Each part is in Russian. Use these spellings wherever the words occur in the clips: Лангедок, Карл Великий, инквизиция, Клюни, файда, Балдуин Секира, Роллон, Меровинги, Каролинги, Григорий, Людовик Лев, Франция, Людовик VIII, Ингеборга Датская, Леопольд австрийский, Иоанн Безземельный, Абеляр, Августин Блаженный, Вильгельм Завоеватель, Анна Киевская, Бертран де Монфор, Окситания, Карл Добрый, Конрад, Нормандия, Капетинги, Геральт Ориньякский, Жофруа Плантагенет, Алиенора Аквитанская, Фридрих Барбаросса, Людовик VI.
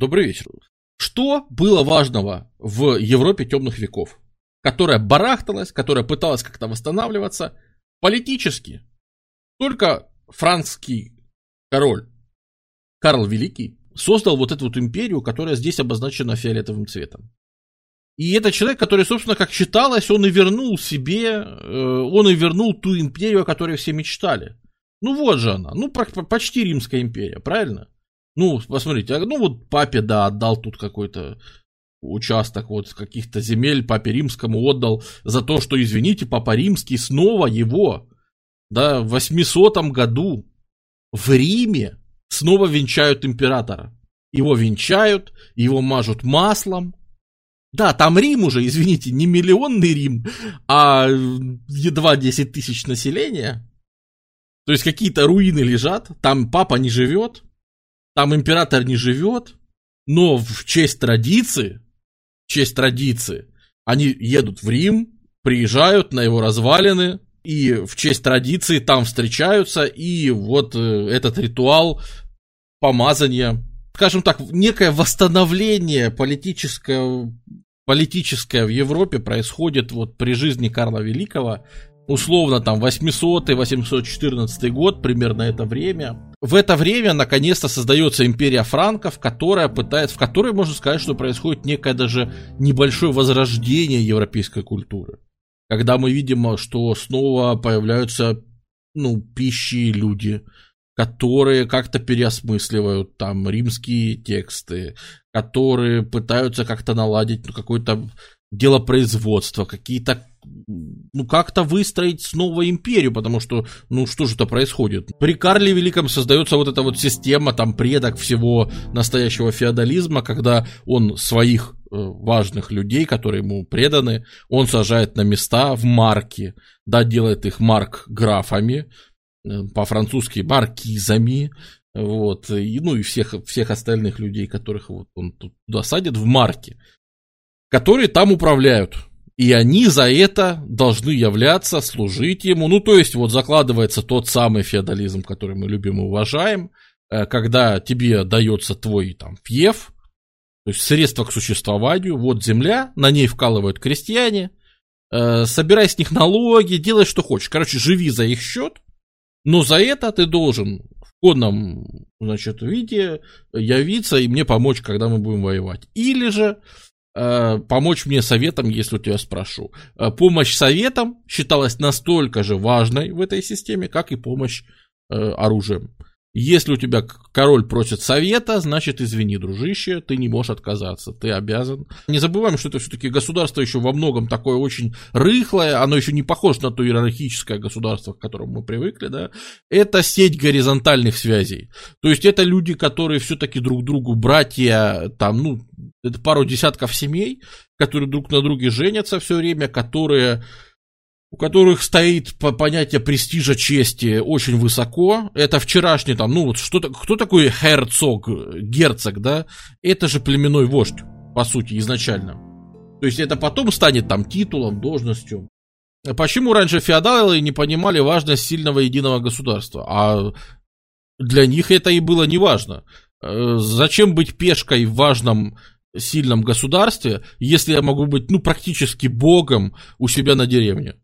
Добрый вечер. Что было важного в Европе темных веков, которая барахталась, которая пыталась как-то восстанавливаться политически? Только франкский король Карл Великий создал вот эту вот империю, которая здесь обозначена фиолетовым цветом. И этот человек, который, собственно, как считалось, он и вернул себе, он и вернул ту империю, о которой все мечтали. Ну вот же она, ну почти Римская империя, правильно? Ну, посмотрите, ну вот папе, да, отдал тут какой-то участок вот каких-то земель, папе Римскому отдал за то, что, извините, папа Римский снова его, да, в 800 году в Риме снова венчают императора. Его венчают, его мажут маслом. Да, там Рим уже, извините, не миллионный Рим, а едва 10 тысяч населения. То есть какие-то руины лежат, там папа не живет, там император не живет, но в честь традиции, они едут в Рим, приезжают на его развалины, и в честь традиции там встречаются, и вот этот ритуал помазания, скажем так, некое восстановление политическое в Европе происходит вот при жизни Карла Великого, условно там 800-814 год, примерно это время. В это время наконец-то создается империя франков, в которой можно сказать, что происходит некое даже небольшое возрождение европейской культуры. Когда мы видим, что снова появляются, пищи люди, которые как-то переосмысливают там римские тексты, которые пытаются как-то наладить какое-то делопроизводство, какие-то, как-то выстроить снова империю, потому что, что же это происходит? При Карле Великом создается вот эта вот система, там, предок всего настоящего феодализма, когда он своих важных людей, которые ему преданы, он сажает на места в марки, да, делает их маркграфами, по-французски маркизами, вот, и всех остальных людей, которых вот он туда садит, в марки, которые там управляют, и они за это должны являться, служить ему, то есть вот закладывается тот самый феодализм, который мы любим и уважаем, когда тебе дается твой там пьев, то есть средства к существованию, вот земля, на ней вкалывают крестьяне, собирай с них налоги, делай что хочешь, живи за их счет. Но за это ты должен в конном, виде явиться и мне помочь, когда мы будем воевать. Или же помочь мне советом, если у тебя спрошу. Помощь советом считалась настолько же важной в этой системе, как и помощь оружием. Если у тебя король просит совета, значит, извини, дружище, ты не можешь отказаться, ты обязан. Не забываем, что это все-таки государство еще во многом такое очень рыхлое, оно еще не похоже на то иерархическое государство, к которому мы привыкли, да. Это сеть горизонтальных связей, то есть это люди, которые все-таки друг другу братья, там, это пару десятков семей, которые друг на друге женятся все время, у которых стоит понятие престижа, чести очень высоко. Это вчерашний там, кто такой герцог, да? Это же племенной вождь, по сути, изначально. То есть это потом станет там титулом, должностью. Почему раньше феодалы не понимали важность сильного единого государства? А для них это и было неважно. Зачем быть пешкой в важном сильном государстве, если я могу быть, практически богом у себя на деревне?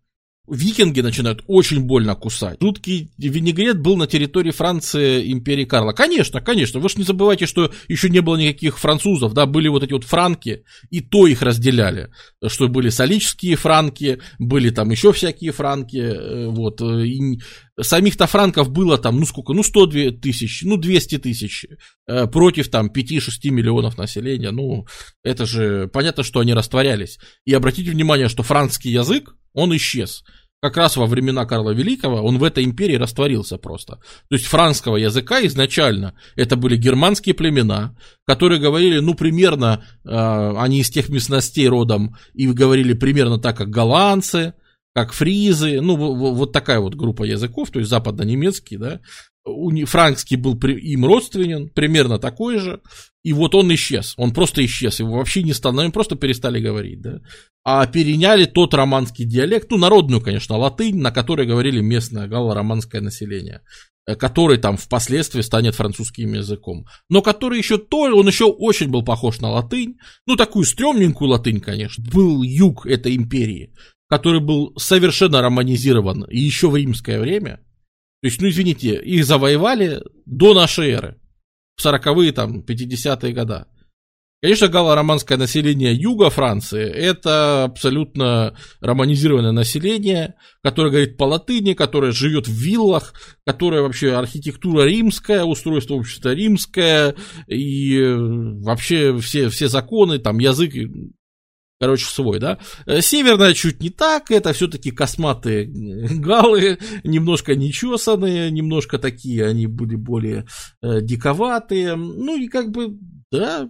Викинги начинают очень больно кусать. Жуткий винегрет был на территории Франции империи Карла. Конечно, вы же не забывайте, что еще не было никаких французов, да, были вот эти вот франки, и то их разделяли, что были солические франки, были там еще всякие франки, вот, и самих-то франков было там, 102 тысяч, 200 тысяч, против там 5-6 миллионов населения, это же понятно, что они растворялись. И обратите внимание, что франкский язык, он исчез. Как раз во времена Карла Великого он в этой империи растворился просто. То есть франкского языка изначально это были германские племена, которые говорили, примерно, они из тех местностей родом, и говорили примерно так, как голландцы, как фризы, вот такая вот группа языков, то есть западно-немецкие, да. франкский был им родственен, примерно такой же, и вот он исчез, он просто исчез, его вообще не стало, им просто перестали говорить, да, а переняли тот романский диалект, ну, народную, конечно, латынь, на которой говорили местное галло-романское население, который там впоследствии станет французским языком, но который еще он еще очень был похож на латынь, ну, такую стрёмненькую латынь, конечно, был юг этой империи, который был совершенно романизирован, и еще в римское время. То есть, ну, извините, их завоевали до нашей эры, в 40-е, там, 50-е года. Конечно, галло-романское население юга Франции – это абсолютно романизированное население, которое говорит по-латыни, которое живет в виллах, которое вообще архитектура римская, устройство общества римское, и вообще все законы, там, язык… Короче, свой, да. Северная чуть не так, это все-таки косматые галлы, немножко нечесанные, немножко такие, они были более диковатые. Ну и как бы, да,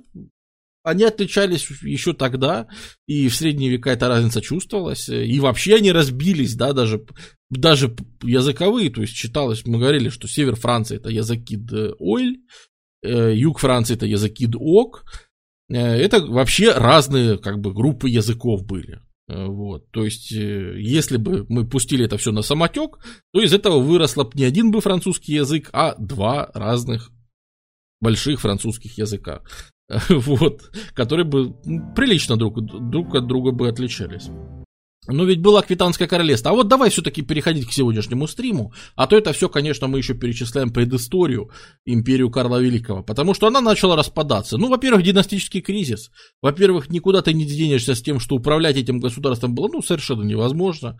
они отличались еще тогда, и в средние века эта разница чувствовалась, и вообще они разбились, да, даже языковые, то есть читалось, мы говорили, что север Франции это языки Д-Ойль, юг Франции это языки Д-Ок. Это вообще разные, как бы, группы языков были. Вот. То есть, если бы мы пустили это все на самотек, то из этого выросло бы не один бы французский язык, а два разных больших французских языка. Вот. Которые бы прилично друг от друга бы отличались. Но ведь было Аквитанское королевство. А вот давай все-таки переходить к сегодняшнему стриму. А то это все, конечно, мы еще перечисляем предысторию империю Карла Великого. Потому что она начала распадаться. Ну, во-первых, династический кризис. Во-первых, никуда ты не денешься с тем, что управлять этим государством было, ну, совершенно невозможно.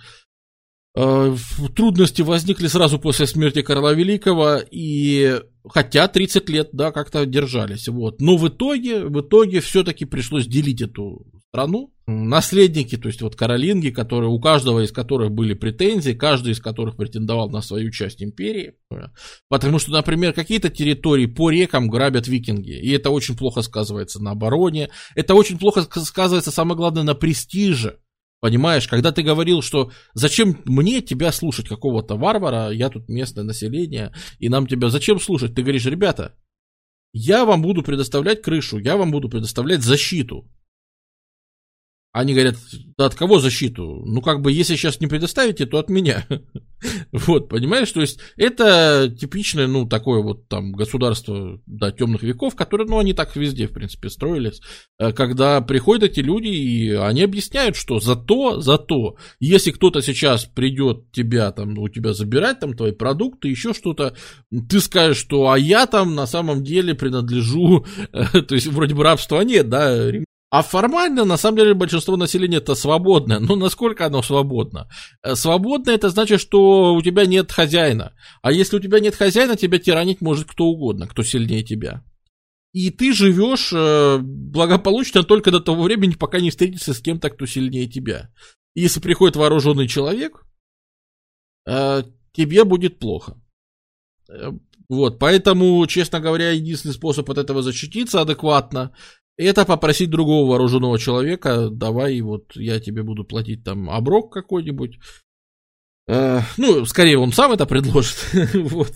Трудности возникли сразу после смерти Карла Великого, и хотя 30 лет, да, как-то держались, вот. Но в итоге все-таки пришлось делить эту страну. Наследники, то есть вот Каролинги, которые, у каждого из которых были претензии, каждый из которых претендовал на свою часть империи, потому что, например, какие-то территории по рекам грабят викинги, и это очень плохо сказывается на обороне, это очень плохо сказывается, самое главное, на престиже. Понимаешь, когда ты говорил, что зачем мне тебя слушать, какого-то варвара, я тут местное население, и нам тебя зачем слушать? Ты говоришь, ребята, я вам буду предоставлять крышу, я вам буду предоставлять защиту. Они говорят, да от кого защиту? Ну, как бы, если сейчас не предоставите, то от меня. Вот, понимаешь? То есть, это типичное, ну, такое вот там государство, да, темных веков, которые, ну, они так везде, в принципе, строились. Когда приходят эти люди, и они объясняют, что зато, если кто-то сейчас придет тебя там, у тебя забирать там твои продукты, еще что-то, ты скажешь, что, а я там на самом деле принадлежу, то есть, вроде бы рабства нет, да, а формально, на самом деле, большинство населения это свободное. Но насколько оно свободно? Свободное это значит, что у тебя нет хозяина. А если у тебя нет хозяина, тебя тиранить может кто угодно, кто сильнее тебя. И ты живешь благополучно только до того времени, пока не встретишься с кем-то, кто сильнее тебя. И если приходит вооруженный человек, тебе будет плохо. Вот, поэтому, честно говоря, единственный способ от этого защититься адекватно — это попросить другого вооруженного человека, давай, вот я тебе буду платить там оброк какой-нибудь. Ну, скорее он сам это предложит. Вот.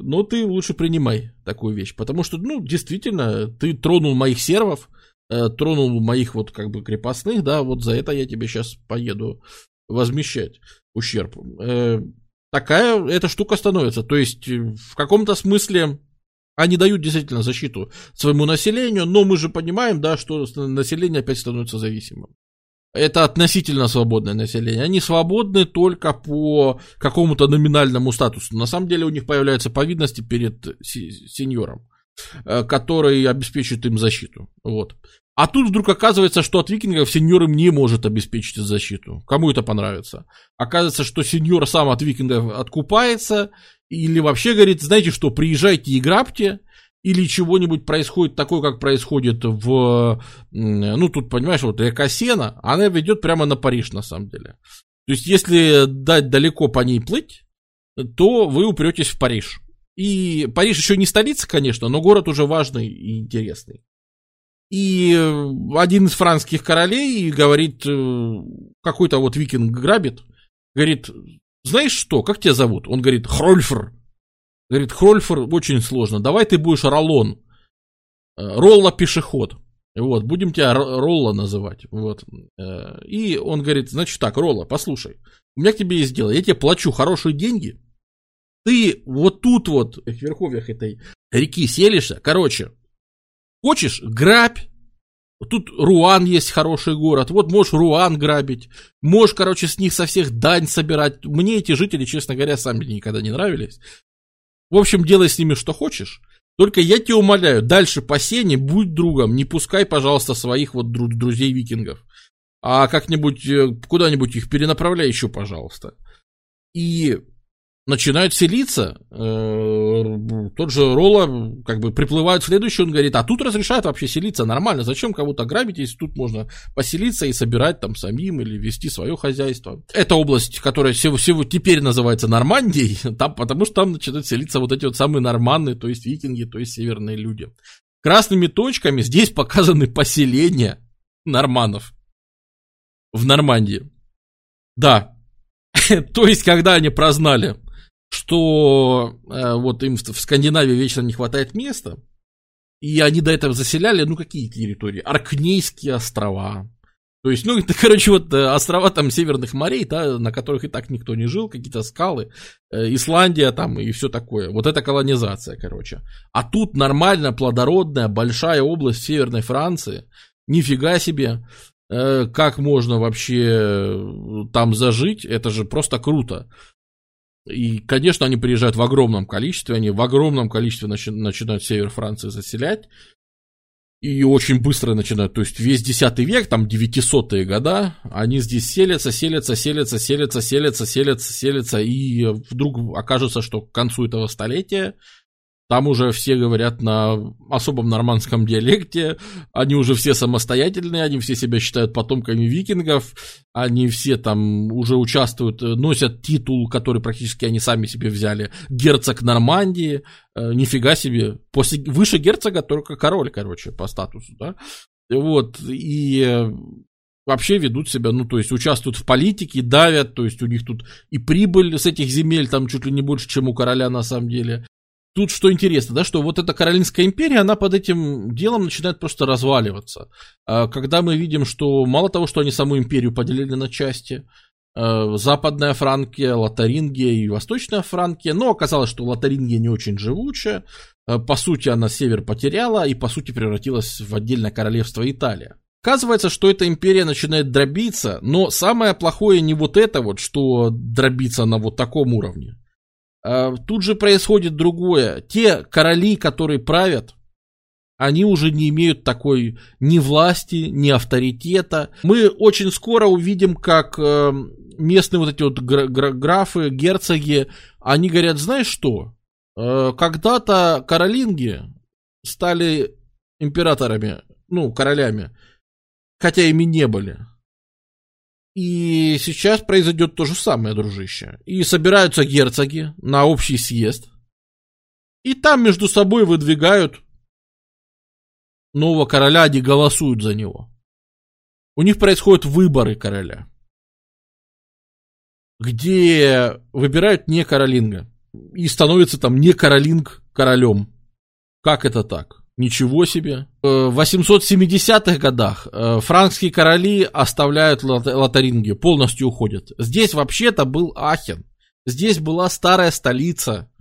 Но ты лучше принимай такую вещь, потому что, ну, действительно, ты тронул моих сервов, тронул моих вот как бы крепостных, да, вот за это я тебе сейчас поеду возмещать ущерб. Такая эта штука становится, то есть в каком-то смысле... Они дают действительно защиту своему населению, но мы же понимаем, да, что население опять становится зависимым. Это относительно свободное население. Они свободны только по какому-то номинальному статусу. На самом деле у них появляются повинности перед сеньором, который обеспечит им защиту. Вот. А тут вдруг оказывается, что от викингов сеньор им не может обеспечить защиту. Кому это понравится? Оказывается, что сеньор сам от викингов откупается, или вообще говорит, знаете что, приезжайте и грабьте, или чего-нибудь происходит такое, как происходит в... Ну, тут, понимаешь, вот река Сена, она ведет прямо на Париж, на самом деле. То есть, если дать далеко по ней плыть, то вы упретесь в Париж. И Париж еще не столица, конечно, но город уже важный и интересный. И один из франкских королей говорит, какой-то вот викинг грабит, говорит, знаешь что, как тебя зовут? Он говорит, Хрольфр. Говорит, Хрольфер, очень сложно, давай ты будешь Роллон. Ролла-пешеход. Вот, будем тебя Ролла называть. Вот. И он говорит, значит так, Ролла, послушай, у меня к тебе есть дело, я тебе плачу хорошие деньги, ты вот тут вот, в верховьях этой реки селишься, короче, хочешь, грабь, тут Руан есть хороший город, вот можешь Руан грабить, можешь, короче, с них со всех дань собирать, мне эти жители, честно говоря, сами никогда не нравились, в общем, делай с ними что хочешь. Только я тебя умоляю, дальше по сене будь другом, не пускай, пожалуйста, своих вот друзей-викингов, а как-нибудь, куда-нибудь их перенаправляй еще, пожалуйста. И начинают селиться, тот же Ролла, как бы, приплывают следующий, он говорит, а тут разрешают вообще селиться, нормально, зачем кого-то грабить, если тут можно поселиться и собирать там самим или вести свое хозяйство. Это область, которая всего теперь называется Нормандией, там, потому что там начинают селиться вот эти вот самые норманны, то есть викинги, то есть северные люди. Красными точками здесь показаны поселения норманнов в Нормандии. Да, то есть когда они прознали, что вот им в Скандинавии вечно не хватает места, и они до этого заселяли, ну, какие территории? Оркнейские острова. То есть, ну, это, короче, вот острова там северных морей, да, на которых и так никто не жил, какие-то скалы, Исландия там и все такое. Вот это колонизация, короче. А тут нормально, плодородная, большая область Северной Франции. Нифига себе, как можно вообще там зажить, это же просто круто. И, конечно, они приезжают в огромном количестве, они в огромном количестве начинают север Франции заселять, и очень быстро начинают, то есть весь X век, там 900-е года, они здесь селятся, и вдруг окажется, что к концу этого столетия там уже все говорят на особом нормандском диалекте, они уже все самостоятельные, они все себя считают потомками викингов, они все там уже участвуют, носят титул, который практически они сами себе взяли, герцог Нормандии, нифига себе, после, выше герцога только король, короче, по статусу, да, вот, и вообще ведут себя, ну, то есть участвуют в политике, давят, то есть у них тут и прибыль с этих земель там чуть ли не больше, чем у короля на самом деле. Тут что интересно, да, что вот эта Каролинская империя, она под этим делом начинает просто разваливаться. Когда мы видим, что мало того, что они саму империю поделили на части, Западная Франкия, Лотарингия и Восточная Франкия, но оказалось, что Лотарингия не очень живучая, по сути она север потеряла и по сути превратилась в отдельное королевство Италия. Оказывается, что эта империя начинает дробиться, но самое плохое не вот это вот, что дробится на вот таком уровне. Тут же происходит другое. Те короли, которые правят, они уже не имеют такой ни власти, ни авторитета. Мы очень скоро увидим, как местные вот эти вот графы, герцоги, они говорят, знаешь что, когда-то каролинги стали императорами, ну, королями, хотя ими не были. И сейчас произойдет то же самое, дружище. И собираются герцоги на общий съезд. И там между собой выдвигают нового короля, они голосуют за него. У них происходят выборы короля, где выбирают не каролинга. И становится там не каролинг королем. Как это так? Ничего себе. В 870-х годах франкские короли оставляют Лотарингию, полностью уходят. Здесь вообще-то был Ахен. Здесь была старая столица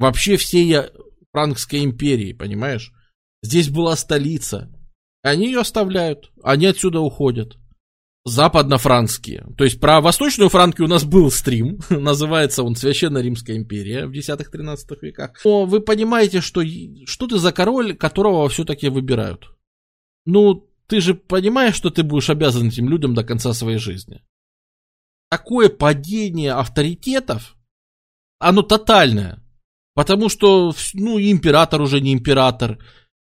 вообще всей Франкской империи, понимаешь? Здесь была столица. Они ее оставляют, они отсюда уходят. Западнофранкские. То есть про Восточную Франкию у нас был стрим, называется он «Священная Римская империя» в 10-13 веках. Но вы понимаете, что ты за король, которого все-таки выбирают? Ну, ты же понимаешь, что ты будешь обязан этим людям до конца своей жизни. Такое падение авторитетов, оно тотальное, потому что, ну, и император уже не император,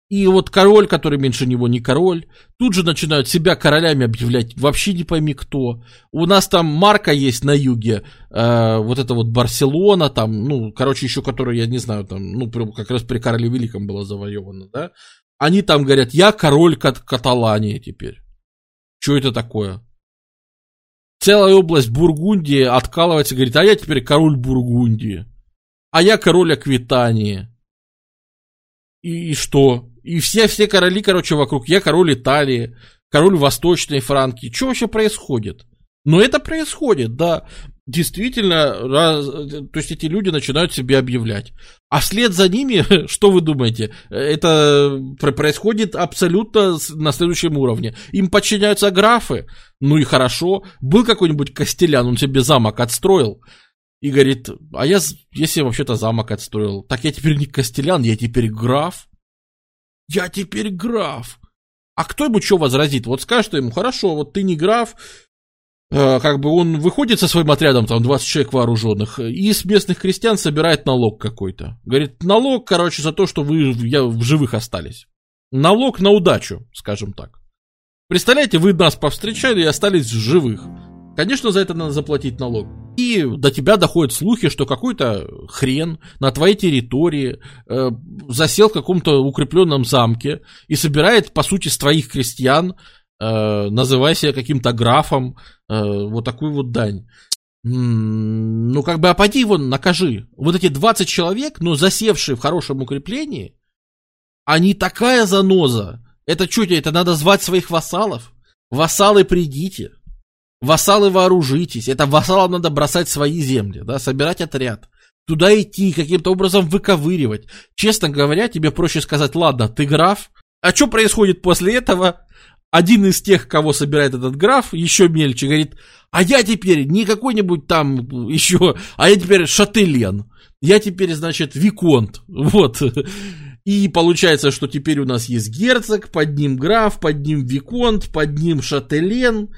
и вот король, который меньше него не король, тут же начинают себя королями объявлять, вообще не пойми кто. У нас там марка есть на юге, вот это вот Барселона, там, ну, короче, еще которая, я не знаю, там, ну, как раз при Карле Великом была завоевана, да. Они там говорят, я король Каталании теперь. Что это такое? Целая область Бургундии откалывается, говорит, а я теперь король Бургундии. а я король Аквитании. И что? И все короли, короче, вокруг. Я король Италии, король Восточной Франкии. Что вообще происходит? Но это происходит, да. Действительно, то есть эти люди начинают себе объявлять. А вслед за ними, что вы думаете? Это происходит абсолютно на следующем уровне. Им подчиняются графы, ну и хорошо. Был какой-нибудь костелян, он себе замок отстроил. И говорит, а я себе вообще-то замок отстроил. Так я теперь не костелян, я теперь граф. Я теперь граф. А кто ему что возразит? Вот скажет ему, хорошо, вот ты не граф. Как бы он выходит со своим отрядом, там 20 человек вооруженных, и с местных крестьян собирает налог какой-то. Говорит, налог, короче, за то, что вы в живых остались. Налог на удачу, скажем так. Представляете, вы нас повстречали и остались в живых. Конечно, за это надо заплатить налог. И до тебя доходят слухи, что какой-то хрен на твоей территории засел в каком-то укрепленном замке и собирает, по сути, с твоих крестьян, называя себя каким-то графом, вот такую вот дань. Ну, как бы, а поди его накажи. Вот эти 20 человек, но засевшие в хорошем укреплении, они такая заноза. Это что тебе, это надо звать своих вассалов? Вассалы, придите. Вассалы, вооружитесь. Это вассалам надо бросать свои земли, да, собирать отряд. Туда идти, каким-то образом выковыривать. Честно говоря, тебе проще сказать, ладно, ты граф. А что происходит после этого? Один из тех, кого собирает этот граф, еще мельче, говорит, а я теперь не какой-нибудь там еще, а я теперь шателен, я теперь, значит, виконт, вот. И получается, что теперь у нас есть герцог, под ним граф, под ним виконт, под ним шателен,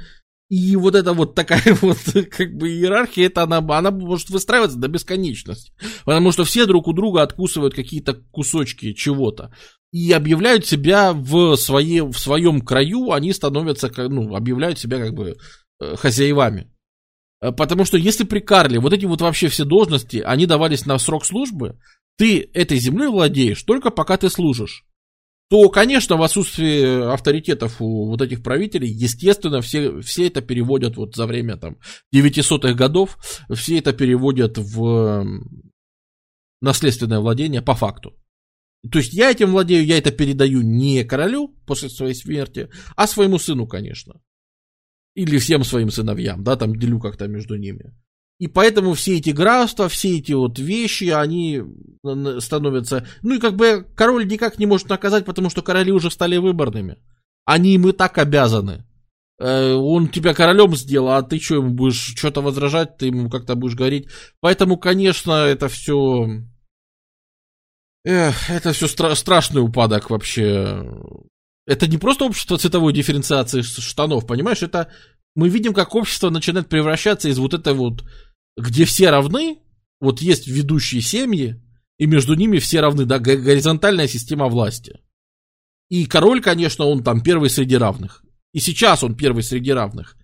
и вот эта вот такая вот, как бы, иерархия, это она может выстраиваться до бесконечности, потому что все друг у друга откусывают какие-то кусочки чего-то. И объявляют себя в своем краю, они становятся, ну, объявляют себя как бы хозяевами. Потому что если при Карле вот эти вот вообще все должности, они давались на срок службы, ты этой землей владеешь только пока ты служишь. То, конечно, в отсутствии авторитетов у вот этих правителей, естественно, все это переводят вот за время там 900-х годов, все это переводят в наследственное владение по факту. То есть я этим владею, я это передаю не королю после своей смерти, а своему сыну, конечно. Или всем своим сыновьям, да, там делю как-то между ними. И поэтому все эти графства, все эти вот вещи, они становятся... Ну и как бы король никак не может наказать, потому что короли уже стали выборными. Они им и так обязаны. Он тебя королем сделал, а ты что, ему будешь что-то возражать, ты ему как-то будешь говорить. Поэтому, конечно, это все... это все страшный упадок вообще. Это не просто общество цветовой дифференциации штанов, понимаешь? Это мы видим, как общество начинает превращаться из вот этой вот, где все равны, вот есть ведущие семьи, и между ними все равны, да, горизонтальная система власти. И король, конечно, он там первый среди равных. И сейчас он первый среди равных.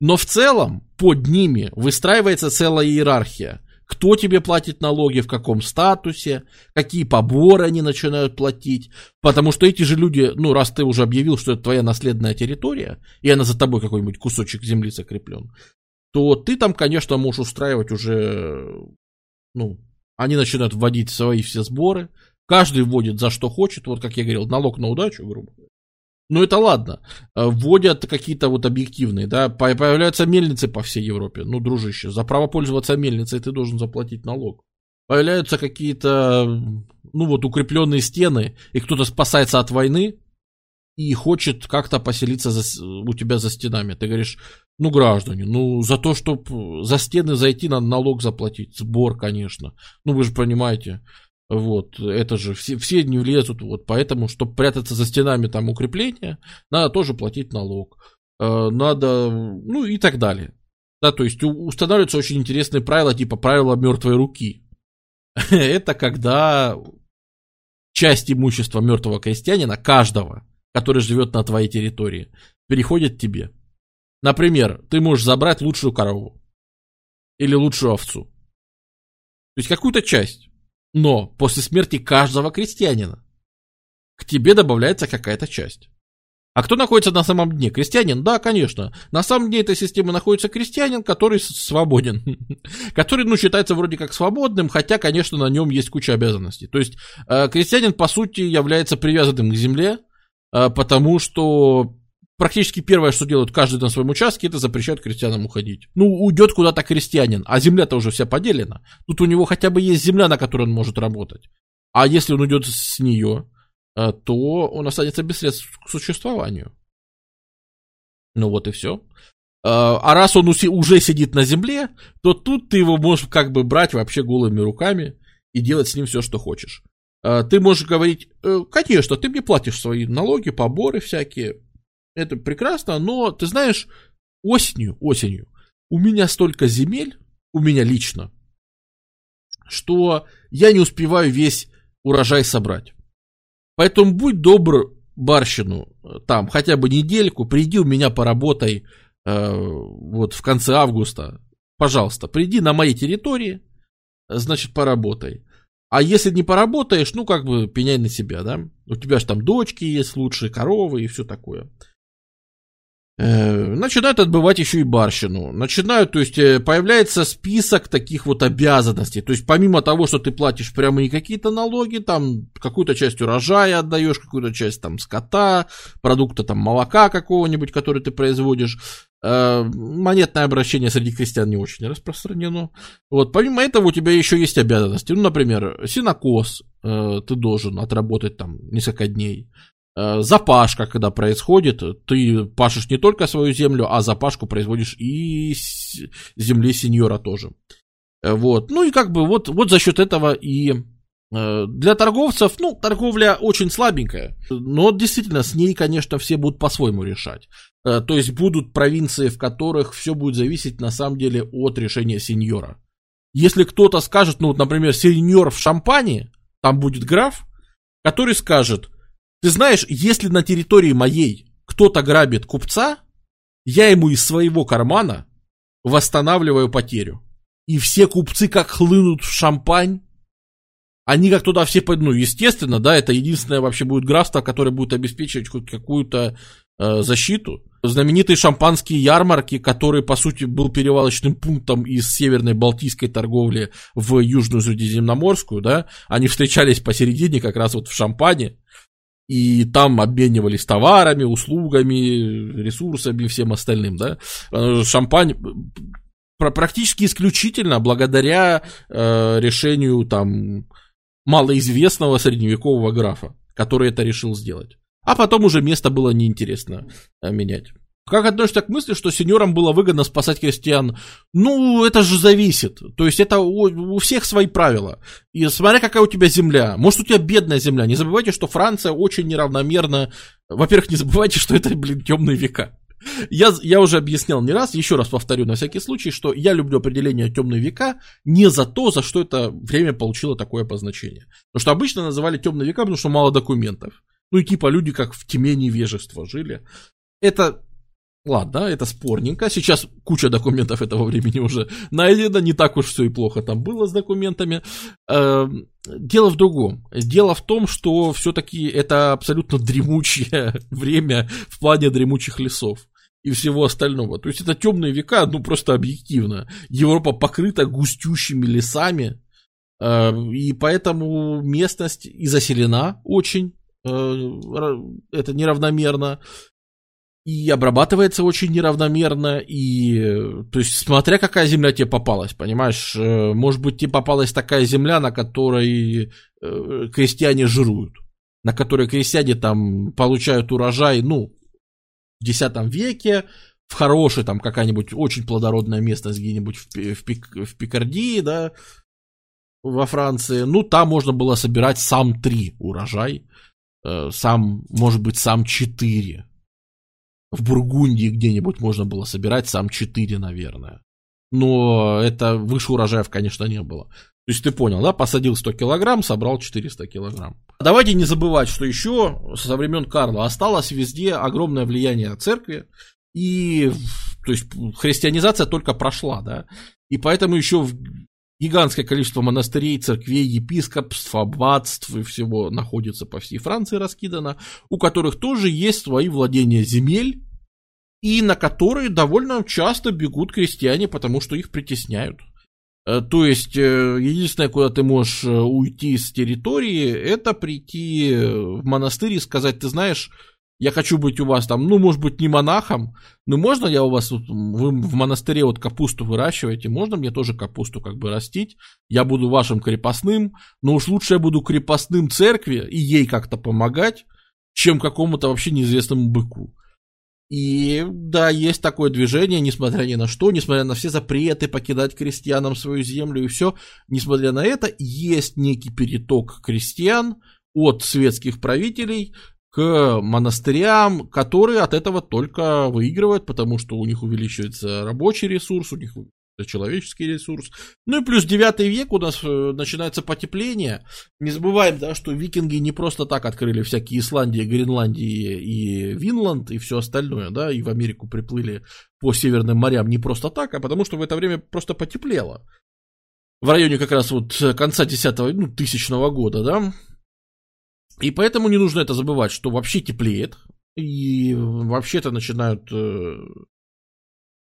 Но в целом под ними выстраивается целая иерархия. Кто тебе платит налоги, в каком статусе, какие поборы они начинают платить. Потому что эти же люди, ну, раз ты уже объявил, что это твоя наследная территория, и она за тобой какой-нибудь кусочек земли закреплен, то ты там, конечно, можешь устраивать уже, ну, они начинают вводить свои все сборы. Каждый вводит за что хочет, вот как я говорил, налог на удачу, грубо говоря. Ну, это ладно. Вводят какие-то вот объективные, да, появляются мельницы по всей Европе. Ну, дружище, за право пользоваться мельницей ты должен заплатить налог. Появляются какие-то, ну, вот укрепленные стены, и кто-то спасается от войны и хочет как-то поселиться у тебя за стенами. Ты говоришь, ну, граждане, ну, за то, чтобы за стены зайти, надо налог заплатить. Сбор, конечно. Ну, вы же понимаете... Вот, это же, все не влезут, вот, поэтому, чтобы прятаться за стенами там укрепления, надо тоже платить налог, надо, ну, и так далее, да, то есть устанавливаются очень интересные правила, типа правила мертвой руки, это когда часть имущества мертвого крестьянина, каждого, который живет на твоей территории, переходит тебе, например, ты можешь забрать лучшую корову или лучшую овцу, то есть какую-то часть. Но после смерти каждого крестьянина к тебе добавляется какая-то часть. А кто находится на самом дне? Крестьянин? Да, конечно. На самом дне этой системы находится крестьянин, который свободен. Который, считается вроде как свободным, хотя, конечно, на нем есть куча обязанностей. То есть, крестьянин, по сути, является привязанным к земле, потому что практически первое, что делают каждый на своем участке, это запрещают крестьянам уходить. Уйдет куда-то крестьянин, а земля-то уже вся поделена. Тут у него хотя бы есть земля, на которой он может работать. А если он уйдет с нее, то он останется без средств к существованию. Вот и все. А раз он уже сидит на земле, то тут ты его можешь как бы брать вообще голыми руками и делать с ним все, что хочешь. Ты можешь говорить, конечно, ты мне платишь свои налоги, поборы всякие, это прекрасно, но ты знаешь, осенью у меня столько земель, у меня лично, что я не успеваю весь урожай собрать. Поэтому будь добр, барщину, там, хотя бы недельку, приди у меня поработай вот в конце августа, пожалуйста, приди на моей территории, значит, поработай. А если не поработаешь, пеняй на себя, да? У тебя же там дочки есть лучшие, коровы и все такое. Начинают отбывать еще и барщину. Начинают, то есть появляется список таких вот обязанностей. То есть помимо того, что ты платишь прямо и какие-то налоги, там какую-то часть урожая отдаешь, какую-то часть там скота, продукта там молока какого-нибудь, который ты производишь. Монетное обращение среди крестьян не очень распространено. Вот, помимо этого у тебя еще есть обязанности. Например, сенокос ты должен отработать там несколько дней. Запашка, когда происходит, ты пашешь не только свою землю, а запашку производишь и земли сеньора тоже. Вот. И за счет этого и для торговцев, торговля очень слабенькая, но действительно с ней, конечно, все будут по-своему решать. То есть будут провинции, в которых все будет зависеть на самом деле от решения сеньора. Если кто-то скажет, например, сеньор в Шампании, там будет граф, который скажет: ты знаешь, если на территории моей кто-то грабит купца, я ему из своего кармана восстанавливаю потерю. И все купцы как хлынут в Шампань, они как туда все пойдут. Естественно, да, это единственное вообще будет графство, которое будет обеспечивать хоть какую-то защиту. Знаменитые шампанские ярмарки, который, по сути, был перевалочным пунктом из северной балтийской торговли в южную средиземноморскую, да, они встречались посередине как раз вот в Шампане. И там обменивались товарами, услугами, ресурсами и всем остальным, да. Шампань практически исключительно благодаря решению там малоизвестного средневекового графа, который это решил сделать. А потом уже место было неинтересно менять. Как относишься к мысли, что сеньорам было выгодно спасать крестьян? Это же зависит. То есть это у всех свои правила. И смотря какая у тебя земля. Может, у тебя бедная земля. Не забывайте, что Франция очень неравномерно... Во-первых, не забывайте, что это, темные века. Я уже объяснял не раз, еще раз повторю на всякий случай, что я люблю определение темные века не за то, за что это время получило такое обозначение. Потому что обычно называли темные века, потому что мало документов. Люди как в тьме невежества жили. Это... Ладно, это спорненько. Сейчас куча документов этого времени уже найдено. Не так уж все и плохо там было с документами. Дело в другом. Дело в том, что все-таки это абсолютно дремучее время в плане дремучих лесов и всего остального. То есть это темные века, просто объективно. Европа покрыта густющими лесами, и поэтому местность и заселена очень, это неравномерно. И обрабатывается очень неравномерно, и, то есть, смотря какая земля тебе попалась, понимаешь, может быть, тебе попалась такая земля, на которой крестьяне жируют, на которой крестьяне там получают урожай, в X веке, в хорошей там какая-нибудь очень плодородная местность где-нибудь в Пикардии, да, во Франции, там можно было собирать сам 3 урожай, сам 4. В Бургундии где-нибудь можно было собирать сам 4, наверное. Но это выше урожаев, конечно, не было. То есть ты понял, да? Посадил 100 килограмм, собрал 400 килограмм. Давайте не забывать, что еще со времен Карла осталось везде огромное влияние церкви. И, то есть, христианизация только прошла, да? И поэтому еще Гигантское количество монастырей, церквей, епископств, аббатств и всего находится по всей Франции раскидано, у которых тоже есть свои владения земель, и на которые довольно часто бегут крестьяне, потому что их притесняют. То есть, единственное, куда ты можешь уйти с территории, это прийти в монастырь и сказать: ты знаешь, я хочу быть у вас там, ну, может быть, не монахом, но можно я у вас, вот, вы в монастыре вот капусту выращиваете, можно мне тоже капусту как бы растить, я буду вашим крепостным, но уж лучше я буду крепостным церкви и ей как-то помогать, чем какому-то вообще неизвестному быку. И да, есть такое движение, несмотря ни на что, несмотря на все запреты покидать крестьянам свою землю и все, несмотря на это, есть некий переток крестьян от светских правителей к монастырям, которые от этого только выигрывают, потому что у них увеличивается рабочий ресурс, у них человеческий ресурс. Ну и плюс 9 век у нас начинается потепление. Не забываем, да, что викинги не просто так открыли всякие Исландии, Гренландии и Винланд и все остальное, да, и в Америку приплыли по северным морям не просто так, а потому что в это время просто потеплело. В районе как раз вот конца 1000-го года, да. И поэтому не нужно это забывать, что вообще теплеет, и вообще-то начинают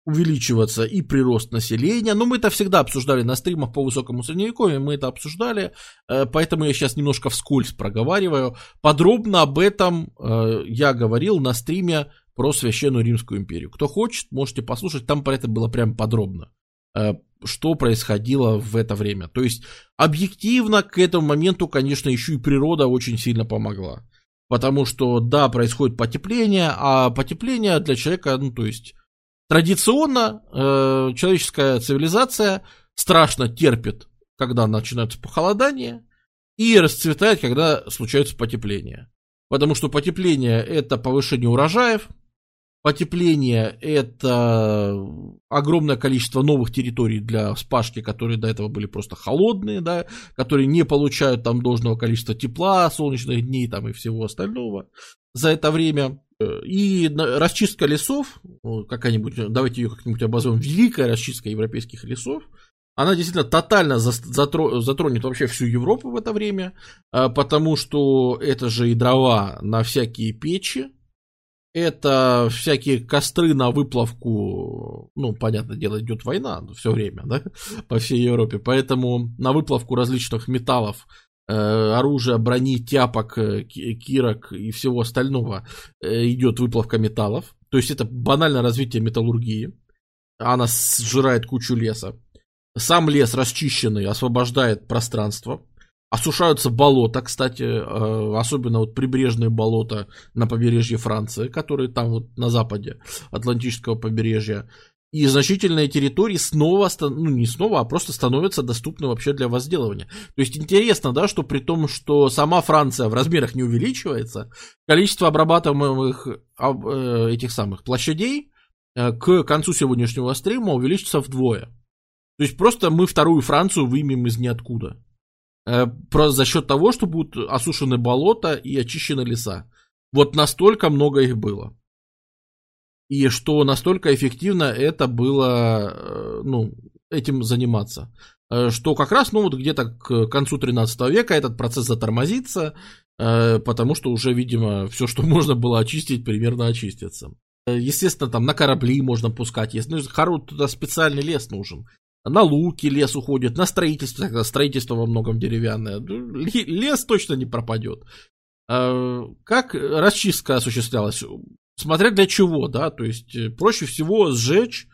увеличиваться и прирост населения. Но мы это всегда обсуждали на стримах по высокому средневековью, мы это обсуждали, поэтому я сейчас немножко вскользь проговариваю. Подробно об этом я говорил на стриме про Священную Римскую империю. Кто хочет, можете послушать, там про это было прям подробно, что происходило в это время. То есть объективно к этому моменту, конечно, еще и природа очень сильно помогла, потому что, да, происходит потепление, а потепление для человека, ну, то есть традиционно человеческая цивилизация страшно терпит, когда начинаются похолодания, и расцветает, когда случаются потепления. Потому что потепление — это повышение урожаев, потепление — это огромное количество новых территорий для вспашки, которые до этого были просто холодные, да, которые не получают там должного количества тепла, солнечных дней там, и всего остального за это время. И расчистка лесов, какая-нибудь, давайте ее как-нибудь обозовем, великая расчистка европейских лесов, она действительно тотально затронет вообще всю Европу в это время, потому что это же и дрова на всякие печи, это всякие костры на выплавку, ну, понятное дело, идет война все время, да, по всей Европе, поэтому на выплавку различных металлов, оружия, брони, тяпок, кирок и всего остального идет выплавка металлов. То есть это банальное развитие металлургии. Она сжирает кучу леса. Сам лес расчищенный освобождает пространство. Осушаются болота, кстати, особенно вот прибрежные болота на побережье Франции, которые там вот на западе Атлантического побережья. И значительные территории снова, ну не снова, а просто становятся доступны вообще для возделывания. То есть интересно, да, что при том, что сама Франция в размерах не увеличивается, количество обрабатываемых этих самых площадей к концу сегодняшнего стрима увеличится вдвое. То есть просто мы вторую Францию вымем из ниоткуда. Просто за счет того, что будут осушены болота и очищены леса. Вот настолько много их было. И что настолько эффективно это было, ну, этим заниматься, что как раз, ну, вот где-то к концу 13 века этот процесс затормозится, потому что уже, видимо, все, что можно было очистить, примерно очистится. Естественно, там на корабли можно пускать, если туда специальный лес нужен. На луки лес уходит, на строительство, строительство во многом деревянное, лес точно не пропадет. Как расчистка осуществлялась? Смотря для чего, да, то есть проще всего сжечь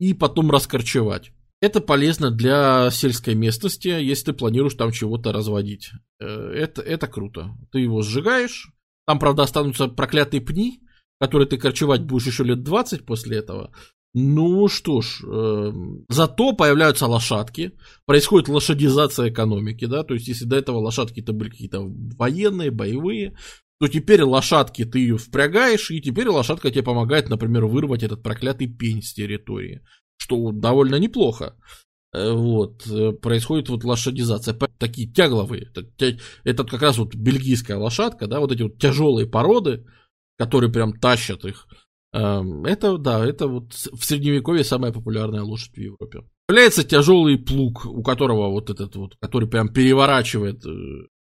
и потом раскорчевать. Это полезно для сельской местности, если ты планируешь там чего-то разводить. Это круто. Ты его сжигаешь, там, правда, останутся проклятые пни, которые ты корчевать будешь еще лет 20 после этого. Ну что ж, зато появляются лошадки, происходит лошадизация экономики, да, то есть если до этого лошадки-то были какие-то военные, боевые, то теперь лошадки ты ее впрягаешь, и теперь лошадка тебе помогает, например, вырвать этот проклятый пень с территории, что довольно неплохо. Вот, происходит вот лошадизация, такие тягловые, это как раз вот бельгийская лошадка, да, вот эти вот тяжелые породы, которые прям тащат их, это, да, это вот в средневековье самая популярная лошадь в Европе. Появляется тяжелый плуг, у которого вот этот вот, который прям переворачивает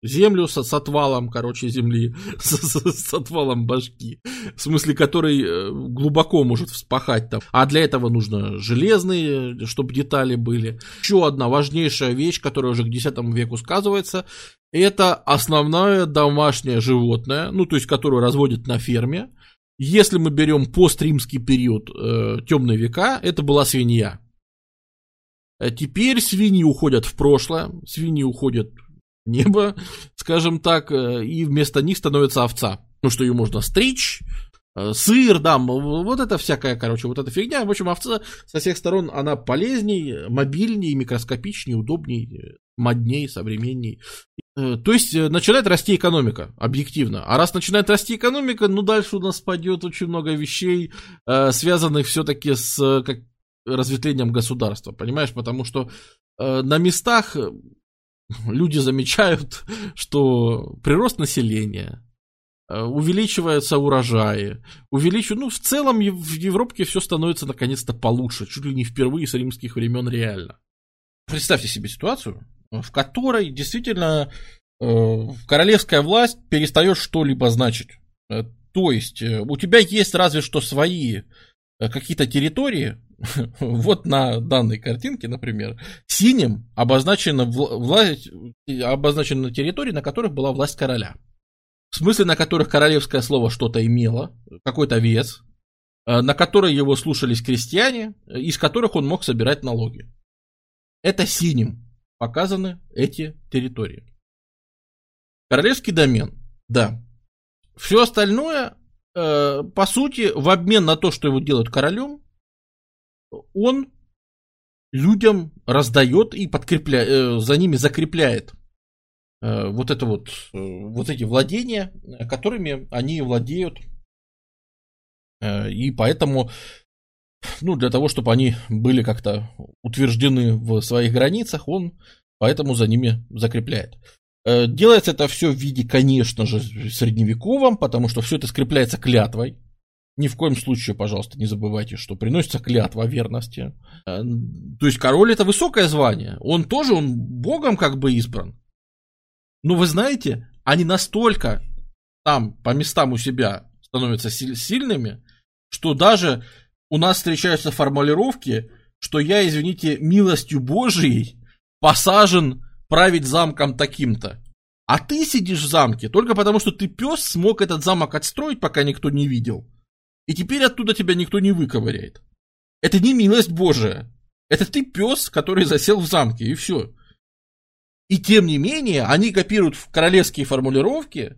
землю с отвалом, короче, земли, с отвалом башки, в смысле, который глубоко может вспахать там. А для этого нужно железные, чтобы детали были. Еще одна важнейшая вещь, которая уже к X веку сказывается, это основное домашнее животное, ну, то есть, которое разводят на ферме. Если мы берем постримский период, темные века, это была свинья. Теперь свиньи уходят в прошлое, свиньи уходят в небо, скажем так, и вместо них становится овца. Ну, что ее можно стричь, сыр, да, вот это всякая, короче, вот эта фигня. В общем, овца со всех сторон, она полезней, мобильней, микроскопичней, удобней, модней, современней. То есть начинает расти экономика, объективно. А раз начинает расти экономика, ну, дальше у нас пойдет очень много вещей, связанных все-таки с... разветвлением государства, понимаешь, потому что на местах люди замечают, что прирост населения, увеличиваются урожаи, ну, в целом в Европе все становится наконец-то получше, чуть ли не впервые с римских времен реально. Представьте себе ситуацию, в которой действительно королевская власть перестает что-либо значить, то есть у тебя есть разве что свои какие-то территории. Вот на данной картинке, например, синим обозначена территория, на которых была власть короля. В смысле, на которых королевское слово что-то имело, какой-то вес, на которые его слушались крестьяне, из которых он мог собирать налоги. Это синим показаны эти территории. Королевский домен, да. Все остальное, по сути, в обмен на то, что его делают королем, он людям раздает и подкрепляет, за ними закрепляет вот это вот, вот эти владения, которыми они владеют. И поэтому, ну, для того, чтобы они были как-то утверждены в своих границах, он поэтому за ними закрепляет. Делается это все в виде, конечно же, средневековом, потому что все это скрепляется клятвой. Ни в коем случае, пожалуйста, не забывайте, что приносится клятва верности. То есть король — это высокое звание. Он богом как бы избран. Но вы знаете, они настолько там по местам у себя становятся сильными, что даже у нас встречаются формулировки, что я, извините, милостью Божией посажен править замком таким-то. А ты сидишь в замке только потому, что ты пес смог этот замок отстроить, пока никто не видел. И теперь оттуда тебя никто не выковыряет. Это не милость Божия. Это ты пес, который засел в замке, и все. И тем не менее, они копируют королевские формулировки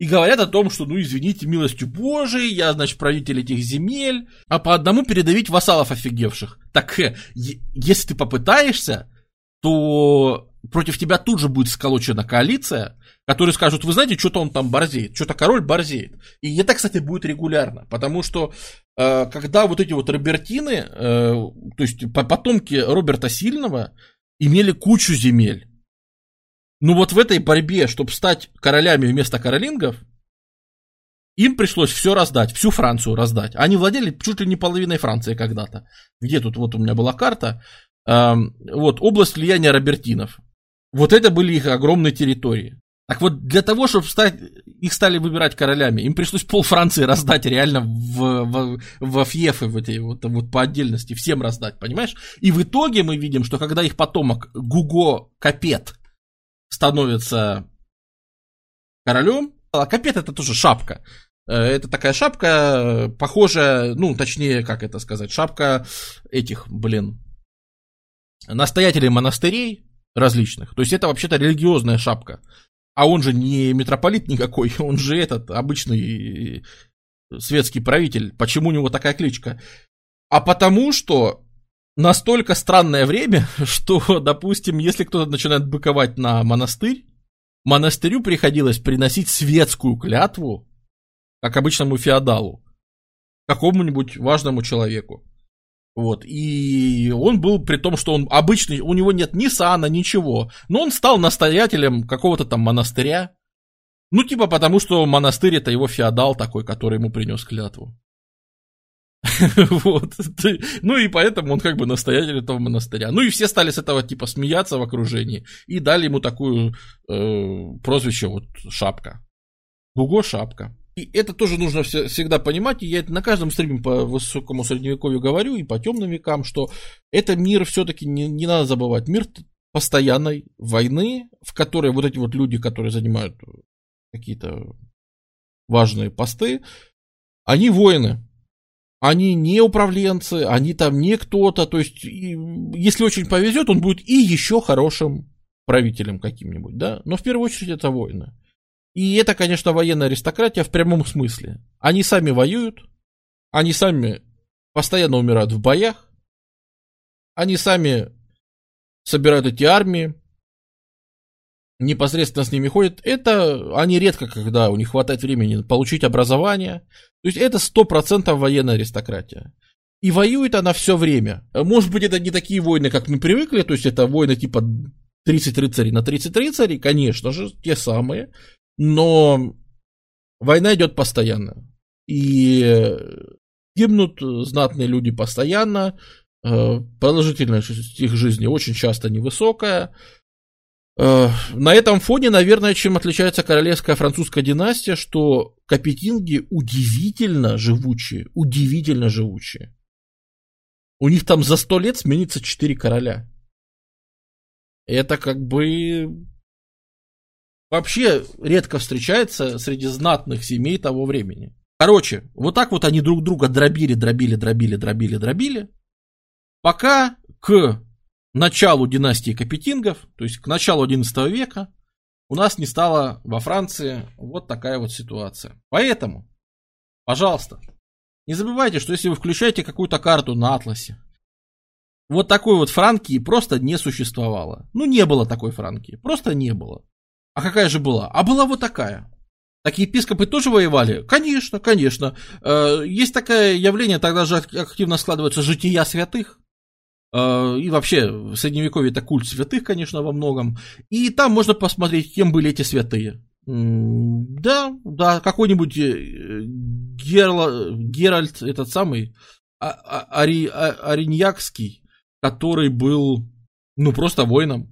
и говорят о том, что, ну, извините, милостью Божией, я, значит, правитель этих земель, а по одному передавить вассалов офигевших. Так, если ты попытаешься, то против тебя тут же будет сколочена коалиция, которые скажут, вы знаете, что-то он там борзеет, что-то король борзеет. И это, кстати, будет регулярно, потому что когда вот эти вот Робертины, то есть потомки Роберта Сильного, имели кучу земель. Ну вот в этой борьбе, чтобы стать королями вместо каролингов, им пришлось все раздать, всю Францию раздать. Они владели чуть ли не половиной Франции когда-то. Где тут вот у меня была карта? Вот область влияния Робертинов. Вот это были их огромные территории. Так вот, для того, чтобы их стали выбирать королями, им пришлось пол Франции раздать реально во фьефы, вот по отдельности, всем раздать, понимаешь? И в итоге мы видим, что когда их потомок Гуго Капет становится королем, а Капет — это тоже шапка, это такая шапка, похожая, ну, точнее, как это сказать, шапка этих, настоятелей монастырей различных, то есть это вообще-то религиозная шапка. А он же не митрополит никакой, он же этот обычный светский правитель. Почему у него такая кличка? А потому что настолько странное время, что, допустим, если кто-то начинает быковать на монастырь, монастырю приходилось приносить светскую клятву, как обычному феодалу, какому-нибудь важному человеку. Вот, и он был, при том, что он обычный, у него нет ни сана, ничего, но он стал настоятелем какого-то там монастыря, ну, типа потому, что монастырь — это его феодал такой, который ему принес клятву. Вот. Ну и поэтому он как бы настоятель этого монастыря. Ну и все стали с этого типа смеяться в окружении и дали ему такую прозвище вот Шапка. Гуго Шапка. И это тоже нужно всегда понимать, и я это на каждом стриме по высокому средневековью говорю, и по темным векам, что это мир все-таки, не надо забывать, мир постоянной войны, в которой вот эти вот люди, которые занимают какие-то важные посты, они воины. Они не управленцы, они там не кто-то. То есть, если очень повезет, он будет и еще хорошим правителем каким-нибудь, да. Но в первую очередь это воины. И это, конечно, военная аристократия в прямом смысле. Они сами воюют, они сами постоянно умирают в боях, они сами собирают эти армии, непосредственно с ними ходят. Это они редко, когда у них хватает времени получить образование. То есть это 100% военная аристократия. И воюет она все время. Может быть, это не такие войны, как мы привыкли, то есть это войны типа 30 рыцарей на 30 рыцарей, конечно же, те самые, но война идет постоянно. И гибнут знатные люди постоянно, продолжительность их жизни очень часто невысокая. На этом фоне, наверное, чем отличается королевская французская династия, что капетинги удивительно живучие. У них там за 100 лет сменится 4 короля. Это как бы вообще редко встречается среди знатных семей того времени. Короче, вот так вот они друг друга дробили, пока к началу династии Капетингов, то есть к началу XI века, у нас не стало во Франции вот такая вот ситуация. Поэтому, пожалуйста, не забывайте, что если вы включаете какую-то карту на атласе, вот такой вот Франкии просто не существовало. Ну, не было такой Франкии, просто не было. А какая же была? А была вот такая. Такие епископы тоже воевали? Конечно. Есть такое явление, тогда же активно складываются жития святых. И вообще, в Средневековье это культ святых, конечно, во многом. И там можно посмотреть, кем были эти святые. Да, какой-нибудь Геральт, этот самый, Ориньякский, который был, просто воином.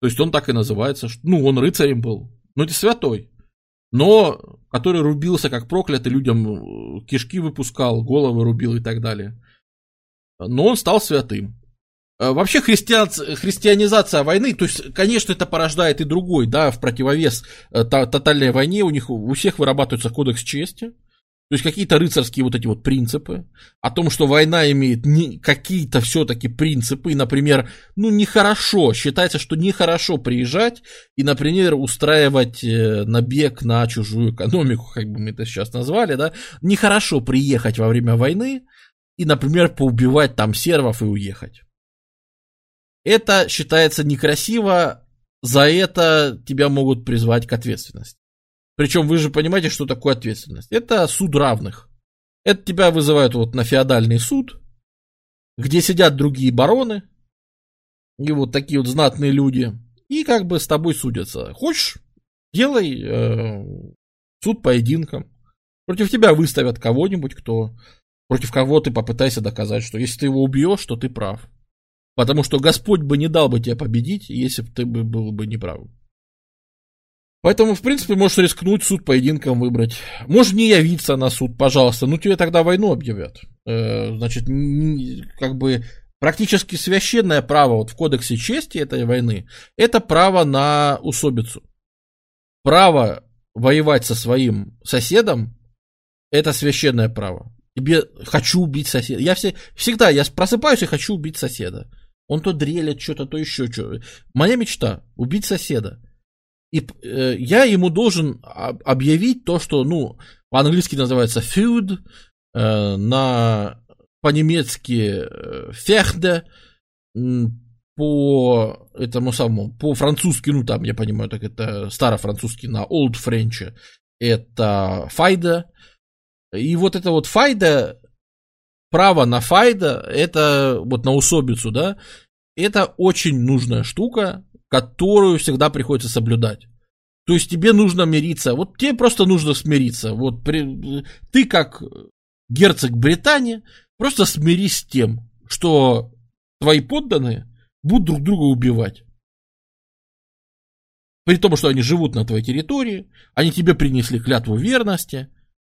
То есть он так и называется. Он рыцарем был. Это святой. Но который рубился как проклятый, людям кишки выпускал, головы рубил и так далее. Но он стал святым. Вообще христианизация войны, то есть, конечно, это порождает и другой, да, в противовес тотальной войне, у них у всех вырабатывается кодекс чести, то есть какие-то рыцарские вот эти вот принципы, о том, что война имеет какие-то все-таки принципы, и, например, нехорошо, считается, что нехорошо приезжать и, например, устраивать набег на чужую экономику, как бы мы это сейчас назвали, да, нехорошо приехать во время войны, и, например, поубивать там сервов и уехать. Это считается некрасиво, за это тебя могут призвать к ответственности. Причем вы же понимаете, что такое ответственность. Это суд равных. Это тебя вызывают вот на феодальный суд, где сидят другие бароны, и вот такие вот знатные люди, и как бы с тобой судятся. Хочешь, делай суд поединком. Против тебя выставят кого-нибудь, против кого ты попытайся доказать, что если ты его убьешь, то ты прав. Потому что Господь бы не дал бы тебе победить, если бы ты был бы неправ. Поэтому, в принципе, можешь рискнуть, суд поединком выбрать. Можешь не явиться на суд, пожалуйста, тебе тогда войну объявят. Значит, как бы практически священное право в кодексе чести этой войны – это право на усобицу. Право воевать со своим соседом – это священное право. Тебе хочу убить соседа. Я всегда просыпаюсь и хочу убить соседа. Он то дрелит что-то, то еще что-то. Моя мечта – убить соседа. И я ему должен объявить то, что, по-английски называется feud, по-немецки фехде, по этому самому, по-французски, я понимаю, так это старо-французский, на old French, это файда. И вот это вот файда, право на файда, это вот на усобицу, да, это очень нужная штука, которую всегда приходится соблюдать. То есть тебе нужно мириться, тебе просто нужно смириться. Ты как герцог Британии, просто смирись с тем, что твои подданные будут друг друга убивать. При том, что они живут на твоей территории, они тебе принесли клятву верности,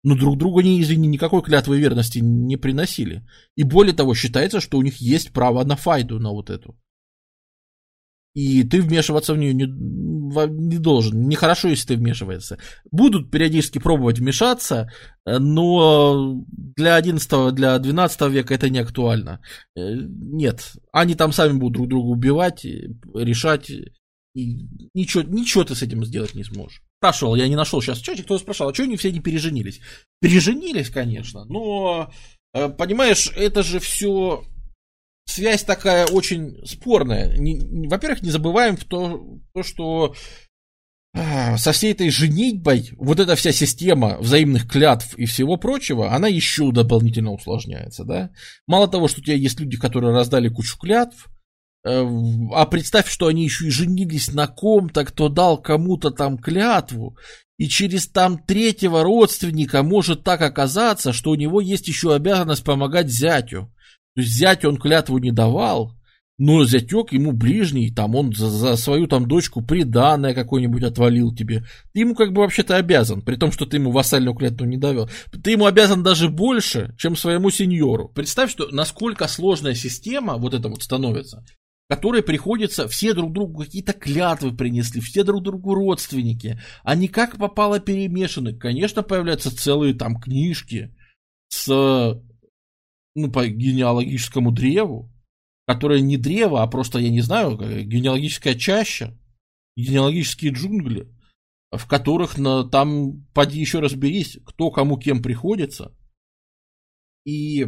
но друг другу, извини, никакой клятвы верности не приносили. И более того, считается, что у них есть право на файду, на вот эту. И ты вмешиваться в нее не должен. Нехорошо, если ты вмешиваешься. Будут периодически пробовать вмешаться, но для 11-го, для 12 века это не актуально. Нет, они там сами будут друг друга убивать, решать, и ничего ты с этим сделать не сможешь. Спрашивал, я не нашел сейчас в чате, кто спрашивал, а что они все не переженились? Переженились, конечно, но, понимаешь, это же все... Связь такая очень спорная. Во-первых, не забываем то, что со всей этой женитьбой вот эта вся система взаимных клятв и всего прочего, она еще дополнительно усложняется, да? Мало того, что у тебя есть люди, которые раздали кучу клятв, а представь, что они еще и женились на ком-то, кто дал кому-то там клятву, и через там третьего родственника может так оказаться, что у него есть еще обязанность помогать зятю. То есть зять он клятву не давал, но зятек ему ближний, там он за свою там дочку приданое какое-нибудь отвалил тебе. Ты ему как бы вообще-то обязан, при том, что ты ему вассальную клятву не давал. Ты ему обязан даже больше, чем своему сеньору. Представь, что насколько сложная система вот эта вот становится, которой приходится, все друг другу какие-то клятвы принесли, все друг другу родственники. Они как попало перемешаны. Конечно, появляются целые там книжки с... по генеалогическому древу, которое не древо, а просто, я не знаю, генеалогическая чаща, генеалогические джунгли, в которых там, поди еще разберись, кто кому кем приходится. И,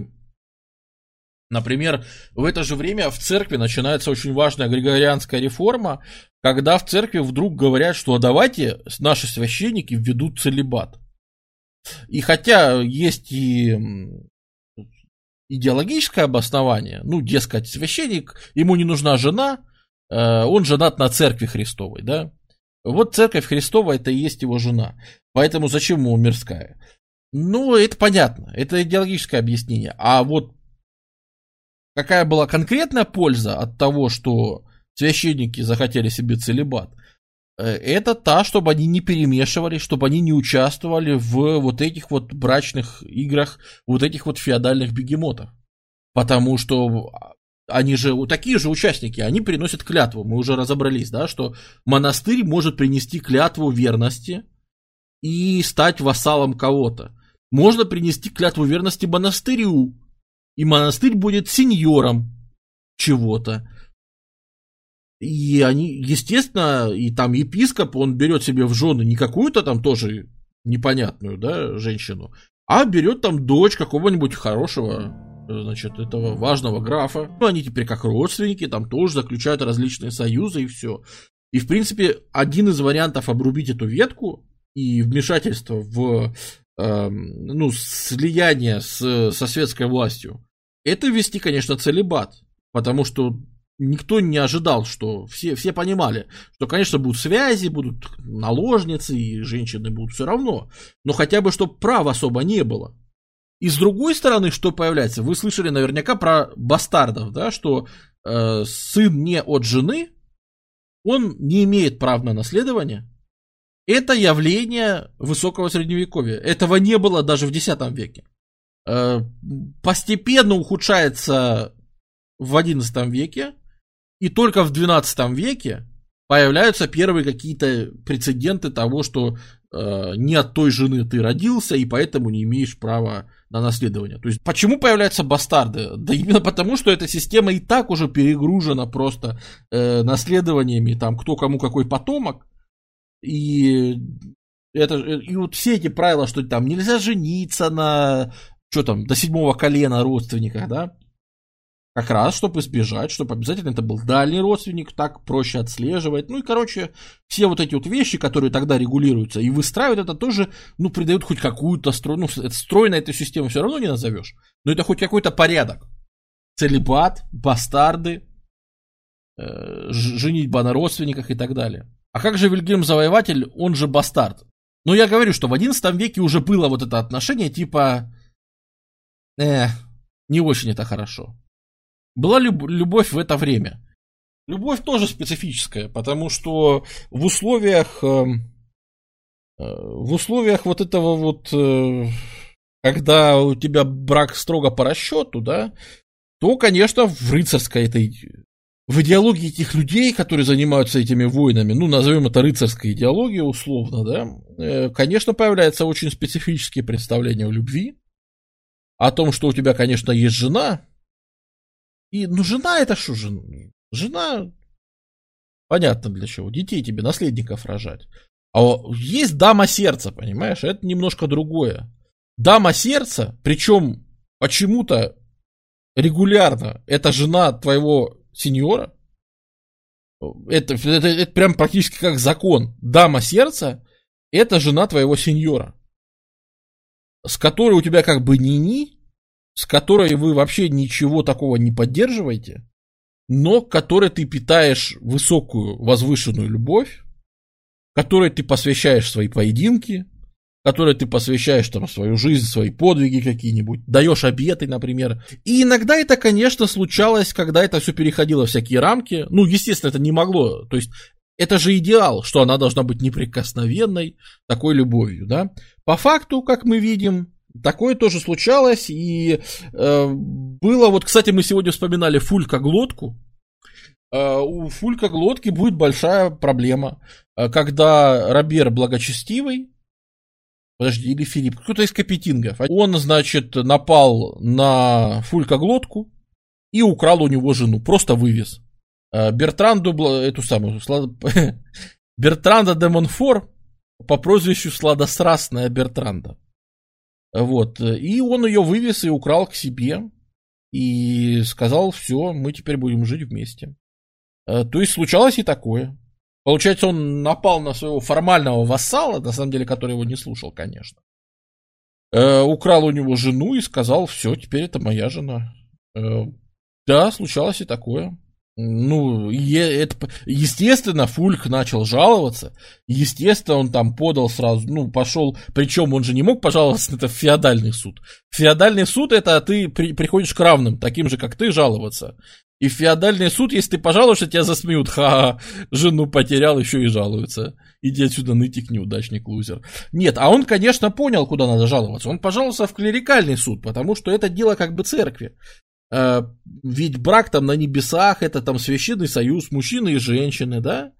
например, в это же время в церкви начинается очень важная григорианская реформа, когда в церкви вдруг говорят, что давайте наши священники введут целибат. И хотя есть идеологическое обоснование, дескать, священник, ему не нужна жена, он женат на церкви Христовой, да? Вот церковь Христова — это и есть его жена, поэтому зачем ему мирская? Это понятно, это идеологическое объяснение, а вот какая была конкретная польза от того, что священники захотели себе целибат, это та, чтобы они не перемешивались, чтобы они не участвовали в вот этих вот брачных играх, вот этих вот феодальных бегемотов. Потому что они же, такие же участники, они приносят клятву. Мы уже разобрались, да, что монастырь может принести клятву верности и стать вассалом кого-то. Можно принести клятву верности монастырю, и монастырь будет сеньором чего-то. И они, естественно, и там епископ, он берет себе в жены не какую-то там тоже непонятную, да, женщину, а берет там дочь какого-нибудь хорошего, значит, этого важного графа. Они теперь как родственники, там тоже заключают различные союзы и все. И, в принципе, один из вариантов обрубить эту ветку и вмешательство в, слияние со светской властью, это ввести, конечно, целибат, потому что никто не ожидал, что все понимали, что, конечно, будут связи, будут наложницы, и женщины будут все равно, но хотя бы, чтобы права особо не было. И с другой стороны, что появляется, вы слышали наверняка про бастардов, да, что сын не от жены, он не имеет прав на наследование. Это явление высокого средневековья. Этого не было даже в X веке. Постепенно ухудшается в XI веке, и только в XII веке появляются первые какие-то прецеденты того, что не от той жены ты родился, и поэтому не имеешь права на наследование. То есть, почему появляются бастарды? Да именно потому, что эта система и так уже перегружена просто наследованиями, там, кто кому какой потомок, и вот все эти правила, что там нельзя жениться на, до седьмого колена родственниках, да? Как раз, чтобы избежать, чтобы обязательно это был дальний родственник, так проще отслеживать. Все вот эти вот вещи, которые тогда регулируются и выстраивают, это тоже, придают хоть какую-то стройную, стройной эту систему все равно не назовешь, но это хоть какой-то порядок. Целибат, бастарды, женитьба на родственниках и так далее. А как же Вильгельм Завоеватель, он же бастард? Я говорю, что в XI веке уже было вот это отношение, типа... не очень это хорошо. Была любовь в это время. Любовь тоже специфическая, потому что в условиях вот этого вот, когда у тебя брак строго по расчету, да, то, конечно, в рыцарской этой, в идеологии этих людей, которые занимаются этими войнами, ну, назовем это рыцарской идеологией условно, да, конечно, появляются очень специфические представления о любви, о том, что у тебя, конечно, есть жена, и, ну, жена это что же? Жена, понятно для чего, детей тебе, наследников рожать. А есть дама сердца, понимаешь, это немножко другое. Дама сердца, причем почему-то регулярно, это жена твоего сеньора, это прям практически как закон. Дама сердца, это жена твоего сеньора, с которой у тебя как бы ни-ни, с которой вы вообще ничего такого не поддерживаете, но к которой ты питаешь высокую, возвышенную любовь, которой ты посвящаешь свои поединки, которой ты посвящаешь там свою жизнь, свои подвиги какие-нибудь, даешь обеты, например. И иногда это, конечно, случалось, когда это все переходило в всякие рамки. Ну, естественно, это не могло. То есть это же идеал, что она должна быть неприкосновенной такой любовью, да. По факту, как мы видим, такое тоже случалось, и было, вот, кстати, мы сегодня вспоминали Фулька Глотку. У Фулька Глотки будет большая проблема, когда Робер Благочестивый, подожди, или Филипп, кто-то из капетингов, он, значит, напал на Фулька Глотку и украл у него жену, просто вывез. Бертранда де Монфор по прозвищу Сладострастная Бертранда. Вот, и он ее вывез и украл к себе, и сказал, все, мы теперь будем жить вместе. То есть случалось и такое. Получается, он напал на своего формального вассала, на самом деле, который его не слушал, конечно. Украл у него жену и сказал, все, теперь это моя жена. Да, случалось и такое. Ну, естественно, Фульк начал жаловаться, естественно, он там подал сразу, ну, пошел, причем он же не мог пожаловаться, это в феодальный суд. Феодальный суд — это ты приходишь к равным, таким же, как ты, жаловаться. И в феодальный суд, если ты пожалуешься, тебя засмеют, ха-ха, жену потерял, еще и жалуется. Иди отсюда, нытик, неудачник, лузер. Нет, а он, конечно, понял, куда надо жаловаться. Он пожаловался в клерикальный суд, потому что это дело как бы церкви. Ведь брак там на небесах, это там священный союз мужчины и женщины, да?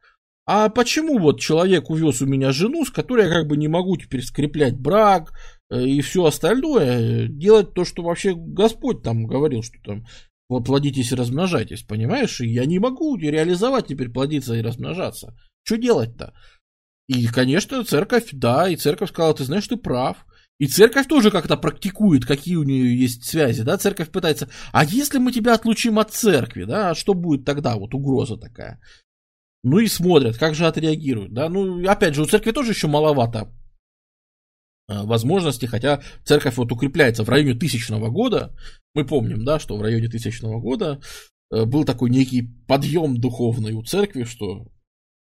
А почему вот человек увез у меня жену, с которой я как бы не могу теперь скреплять брак и все остальное, делать то, что вообще Господь там говорил, что там вот плодитесь и размножайтесь, понимаешь? И я не могу реализовать теперь плодиться и размножаться. Что делать-то? И, конечно, церковь, да, и церковь сказала, ты знаешь, ты прав. И церковь тоже как-то практикует, какие у нее есть связи, да, церковь пытается, а если мы тебя отлучим от церкви, да, что будет тогда, вот угроза такая. Ну и смотрят, как же отреагируют, да, ну, опять же, у церкви тоже еще маловато возможностей, хотя церковь вот укрепляется в районе 1000 года, мы помним, да, что в районе 1000 года был такой некий подъем духовный у церкви, что,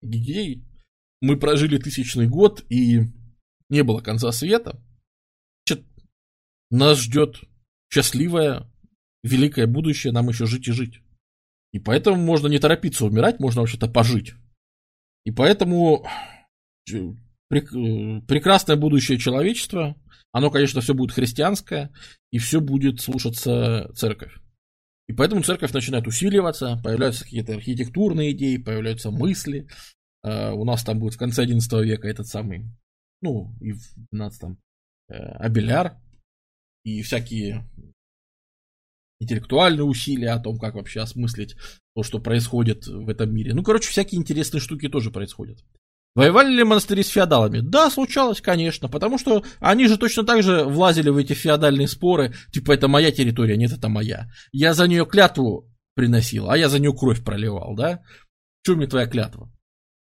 гигей, мы прожили 1000 год, и не было конца света. Нас ждет счастливое, великое будущее, нам еще жить и жить. И поэтому можно не торопиться умирать, можно вообще-то пожить. И поэтому прекрасное будущее человечества, оно, конечно, все будет христианское, и все будет слушаться церковь. И поэтому церковь начинает усиливаться, появляются какие-то архитектурные идеи, появляются мысли. У нас там будет в конце XI века этот самый, ну, и в XII, Абеляр. И всякие интеллектуальные усилия о том, как вообще осмыслить то, что происходит в этом мире. Ну, короче, всякие интересные штуки тоже происходят. Воевали ли монастыри с феодалами? Да, случалось, конечно, потому что они же точно так же влазили в эти феодальные споры, типа, это моя территория, нет, это моя. Я за нее клятву приносил, а я за нее кровь проливал, да? Чё мне твоя клятва?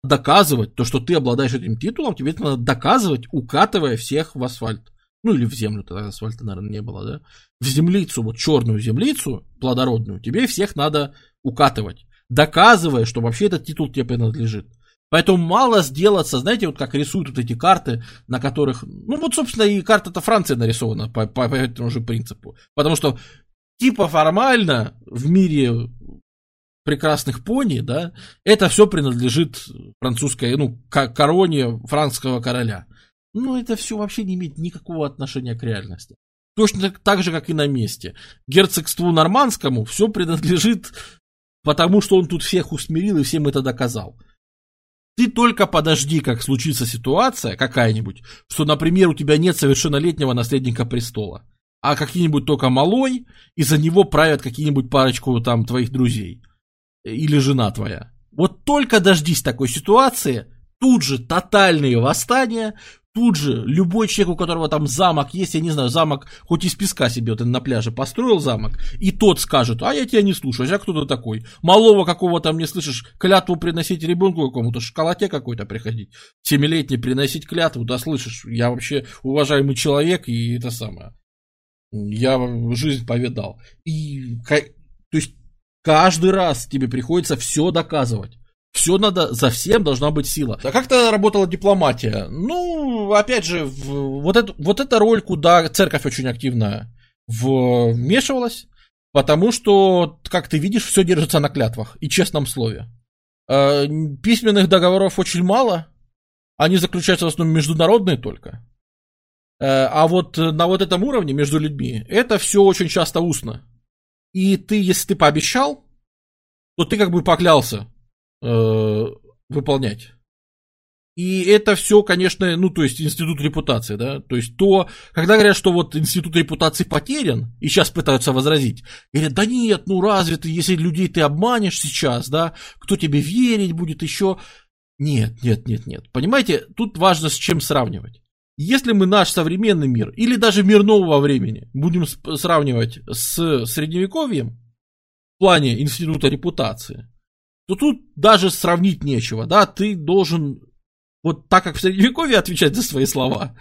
Доказывать то, что ты обладаешь этим титулом, тебе это надо доказывать, укатывая всех в асфальт. Ну, или в землю, тогда асфальта, наверное, не было, да? В землицу, вот черную землицу, плодородную, тебе всех надо укатывать, доказывая, что вообще этот титул тебе принадлежит. Поэтому мало сделаться, знаете, вот как рисуют вот эти карты, на которых... Ну, вот, собственно, и карта-то Франции нарисована по этому же принципу. Потому что, типа, формально в мире прекрасных пони, да, это все принадлежит французской, ну, короне французского короля. Но это все вообще не имеет никакого отношения к реальности. Точно так же, как и на месте. Герцогству нормандскому все принадлежит, потому что он тут всех усмирил и всем это доказал. Ты только подожди, как случится ситуация какая-нибудь, что, например, у тебя нет совершеннолетнего наследника престола, а какие-нибудь только малой, и за него правят какие-нибудь парочку там твоих друзей или жена твоя. Вот только дождись такой ситуации, тут же тотальные восстания, тут же любой человек, у которого там замок есть, я не знаю, замок, хоть из песка себе вот на пляже построил замок, и тот скажет: а я тебя не слушаю, а кто ты такой? Малого какого-то мне слышишь, клятву приносить ребенку какому-то, школоте какой-то приходить, 7-летний приносить клятву, да слышишь, я вообще уважаемый человек, и это самое, я жизнь повидал. И, то есть, каждый раз тебе приходится все доказывать. Все надо, за всем должна быть сила. А как-то работала дипломатия. Ну, опять же, вот эта роль, куда церковь очень активно вмешивалась, потому что, как ты видишь, все держится на клятвах и честном слове. Письменных договоров очень мало, они заключаются в основном международные только. А вот на вот этом уровне между людьми это все очень часто устно. И ты, если ты пообещал, то ты как бы поклялся выполнять. И это все, конечно, ну, то есть институт репутации, да, то есть то, когда говорят, что вот институт репутации потерян, и сейчас пытаются возразить, говорят: да нет, ну разве ты, если людей ты обманешь сейчас, да, кто тебе верить будет еще? Нет. Понимаете, тут важно с чем сравнивать. Если мы наш современный мир, или даже мир нового времени, будем сравнивать с средневековьем в плане института репутации, то тут даже сравнить нечего, да, ты должен, вот так как в средневековье, отвечать за свои слова,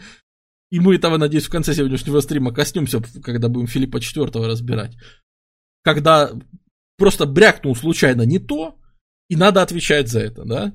и мы этого, надеюсь, в конце сегодняшнего стрима коснемся, когда будем Филиппа IV разбирать, когда просто брякнул случайно не то, и надо отвечать за это, да,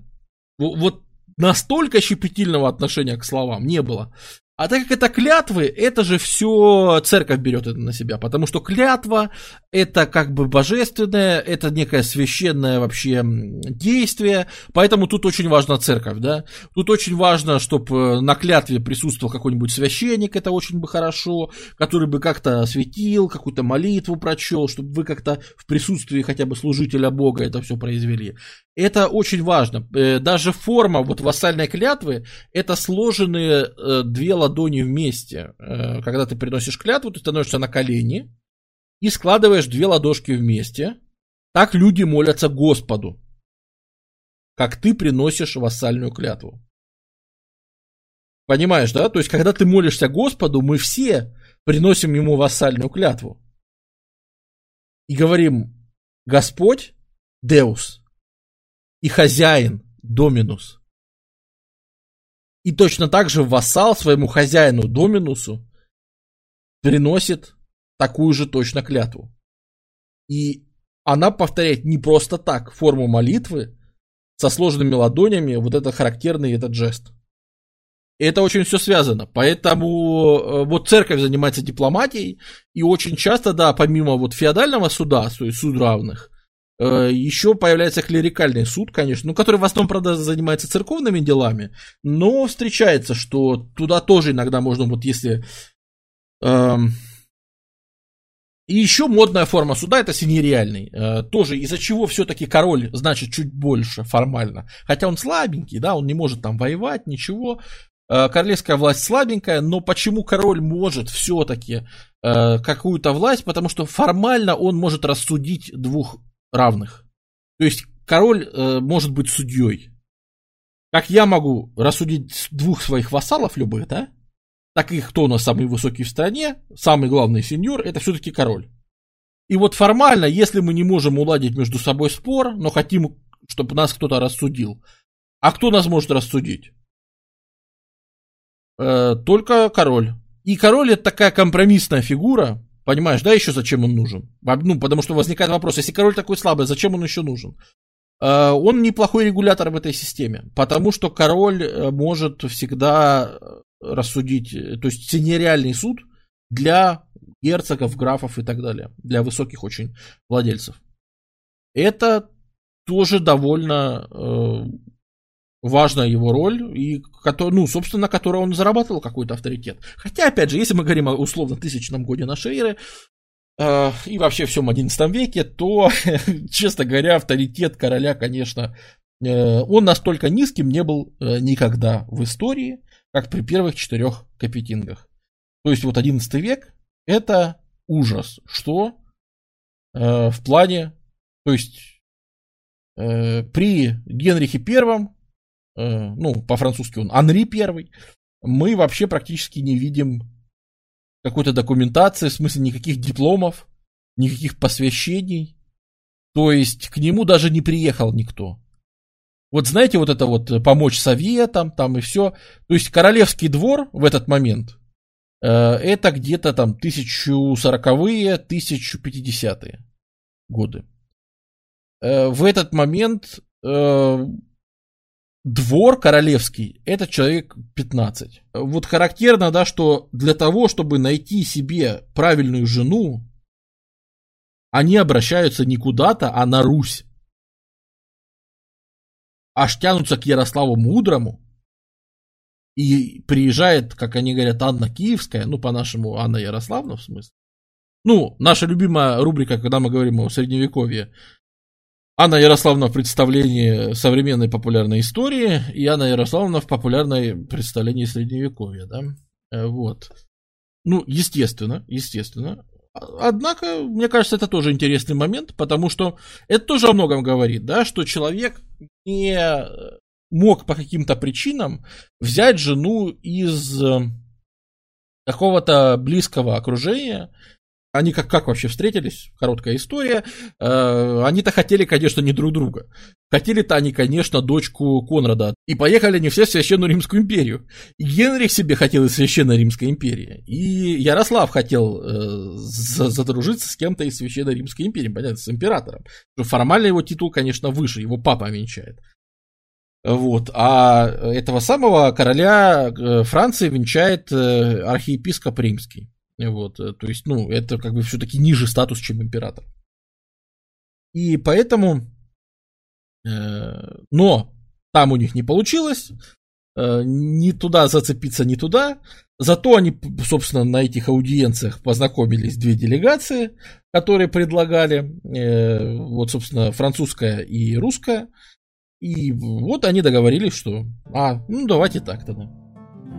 вот настолько щепетильного отношения к словам не было. А так как это клятвы, это же все церковь берет это на себя, потому что клятва – это как бы божественное, это некое священное вообще действие, поэтому тут очень важна церковь, да, тут очень важно, чтобы на клятве присутствовал какой-нибудь священник, это очень бы хорошо, который бы как-то осветил, какую-то молитву прочел, чтобы вы как-то в присутствии хотя бы служителя Бога это все произвели. Это очень важно, даже форма вот вассальной клятвы – это сложенные две ладони вместе. Когда ты приносишь клятву, ты становишься на колени и складываешь две ладошки вместе. Так люди молятся Господу, как ты приносишь вассальную клятву. Понимаешь, да? То есть, когда ты молишься Господу, мы все приносим Ему вассальную клятву. И говорим: Господь, Деус, и хозяин, Доминус. И точно так же вассал своему хозяину Доминусу приносит такую же точно клятву. И она повторяет не просто так форму молитвы со сложенными ладонями, вот это характерный этот жест. И это очень все связано. Поэтому вот церковь занимается дипломатией, и очень часто, да, помимо вот феодального суда, то есть суд равных, еще появляется клерикальный суд, конечно, ну, который в основном, правда, занимается церковными делами, но встречается, что туда тоже иногда можно, вот если... И еще модная форма суда — это синериальный, тоже из-за чего все-таки король значит чуть больше формально, хотя он слабенький, да, он не может там воевать, ничего, королевская власть слабенькая, но почему король может все-таки какую-то власть, потому что формально он может рассудить двух равных. То есть король может быть судьей. Как я могу рассудить двух своих вассалов любых, да? Так и кто у нас самый высокий в стране, самый главный сеньор, это все-таки король. И вот формально, если мы не можем уладить между собой спор, но хотим, чтобы нас кто-то рассудил, а кто нас может рассудить? Только король. И король — это такая компромиссная фигура. Понимаешь, да, еще зачем он нужен? Ну, потому что возникает вопрос, если король такой слабый, зачем он еще нужен? Он неплохой регулятор в этой системе, потому что король может всегда рассудить, то есть сеньориальный суд для герцогов, графов и так далее, для высоких очень владельцев. Это тоже довольно важная его роль, и, ну, собственно, на которой он зарабатывал какой-то авторитет. Хотя, опять же, если мы говорим о условно 1000 годе нашей эры, и вообще всем 11 веке, то, честно говоря, авторитет короля, конечно, он настолько низким не был никогда в истории, как при первых 4 капетингах. То есть вот 11 век – это ужас, что в плане, то есть при Генрихе I, ну, по-французски он Анри I, мы вообще практически не видим какой-то документации, в смысле никаких дипломов, никаких посвящений, то есть к нему даже не приехал никто. Вот знаете, вот это вот помочь советам, там и все, то есть королевский двор в этот момент, это где-то там 1040-е, 1050-е годы. В этот момент двор королевский, это человек 15. Вот характерно, да, что для того, чтобы найти себе правильную жену, они обращаются не куда-то, а на Русь. Аж тянутся к Ярославу Мудрому, и приезжает, как они говорят, Анна Киевская, ну, по-нашему, Анна Ярославна, в смысле. Ну, наша любимая рубрика, когда мы говорим о Средневековье, Анна Ярославна в представлении современной популярной истории и Анна Ярославна в популярной представлении Средневековья, да, вот. Ну, естественно, естественно. Однако, мне кажется, это тоже интересный момент, потому что это тоже о многом говорит, да, что человек не мог по каким-то причинам взять жену из какого-то близкого окружения. Они как вообще встретились? Короткая история. Они-то хотели, конечно, не друг друга. Хотели-то они, конечно, дочку Конрада. И поехали они все в Священную Римскую империю. И Генрих себе хотел из Священной Римской империи. И Ярослав хотел задружиться с кем-то из Священной Римской империи, понятно, с императором. Формально его титул, конечно, выше, его папа венчает. Вот. А этого самого короля Франции венчает архиепископ Римский. Вот, то есть, ну, это как бы все-таки ниже статус, чем император. И поэтому, но там у них не получилось, ни туда зацепиться, ни туда. Зато они, собственно, на этих аудиенциях познакомились две делегации, которые предлагали, вот, собственно, французская и русская. И вот они договорились, что, ну, давайте так-то. Да.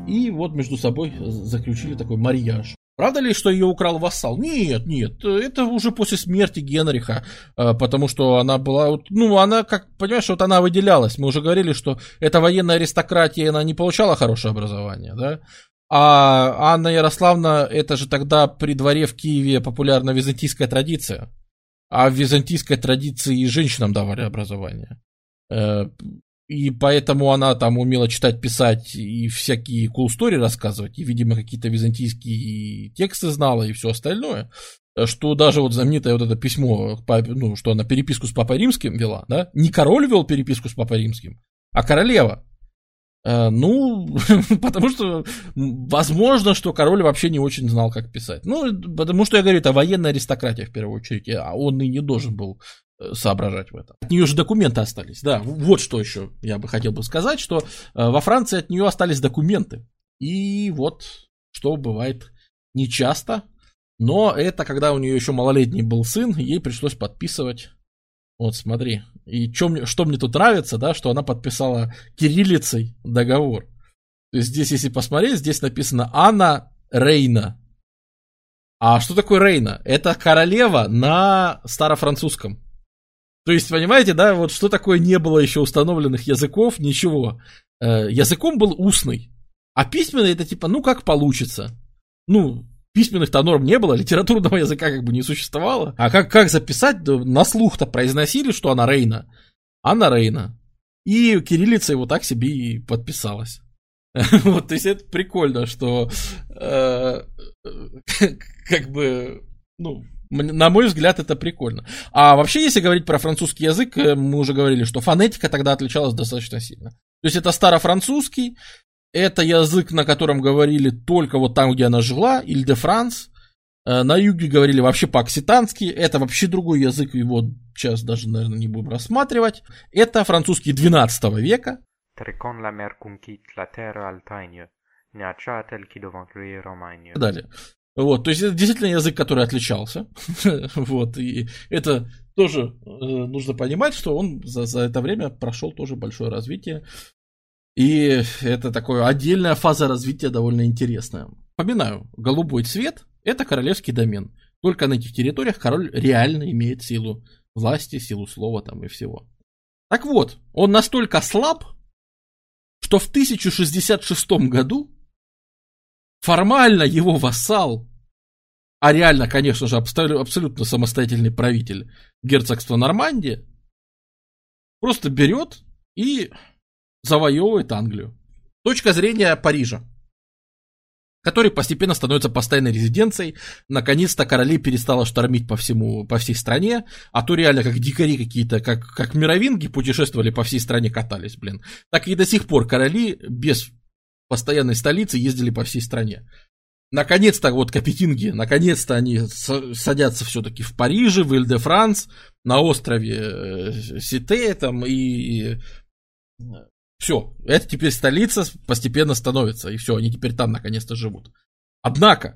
И вот между собой заключили такой марияж. Правда ли, что ее украл вассал? Нет, нет, это уже после смерти Генриха, потому что она была, ну, она, как, понимаешь, вот она выделялась. Мы уже говорили, что эта военная аристократия, она не получала хорошее образование, да? А Анна Ярославна, это же тогда при дворе в Киеве популярна византийская традиция. А в византийской традиции женщинам давали образование. И поэтому она там умела читать, писать и всякие cool story рассказывать, и, видимо, какие-то византийские тексты знала и все остальное, что даже вот знаменитое вот это письмо, ну, что она переписку с Папой Римским вела, да, не король вел переписку с Папой Римским, а королева. Ну, потому что, возможно, что король вообще не очень знал, как писать. Ну, потому что, я говорю, это военная аристократия, в первую очередь, а он и не должен был соображать в этом. От нее же документы остались, да, вот что еще я бы хотел бы сказать, что во Франции от нее остались документы, и вот что бывает нечасто, но это когда у нее еще малолетний был сын, ей пришлось подписывать, вот смотри, и что мне тут нравится, да, что она подписала кириллицей договор, то есть здесь, если посмотреть, здесь написано Анна Рейна, а что такое Рейна? Это королева на старофранцузском. То есть, понимаете, да, вот что такое не было еще установленных языков, ничего. Языком был устный, а письменный это типа, ну как получится. Ну, письменных-то норм не было, литературного языка как бы не существовало. А как записать? Да, на слух-то произносили, что она Рейна. Анна Рейна. И кириллица его так себе и подписалась. Вот, то есть это прикольно, что как бы, ну, На мой взгляд, это прикольно. А вообще, если говорить про французский язык, мы уже говорили, что фонетика тогда отличалась достаточно сильно. То есть это старофранцузский, это язык, на котором говорили только вот там, где она жила, Иль-де-Франс. На юге говорили вообще по-окситански, это вообще другой язык, его сейчас даже, наверное, не будем рассматривать. Это французский 12 века. Далее. Вот, то есть это действительно язык, который отличался. Вот, и это тоже нужно понимать, что он за это время прошел тоже большое развитие. И это такая отдельная фаза развития довольно интересная. Напоминаю, голубой цвет – это королевский домен. Только на этих территориях король реально имеет силу власти, силу слова там и всего. Так вот, он настолько слаб, что в 1066 году формально его вассал, а реально, конечно же, абсолютно самостоятельный правитель герцогства Нормандия, просто берет и завоевывает Англию. Точка зрения Парижа, который постепенно становится постоянной резиденцией. Наконец-то королей перестало штормить по всей стране, а то реально как дикари какие-то, как меровинги путешествовали по всей стране, катались, блин. Так и до сих пор короли без постоянной столицы ездили по всей стране. Наконец-то вот капетинги, наконец-то они садятся все-таки в Париже, в Иль-де-Франс, на острове Сите там и... Все, это теперь столица постепенно становится, и все, они теперь там наконец-то живут. Однако,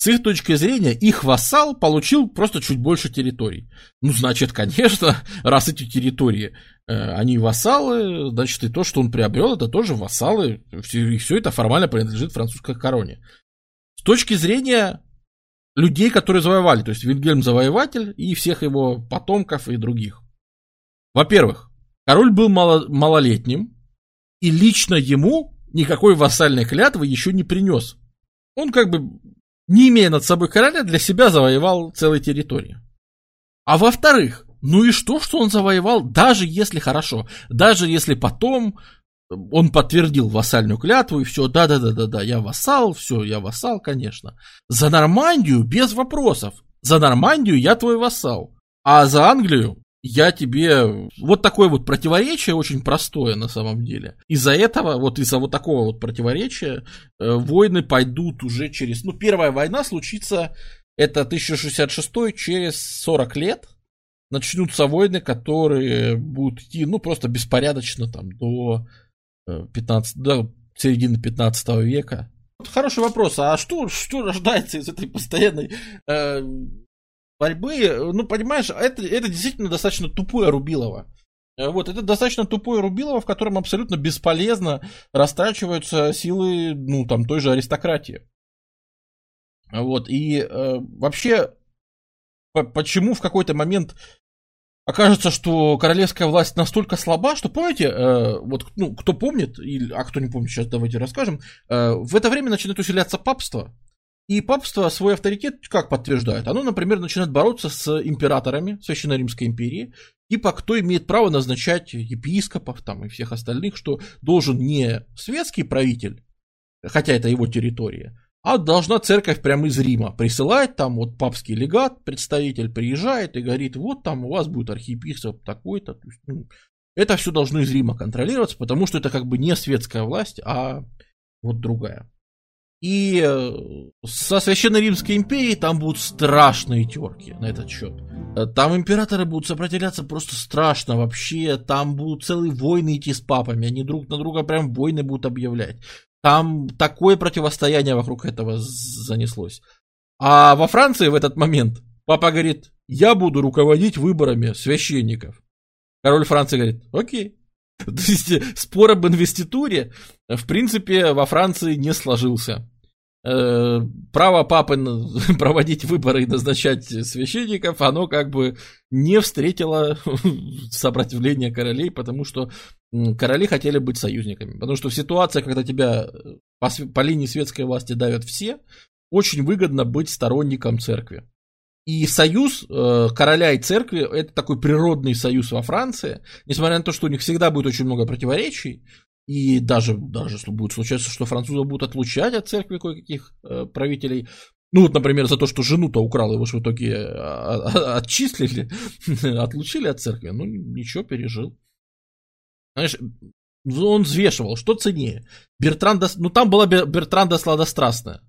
с их точки зрения, их вассал получил просто чуть больше территорий. Ну, значит, конечно, раз эти территории, они вассалы, значит, и то, что он приобрел, это тоже вассалы, и все это формально принадлежит французской короне. С точки зрения людей, которые завоевали, то есть Вильгельм Завоеватель и всех его потомков и других. Во-первых, король был малолетним, и лично ему никакой вассальной клятвы еще не принес. Он как бы, не имея над собой короля, для себя завоевал целые территории. А во-вторых, ну и что, что он завоевал, даже если хорошо, даже если потом он подтвердил вассальную клятву и все, да-да-да-да-да, я вассал, все, я вассал, конечно. За Нормандию без вопросов, за Нормандию я твой вассал, а за Англию я тебе... Вот такое вот противоречие очень простое на самом деле. Из-за этого, вот из-за вот такого вот противоречия войны пойдут уже через... Ну, первая война случится, это 1066, через 40 лет начнутся войны, которые будут идти, ну, просто беспорядочно там до середины 15 века. Вот хороший вопрос, а что рождается из этой постоянной... борьбы, ну, понимаешь, это действительно достаточно тупое рубилово. Вот, это достаточно тупое рубилово, в котором абсолютно бесполезно растрачиваются силы, ну, там, той же аристократии. Вот, и вообще, почему в какой-то момент окажется, что королевская власть настолько слаба, что, помните, вот, ну, кто помнит, а кто не помнит, сейчас давайте расскажем, в это время начинает усиляться папство. И папство свой авторитет как подтверждает? Оно, например, начинает бороться с императорами Священной Римской империи, типа кто имеет право назначать епископов там и всех остальных, что должен не светский правитель, хотя это его территория, а должна церковь прямо из Рима присылать, там вот папский легат, представитель приезжает и говорит, вот там у вас будет архиепископ такой-то. То есть, ну, это все должно из Рима контролироваться, потому что это как бы не светская власть, а вот другая. И со Священной Римской империей там будут страшные терки на этот счет. Там императоры будут сопротивляться просто страшно вообще. Там будут целые войны идти с папами. Они друг на друга прям войны будут объявлять. Там такое противостояние вокруг этого занеслось. А во Франции в этот момент папа говорит, я буду руководить выборами священников. Король Франции говорит, окей. То есть спор об инвеституре, в принципе, во Франции не сложился. Право папы проводить выборы и назначать священников, оно как бы не встретило сопротивления королей, потому что короли хотели быть союзниками. Потому что в ситуации, когда тебя по линии светской власти давят все, очень выгодно быть сторонником церкви. И союз короля и церкви – это такой природный союз во Франции, несмотря на то, что у них всегда будет очень много противоречий, и даже будет случаться, что французов будут отлучать от церкви кое-каких правителей, Ну вот, например, за то, что жену-то украл, его же в итоге отчислили, отлучили от церкви, ну ничего, пережил. Знаешь, он взвешивал, что ценнее. Ну там была Бертранда Сладострастная.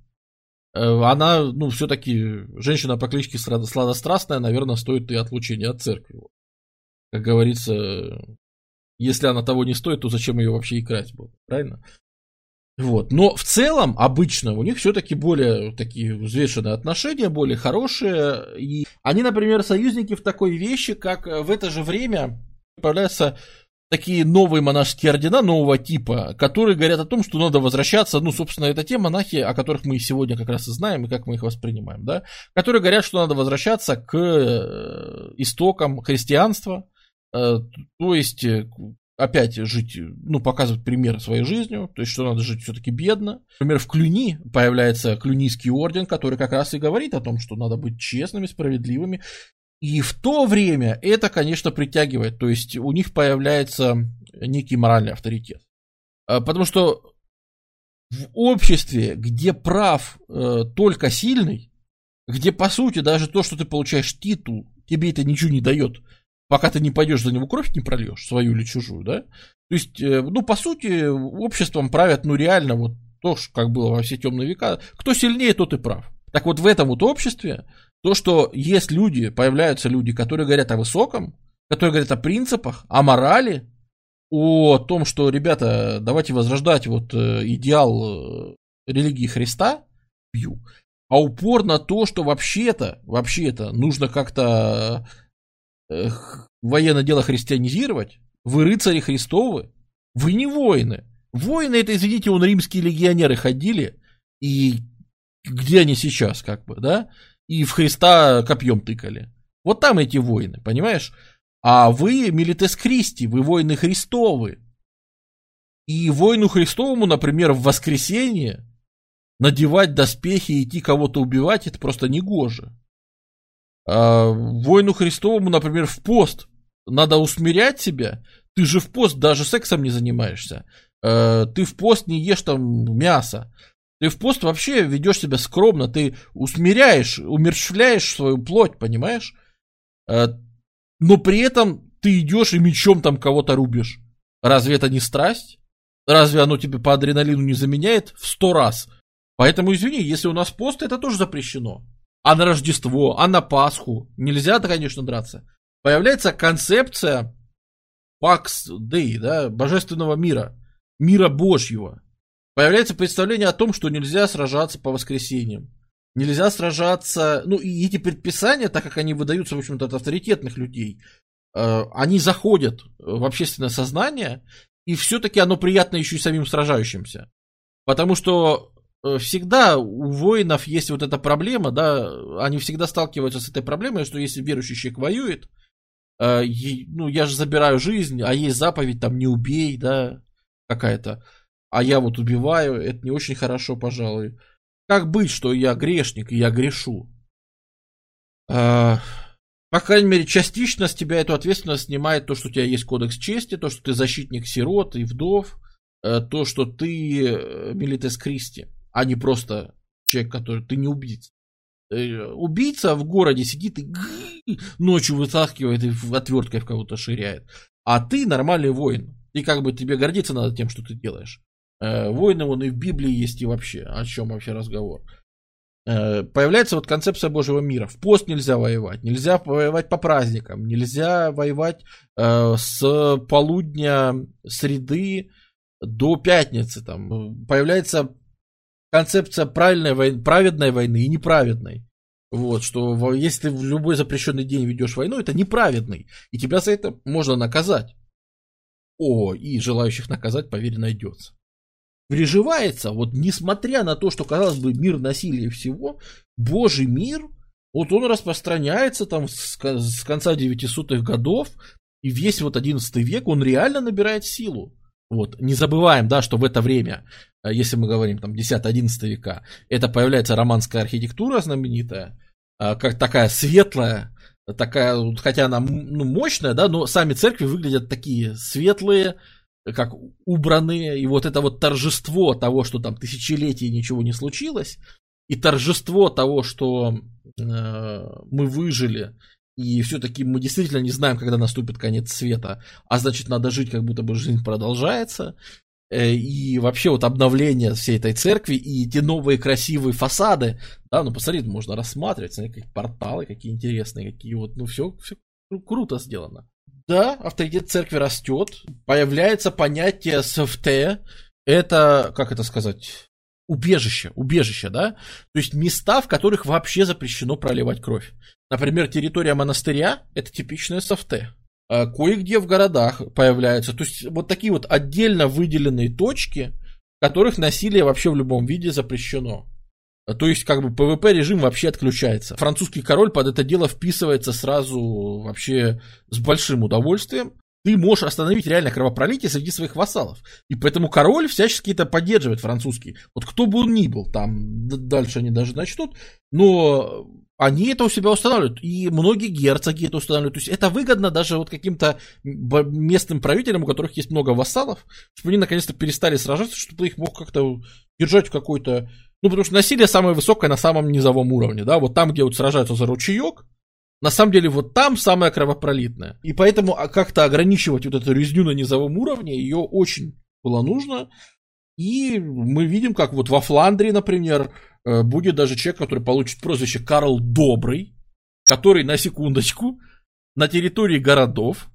Она, ну, все-таки женщина по кличке Сладострастная, наверное, стоит и отлучения от церкви. Как говорится, если она того не стоит, то зачем ее вообще играть было, правильно? Вот. Но в целом, обычно, у них все-таки более такие взвешенные отношения, более хорошие. И они, например, союзники в такой вещи, как в это же время появляются такие новые монашеские ордена нового типа, которые говорят о том, что надо возвращаться. Ну, собственно, это те монахи, о которых мы сегодня как раз и знаем, и как мы их воспринимаем, да? Которые говорят, что надо возвращаться к истокам христианства, то есть опять жить, ну, показывать пример своей жизнью, то есть, что надо жить все-таки бедно. Например, в Клюни появляется Клюнийский орден, который как раз и говорит о том, что надо быть честными, справедливыми. И в то время это, конечно, притягивает, то есть, у них появляется некий моральный авторитет. Потому что в обществе, где прав только сильный, где, по сути, даже то, что ты получаешь титул, тебе это ничего не дает, пока ты не пойдешь за него, кровь не прольешь, свою или чужую, да? То есть, ну, по сути, обществом правят, ну, реально, вот то, как было во все темные века, кто сильнее, тот и прав. Так вот, в этом вот обществе, то, что есть люди, появляются люди, которые говорят о высоком, которые говорят о принципах, о морали, о том, что, ребята, давайте возрождать вот идеал религии Христа, а упор на то, что вообще-то нужно как-то военное дело христианизировать, вы рыцари Христовы, вы не воины. Воины это, извините, римские легионеры ходили, и где они сейчас, как бы, да, и в Христа копьем тыкали. Вот там эти воины, понимаешь? А вы милитес Христи, вы воины Христовы. И воину Христовому, например, в воскресенье надевать доспехи и идти кого-то убивать, это просто негоже. Воину Христовому, например, в пост надо усмирять себя. Ты же в пост даже сексом не занимаешься. Ты в пост не ешь там мясо. Ты в пост вообще ведешь себя скромно. Ты усмиряешь, умерщвляешь свою плоть, понимаешь? Но при этом ты идешь и мечом там кого-то рубишь. Разве это не страсть? Разве оно тебе по адреналину не заменяет в 100 раз? Поэтому, извини, если у нас пост, это тоже запрещено. А на Рождество, а на Пасху нельзя-то, конечно, драться. Появляется концепция Pax Dei, да, божественного мира, мира Божьего. Появляется представление о том, что нельзя сражаться по воскресеньям. Нельзя сражаться... Ну, и эти предписания, так как они выдаются, в общем-то, от авторитетных людей, они заходят в общественное сознание, и все-таки оно приятно еще и самим сражающимся. Потому что... Всегда у воинов есть вот эта проблема, да, они всегда сталкиваются с этой проблемой, что если верующий человек воюет, ну, я же забираю жизнь, а есть заповедь, там, не убей, да, какая-то, а я вот убиваю, это не очень хорошо, пожалуй. Как быть, что я грешник, и я грешу? По крайней мере, частично с тебя эту ответственность снимает то, что у тебя есть кодекс чести, то, что ты защитник сирот и вдов, то, что ты милитес Христи. А не просто человек, который... Ты не убийца. Убийца в городе сидит и ночью вытаскивает и отверткой в кого-то ширяет. А ты нормальный воин. И как бы тебе гордиться надо тем, что ты делаешь. Воины, вон, и в Библии есть, и вообще. О чем вообще разговор? Появляется вот концепция Божьего мира. В пост нельзя воевать по праздникам, нельзя воевать с полудня, среды до пятницы. Там появляется... Концепция праведной войны и неправедной. Вот, что если ты в любой запрещенный день ведешь войну, это неправедный. И тебя за это можно наказать. И желающих наказать, поверь, найдется. Приживается, вот несмотря на то, что, казалось бы, мир насилия и всего, Божий мир, вот он распространяется там с конца 900-х годов, и весь вот 11 век он реально набирает силу. Вот, не забываем, да, что в это время, если мы говорим там 10-11 века, это появляется романская архитектура знаменитая, как такая светлая, такая, хотя она, ну, мощная, да, но сами церкви выглядят такие светлые, как убранные, и вот это вот торжество того, что там тысячелетия ничего не случилось, и торжество того, что мы выжили, и все-таки мы действительно не знаем, когда наступит конец света, а значит, надо жить, как будто бы жизнь продолжается. И вообще вот обновление всей этой церкви и те новые красивые фасады, да, ну посмотри, можно рассматривать, смотри, какие порталы, какие интересные, какие вот, ну все круто сделано. Да, авторитет церкви растет, появляется понятие СФТ, это, как это сказать, убежище, да, то есть места, в которых вообще запрещено проливать кровь. Например, территория монастыря, это типичное СФТ. Кое-где в городах появляются. То есть вот такие вот отдельно выделенные точки, в которых насилие вообще в любом виде запрещено. То есть как бы ПВП режим вообще отключается. Французский король под это дело вписывается сразу вообще с большим удовольствием. Ты можешь остановить реально кровопролитие среди своих вассалов. И поэтому король всячески это поддерживает французский. Вот кто бы он ни был, там дальше они даже начнут, но... Они это у себя устанавливают, и многие герцоги это устанавливают. То есть это выгодно даже вот каким-то местным правителям, у которых есть много вассалов, чтобы они наконец-то перестали сражаться, чтобы их мог как-то держать в какой-то... Ну, потому что насилие самое высокое на самом низовом уровне, да, вот там, где вот сражаются за ручеек, на самом деле вот там самое кровопролитное. И поэтому как-то ограничивать вот эту резню на низовом уровне, ее очень было нужно. И мы видим, как вот во Фландрии, например, будет даже человек, который получит прозвище Карл Добрый, который, на секундочку, на территории городов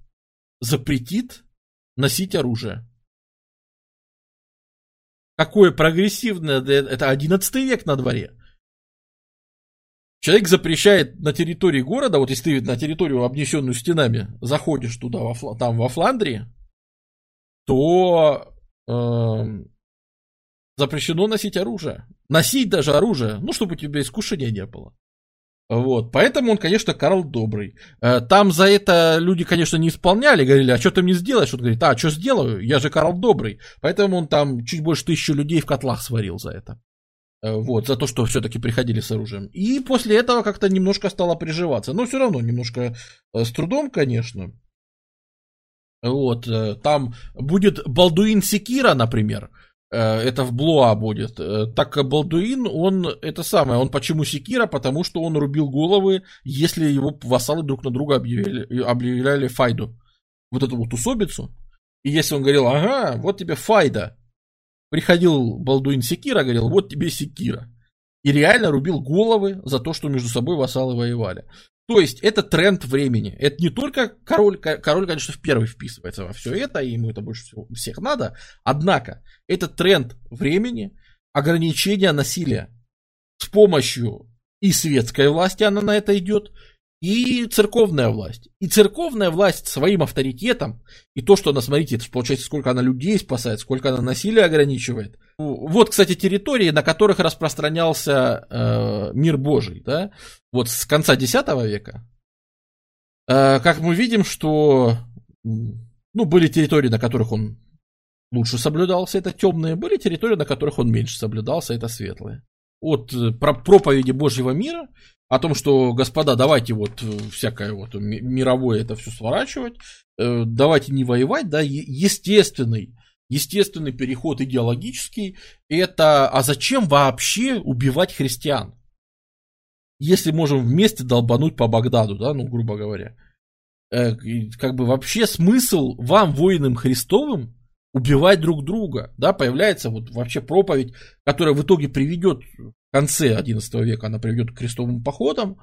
запретит носить оружие. Какое прогрессивное, это 11 век на дворе. Человек запрещает на территории города, вот если ты на территорию, обнесенную стенами, заходишь туда, там во Фландрии, то... запрещено носить оружие. Носить даже оружие, ну, чтобы у тебя искушения не было. Вот, поэтому он, конечно, Карл Добрый. Там за это люди, конечно, не исполняли, говорили, а что ты мне сделаешь? Он говорит, а, что сделаю? Я же Карл Добрый. Поэтому он там чуть больше 1000 людей в котлах сварил за это. Вот, за то, что все-таки приходили с оружием. И после этого как-то немножко стало приживаться. Но все равно немножко с трудом, конечно. Вот, там будет Балдуин Секира, например. Это в Блуа будет. Так как Балдуин, он это самое, он почему секира? Потому что он рубил головы, если его вассалы друг на друга объявляли файду. Вот эту вот усобицу. И если он говорил, ага, вот тебе файда. Приходил Балдуин Секира, говорил, вот тебе секира. И реально рубил головы за то, что между собой вассалы воевали. То есть это тренд времени. Это не только король, конечно, в первый вписывается во все это, и ему это больше всех надо. Однако, это тренд времени, ограничение насилия. С помощью и светской власти она на это идет, и церковная власть. И церковная власть своим авторитетом, и то, что она, смотрите, получается, сколько она людей спасает, сколько она насилия ограничивает. Вот, кстати, территории, на которых распространялся мир Божий, да, вот с конца X века, как мы видим, что, ну, были территории, на которых он лучше соблюдался, это темные, были территории, на которых он меньше соблюдался, это светлые. От проповеди Божьего мира, о том, что, господа, давайте вот всякое вот мировое это все сворачивать, давайте не воевать, да, естественный переход идеологический, это, а зачем вообще убивать христиан, если можем вместе долбануть по Багдаду, да, ну, грубо говоря, как бы вообще смысл вам, воинам Христовым, убивать друг друга, да, появляется вот вообще проповедь, которая в итоге приведет в конце XI века, она приведет к крестовым походам,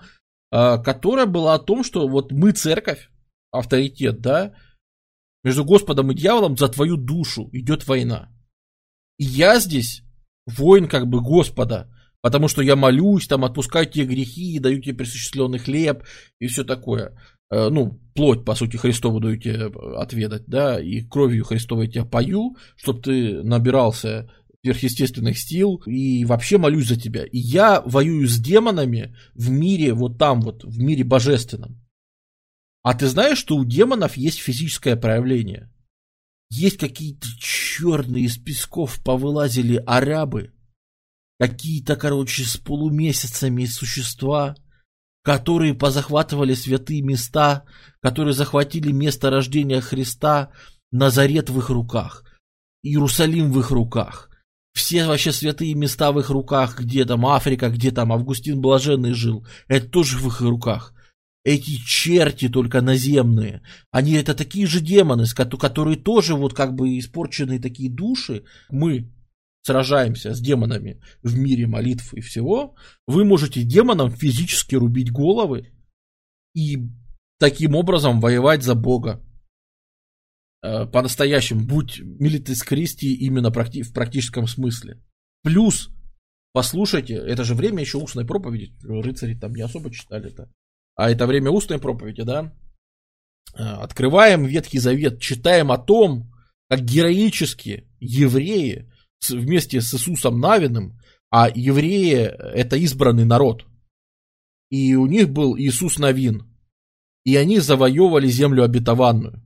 которая была о том, что вот мы церковь, авторитет, да, между Господом и дьяволом за твою душу идет война. И я здесь воин как бы Господа, потому что я молюсь, там отпускаю тебе грехи, даю тебе пресуществленный хлеб и все такое. Ну, плоть, по сути, Христову даю тебе отведать, да, и кровью Христовой тебя пою, чтобы ты набирался сверхъестественных сил, и вообще молюсь за тебя. И я воюю с демонами в мире вот там вот, в мире божественном. А ты знаешь, что у демонов есть физическое проявление? Есть какие-то черные из песков повылазили арабы, какие-то, короче, с полумесяцами существа, которые позахватывали святые места, которые захватили место рождения Христа, Назарет в их руках, Иерусалим в их руках. Все вообще святые места в их руках, где там Африка, где там Августин Блаженный жил, это тоже в их руках. Эти черти только наземные, они это такие же демоны, которые тоже вот как бы испорченные такие души. Мы сражаемся с демонами в мире молитв и всего. Вы можете демонам физически рубить головы и таким образом воевать за Бога. По-настоящему, будь Милитис Кристи именно в практическом смысле. Плюс, послушайте, это же время еще устной проповеди, рыцари там не особо читали-то, а это время устной проповеди, да? Открываем Ветхий Завет, читаем о том, как героически евреи вместе с Иисусом Навиным, а евреи это избранный народ, и у них был Иисус Навин, и они завоевывали землю обетованную,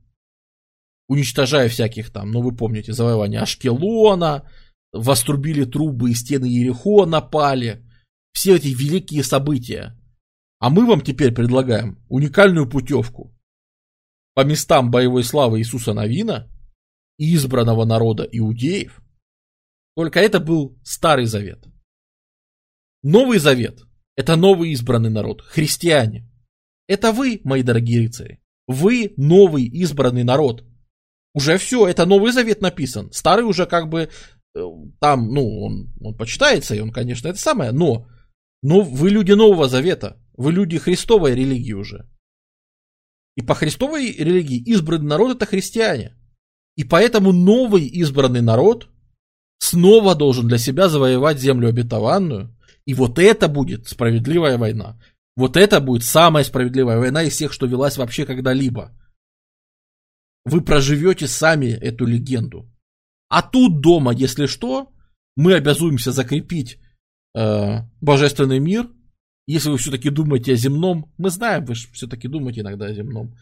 уничтожая всяких там, ну вы помните, завоевание Ашкелона, вострубили трубы и стены Иерихо напали, все эти великие события. А мы вам теперь предлагаем уникальную путевку по местам боевой славы Иисуса Навина и избранного народа иудеев. Только это был Старый Завет. Новый Завет – это новый избранный народ, христиане. Это вы, мои дорогие рыцари, вы новый избранный народ. Уже все, это Новый Завет написан. Старый уже как бы там, ну, он почитается, и он, конечно, это самое, но вы люди Нового Завета, вы люди Христовой религии уже. И по Христовой религии избранный народ – это христиане. И поэтому новый избранный народ снова должен для себя завоевать землю обетованную. И вот это будет справедливая война. Вот это будет самая справедливая война из всех, что велась вообще когда-либо. Вы проживете сами эту легенду. А тут дома, если что, мы обязуемся закрепить божественный мир. Если вы все-таки думаете о земном, мы знаем, вы же все-таки думаете иногда о земном,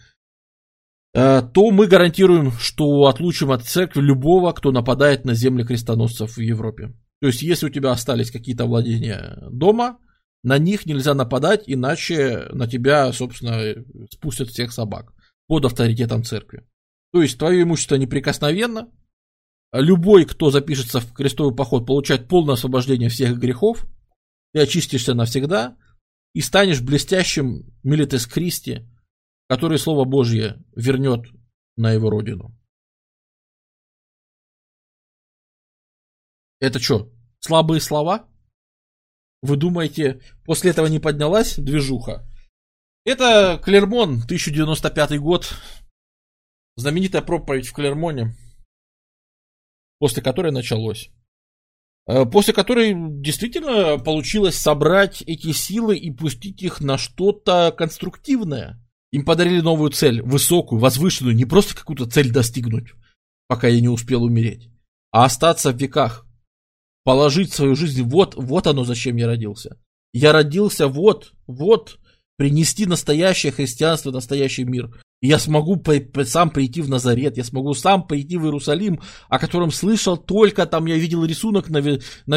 то мы гарантируем, что отлучим от церкви любого, кто нападает на земли крестоносцев в Европе. То есть, если у тебя остались какие-то владения дома, на них нельзя нападать, иначе на тебя, собственно, спустят всех собак под авторитетом церкви. То есть, твое имущество неприкосновенно, любой, кто запишется в крестовый поход, получает полное освобождение всех грехов, ты очистишься навсегда и станешь блестящим Милитес Кристи, который Слово Божье вернет на его родину. Это что, слабые слова? Вы думаете, после этого не поднялась движуха? Это Клермон, 1095 год. Знаменитая проповедь в Клермоне, после которой началось. После которой действительно получилось собрать эти силы и пустить их на что-то конструктивное. Им подарили новую цель, высокую, возвышенную, не просто какую-то цель достигнуть, пока я не успел умереть, а остаться в веках, положить свою жизнь, вот оно, зачем я родился. Я родился вот, принести настоящее христианство, настоящий мир. Я смогу сам прийти в Назарет, я смогу сам прийти в Иерусалим, о котором слышал только там, я видел рисунок на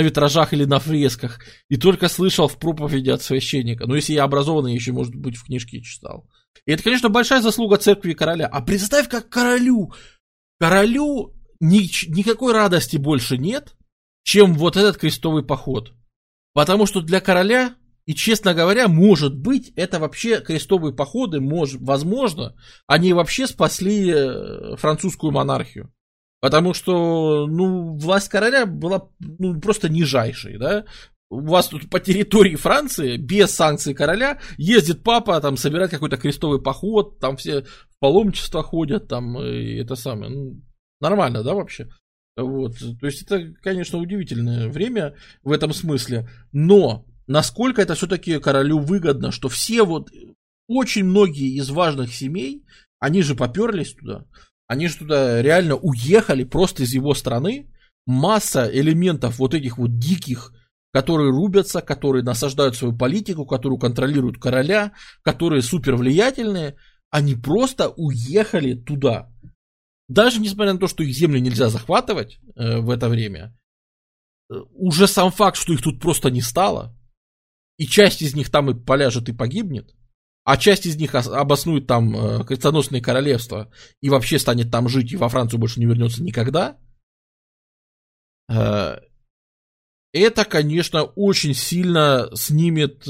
витражах или на фресках, и только слышал в проповеди от священника. Но если я образованный, еще, может быть, в книжке читал. И это, конечно, большая заслуга церкви и короля. А представь, как королю никакой радости больше нет, чем вот этот крестовый поход. Потому что для короля... И, честно говоря, может быть, это вообще крестовые походы, возможно, они вообще спасли французскую монархию. Потому что, власть короля была, просто нижайшей, да. У вас тут по территории Франции, без санкций короля, ездит папа, там, собирать какой-то крестовый поход, там все в паломничество ходят, там, и это самое, нормально, да, вообще. Вот, то есть это, конечно, удивительное время в этом смысле, но... Насколько это все-таки королю выгодно, что все очень многие из важных семей, они же поперлись туда, они же туда реально уехали просто из его страны, масса элементов вот этих вот диких, которые рубятся, которые насаждают свою политику, которую контролируют короля, которые супервлиятельные, они просто уехали туда. Даже несмотря на то, что их земли нельзя захватывать в это время, уже сам факт, что их тут просто не стало, и часть из них там и поляжет, и погибнет, а часть из них обоснует там крестоносные королевства и вообще станет там жить, и во Францию больше не вернется никогда. это, конечно, очень сильно снимет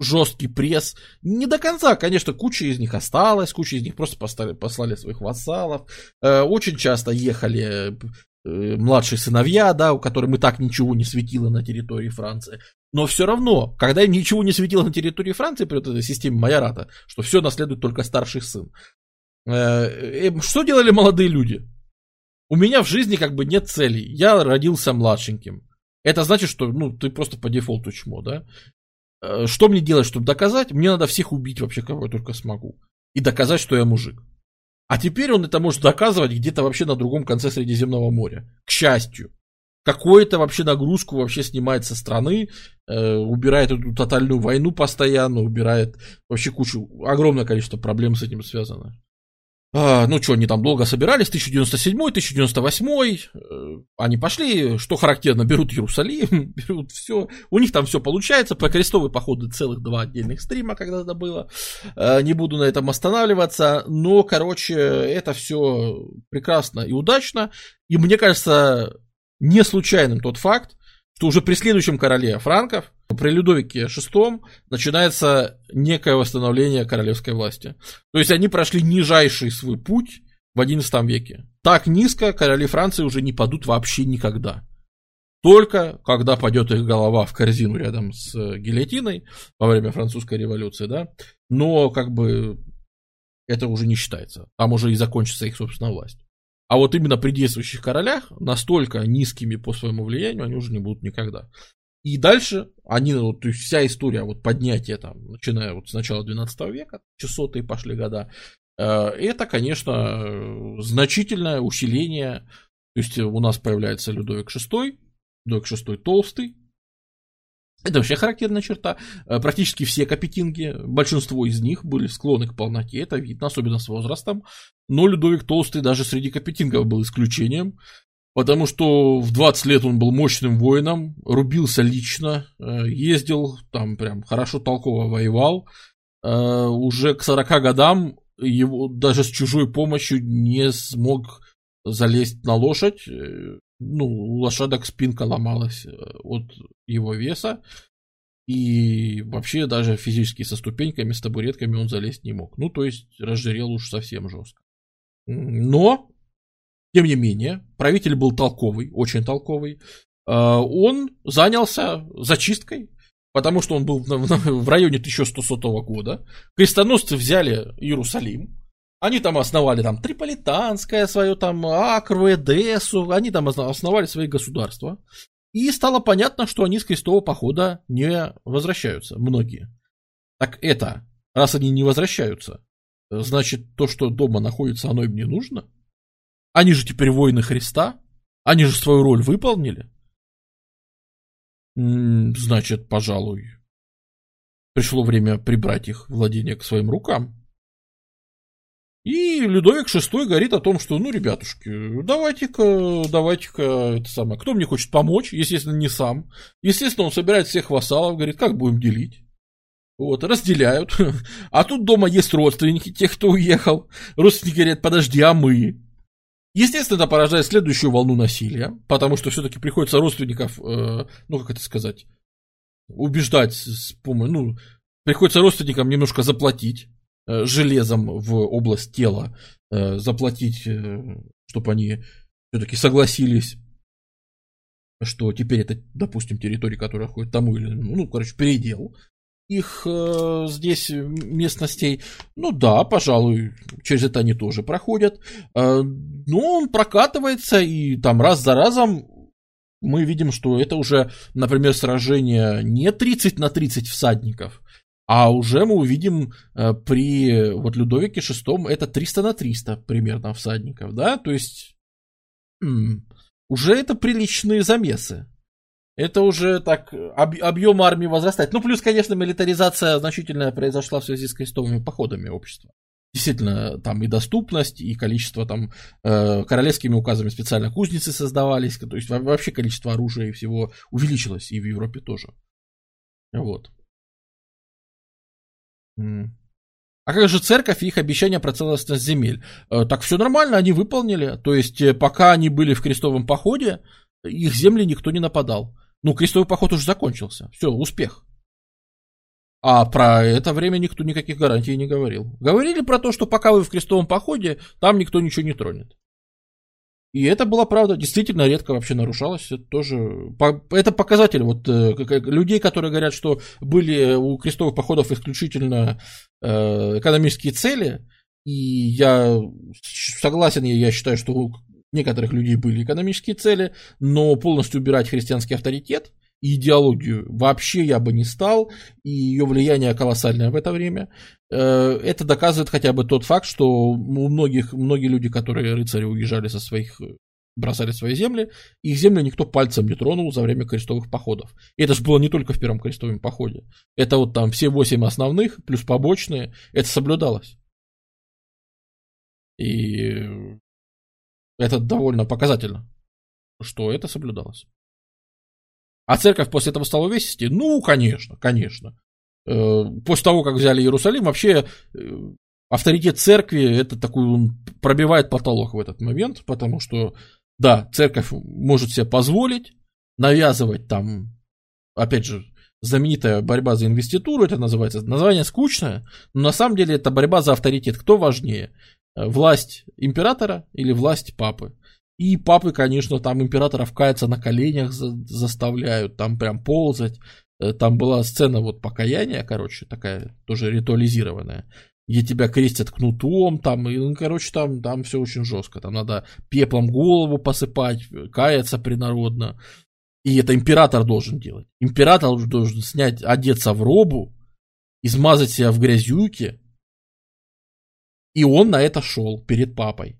жесткий пресс. Не до конца, конечно, куча из них осталась, куча из них просто послали своих вассалов. Очень часто ехали младшие сыновья, да, у которых и так ничего не светило на территории Франции. Но все равно, когда им ничего не светило на территории Франции, при вот этой системе майората, что все наследует только старший сын. Что делали молодые люди? У меня в жизни как бы нет целей. Я родился младшеньким. Это значит, что ну, ты просто по дефолту чмо, да? Что мне делать, чтобы доказать? Мне надо всех убить вообще, кого я только смогу. И доказать, что я мужик. А теперь он это может доказывать где-то вообще на другом конце Средиземного моря. К счастью. Какую-то вообще нагрузку вообще снимает со страны, убирает эту тотальную войну постоянно, убирает вообще кучу, огромное количество проблем с этим связано. Ну что, они там долго собирались, 1097-1098, они пошли, что характерно, берут Иерусалим, берут все, у них там все получается, про крестовые походы целых 2 отдельных стрима когда-то было, не буду на этом останавливаться, но, короче, это все прекрасно и удачно, и мне кажется, не случайным тот факт, что уже при следующем короле франков, при Людовике VI, начинается некое восстановление королевской власти. То есть они прошли нижайший свой путь в XI веке. Так низко короли Франции уже не падут вообще никогда. Только когда падет их голова в корзину рядом с гильотиной во время французской революции, да. Но как бы это уже не считается. Там уже и закончится их собственная власть. А вот именно при действующих королях настолько низкими по своему влиянию они уже не будут никогда. И дальше они, вот, вся история вот, поднятия, там, начиная вот с начала XII века, 600-е пошли года, это, конечно, значительное усиление. То есть у нас появляется Людовик VI, Людовик VI толстый. Это вообще характерная черта. Практически все капетинги, большинство из них были склонны к полноте, это видно, особенно с возрастом. Но Людовик Толстый даже среди капетингов был исключением, потому что в 20 лет он был мощным воином, рубился лично, ездил, там прям хорошо толково воевал. Уже к 40 годам его даже с чужой помощью не смог залезть на лошадь. Ну, у лошадок спинка ломалась от его веса, и вообще даже физически со ступеньками, с табуретками он залезть не мог. Ну, то есть, разжирел уж совсем жестко. Но, тем не менее, правитель был толковый, очень толковый. Он занялся зачисткой, потому что он был в районе 1100 года. Крестоносцы взяли Иерусалим. Они там основали там Триполитанское свое, там Акру, Эдессу, они там основали свои государства. И стало понятно, что они с крестового похода не возвращаются, многие. Так это, раз они не возвращаются, значит то, что дома находится, оно им не нужно? Они же теперь воины Христа, они же свою роль выполнили. Значит, пожалуй, пришло время прибрать их владение к своим рукам. И Людовик VI говорит о том, что, ну, ребятушки, давайте-ка, это самое, кто мне хочет помочь, естественно, не сам. Естественно, он собирает всех вассалов, говорит, как будем делить? Вот, разделяют. А тут дома есть родственники, тех, кто уехал. Родственники говорят, подожди, а мы? Естественно, это порождает следующую волну насилия, потому что все-таки приходится родственников, ну, как это сказать, убеждать с помощью, ну, приходится родственникам немножко заплатить. Железом в область тела заплатить, чтобы они все-таки согласились, что теперь это, допустим, территория, которая входит тому или иному, ну, короче, передел их здесь местностей. Ну да, пожалуй, через это они тоже проходят. Но он прокатывается, и там раз за разом мы видим, что это уже, например, сражение не 30-30 всадников, а уже мы увидим при вот Людовике VI это 300-300 примерно всадников, да, то есть уже это приличные замесы, это уже так объем армии возрастает, ну плюс, конечно, милитаризация значительная произошла в связи с крестовыми походами общества, действительно, там и доступность, и количество там королевскими указами специально кузницы создавались, то есть вообще количество оружия и всего увеличилось, и в Европе тоже, вот. А как же церковь и их обещания про целостность земель? Так все нормально, они выполнили. То есть, пока они были в крестовом походе, их земли никто не нападал. Ну, крестовый поход уже закончился. Все, успех. А про это время никто никаких гарантий не говорил. Говорили про то, что пока вы в крестовом походе, там никто ничего не тронет. И это была правда. Действительно, редко вообще нарушалось. Это тоже... Это показатель вот людей, которые говорят, что были у крестовых походов исключительно экономические цели. И я согласен, я считаю, что у некоторых людей были экономические цели, но полностью убирать христианский авторитет и идеологию вообще я бы не стал, и ее влияние колоссальное в это время. Это доказывает хотя бы тот факт, что у многие люди, которые рыцари уезжали со своих, бросали свои земли, их земли никто пальцем не тронул за время крестовых походов. И это же было не только в первом крестовом походе. Это вот там все 8 основных, плюс побочные, это соблюдалось. И это довольно показательно, что это соблюдалось. А церковь после этого стала весить? Ну, конечно, конечно. После того, как взяли Иерусалим, вообще авторитет церкви, это такой, он пробивает потолок в этот момент, потому что, да, церковь может себе позволить навязывать там, опять же, знаменитая борьба за инвеституру, это называется, название скучное, но на самом деле это борьба за авторитет. Кто важнее? Власть императора или власть папы? И папы, конечно, там императоров каяться на коленях заставляют, там прям ползать. Там была сцена вот покаяния, короче, такая тоже ритуализированная, где тебя крестят кнутом, там, и, ну, короче, там все очень жестко. Там надо пеплом голову посыпать, каяться принародно. И это император должен делать. Император должен снять, одеться в робу, измазать себя в грязюке. И он на это шел перед папой.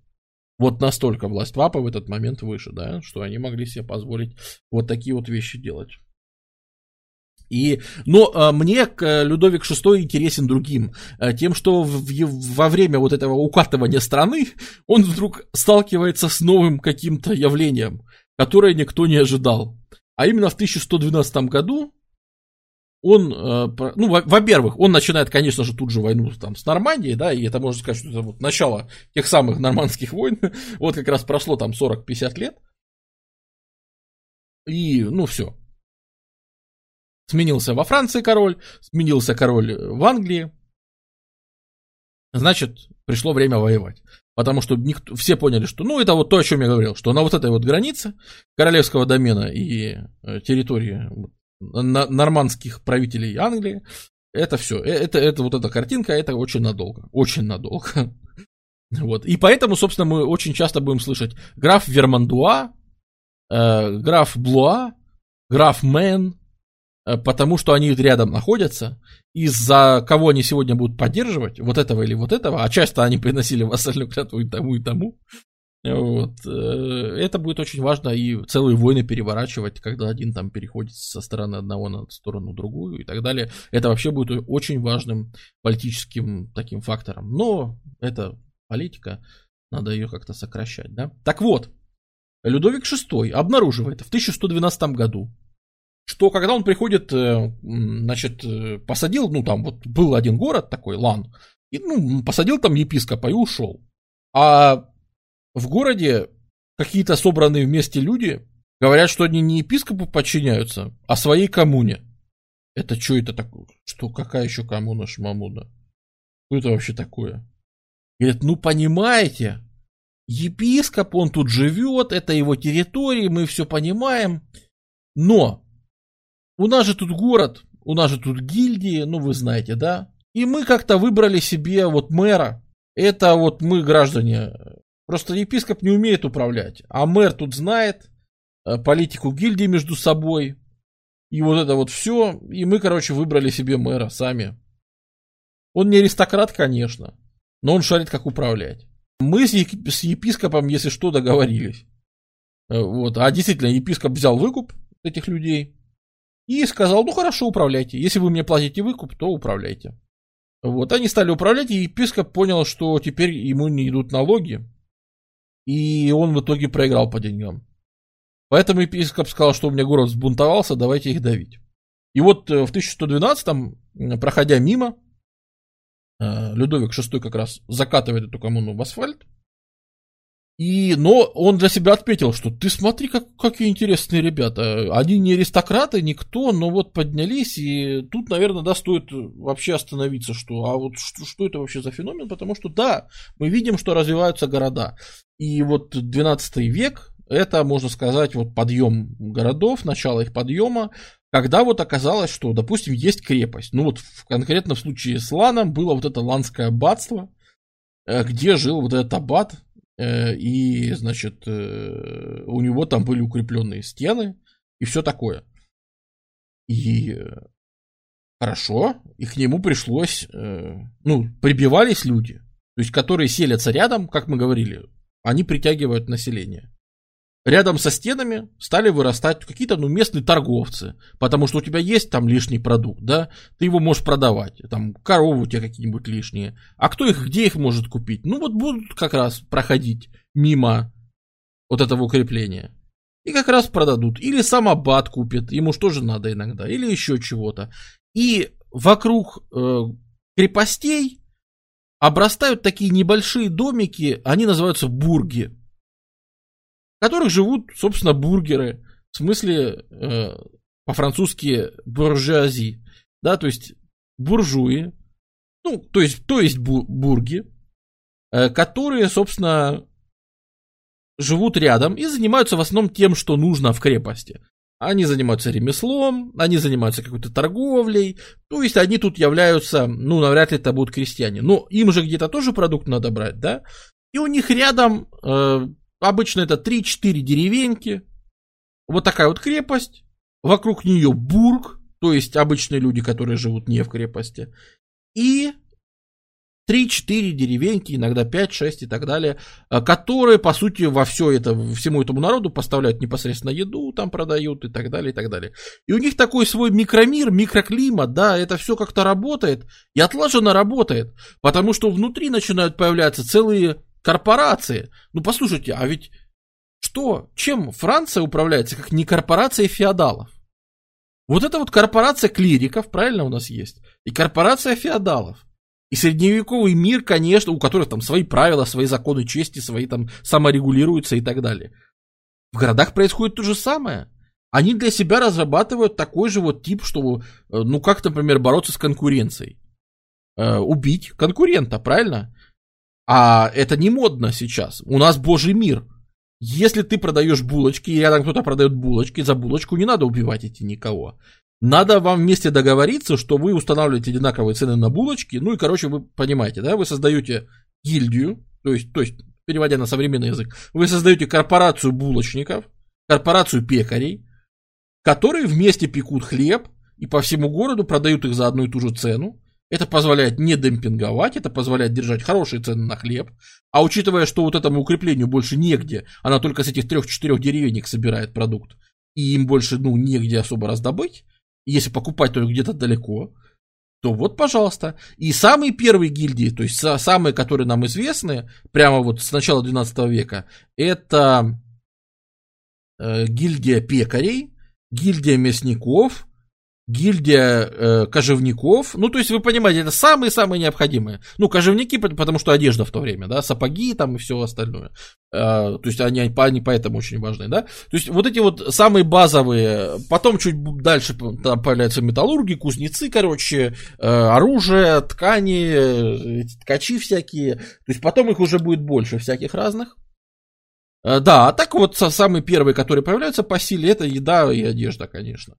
Вот настолько власть папы в этот момент выше, да, что они могли себе позволить вот такие вот вещи делать. Но мне Людовик VI интересен другим, тем, что во время вот этого укатывания страны он вдруг сталкивается с новым каким-то явлением, которое никто не ожидал. А именно в 1112 году он, ну, во-первых, он начинает, конечно же, тут же войну там с Нормандией, да, и это можно сказать, что это вот начало тех самых нормандских войн, вот как раз прошло там 40-50 лет, и, ну, все. Сменился во Франции король, сменился король в Англии, значит, пришло время воевать, потому что никто, все поняли, что, ну, это вот то, о чем я говорил, что на вот этой вот границе королевского домена и территории нормандских правителей Англии, это все, это вот эта картинка, это очень надолго, вот, и поэтому, собственно, мы очень часто будем слышать граф Вермандуа, граф Блуа, граф Мэн, потому что они рядом находятся, из-за кого они сегодня будут поддерживать, вот этого или вот этого, а часто они приносили вассальную клятву и тому, вот. Это будет очень важно и целые войны переворачивать, когда один там переходит со стороны одного на сторону другую и так далее. Это вообще будет очень важным политическим таким фактором. Но это политика, надо ее как-то сокращать, да? Так вот, Людовик VI обнаруживает в 1112 году, что когда он приходит, значит, посадил, ну там вот был один город такой, Лан, и, ну, посадил там епископа и ушел. А в городе какие-то собранные вместе люди говорят, что они не епископу подчиняются, а своей коммуне. Это что это такое? Что, какая еще коммуна шмамуна? Что это вообще такое? Говорят, ну понимаете, епископ, он тут живет, это его территория, мы все понимаем, но у нас же тут город, у нас же тут гильдии, ну вы знаете, да? И мы как-то выбрали себе вот мэра, это вот мы граждане... Просто епископ не умеет управлять, а мэр тут знает политику гильдии между собой, и вот это вот все, и мы, короче, выбрали себе мэра сами. Он не аристократ, конечно, но он шарит, как управлять. Мы с епископом, если что, договорились. Вот. А действительно, епископ взял выкуп этих людей и сказал, ну хорошо, управляйте, если вы мне платите выкуп, то управляйте. Вот, они стали управлять, и епископ понял, что теперь ему не идут налоги, и он в итоге проиграл по деньгам. Поэтому епископ сказал, что у меня город взбунтовался, давайте их давить. И вот в 1112-м, проходя мимо, Людовик VI как раз закатывает эту коммуну в асфальт Но он для себя отметил, что ты смотри, какие интересные ребята. Они не аристократы, никто, но вот поднялись. И тут, наверное, да, стоит вообще остановиться, что что это вообще за феномен? Потому что, да, мы видим, что развиваются города. И вот 12 век, это, можно сказать, вот подъем городов, начало их подъема, когда вот оказалось, что, допустим, есть крепость. Ну вот конкретно в случае с Ланом было вот это ланское аббатство, где жил вот этот аббат. И, значит, у него там были укрепленные стены и все такое. И хорошо, и к нему пришлось, прибивались люди, то есть которые селятся рядом, как мы говорили, они притягивают население. Рядом со стенами стали вырастать какие-то, местные торговцы, потому что у тебя есть там лишний продукт, да, ты его можешь продавать, там коровы у тебя какие-нибудь лишние, а кто их, где их может купить? Вот будут как раз проходить мимо вот этого укрепления и как раз продадут, или сам аббат купит, ему что же надо иногда, или еще чего-то. И вокруг крепостей обрастают такие небольшие домики, они называются бурги, в которых живут, собственно, бургеры, в смысле, по-французски буржуази, да, то есть буржуи, то есть бурги, которые, собственно, живут рядом и занимаются в основном тем, что нужно в крепости. Они занимаются ремеслом, они занимаются какой-то торговлей, то есть они тут являются, навряд ли это будут крестьяне, но им же где-то тоже продукт надо брать, да, и у них рядом... Обычно это 3-4 деревеньки, вот такая вот крепость, вокруг нее бург, то есть обычные люди, которые живут не в крепости, и 3-4 деревеньки, иногда 5-6 и так далее, которые, по сути, всему этому народу поставляют непосредственно еду, там продают и так далее, и так далее. И у них такой свой микромир, микроклимат, да, это все как-то работает, и отлаженно работает, потому что внутри начинают появляться целые... корпорации. Послушайте, а ведь чем Франция управляется, как не корпорация феодалов? Вот это вот корпорация клириков, правильно, у нас есть, и корпорация феодалов. И средневековый мир, конечно, у которых там свои правила, свои законы чести, свои там саморегулируются и так далее. В городах происходит то же самое. Они для себя разрабатывают такой же вот тип, что, как, например, бороться с конкуренцией. Убить конкурента, правильно? А это не модно сейчас. У нас божий мир. Если ты продаешь булочки, и рядом кто-то продает булочки, за булочку не надо убивать никого. Надо вам вместе договориться, что вы устанавливаете одинаковые цены на булочки. Вы понимаете, да? Вы создаете гильдию, то есть, переводя на современный язык, вы создаете корпорацию булочников, корпорацию пекарей, которые вместе пекут хлеб и по всему городу продают их за одну и ту же цену. Это позволяет не демпинговать, это позволяет держать хорошие цены на хлеб. А учитывая, что вот этому укреплению больше негде, она только с этих 3-4 деревенек собирает продукт, и им больше, негде особо раздобыть, если покупать, то где-то далеко, то вот, пожалуйста. И самые первые гильдии, то есть самые, которые нам известны, прямо вот с начала 12 века, это гильдия пекарей, гильдия мясников, гильдия кожевников, то есть вы понимаете, это самые-самые необходимые. Кожевники, потому что одежда в то время, да, сапоги там и все остальное. То есть они поэтому очень важны, да. То есть вот эти вот самые базовые, потом чуть дальше там появляются металлурги, кузнецы, оружие, ткани, ткачи всякие. То есть потом их уже будет больше всяких разных. Да, а так вот самые первые, которые появляются по силе, это еда и одежда, конечно.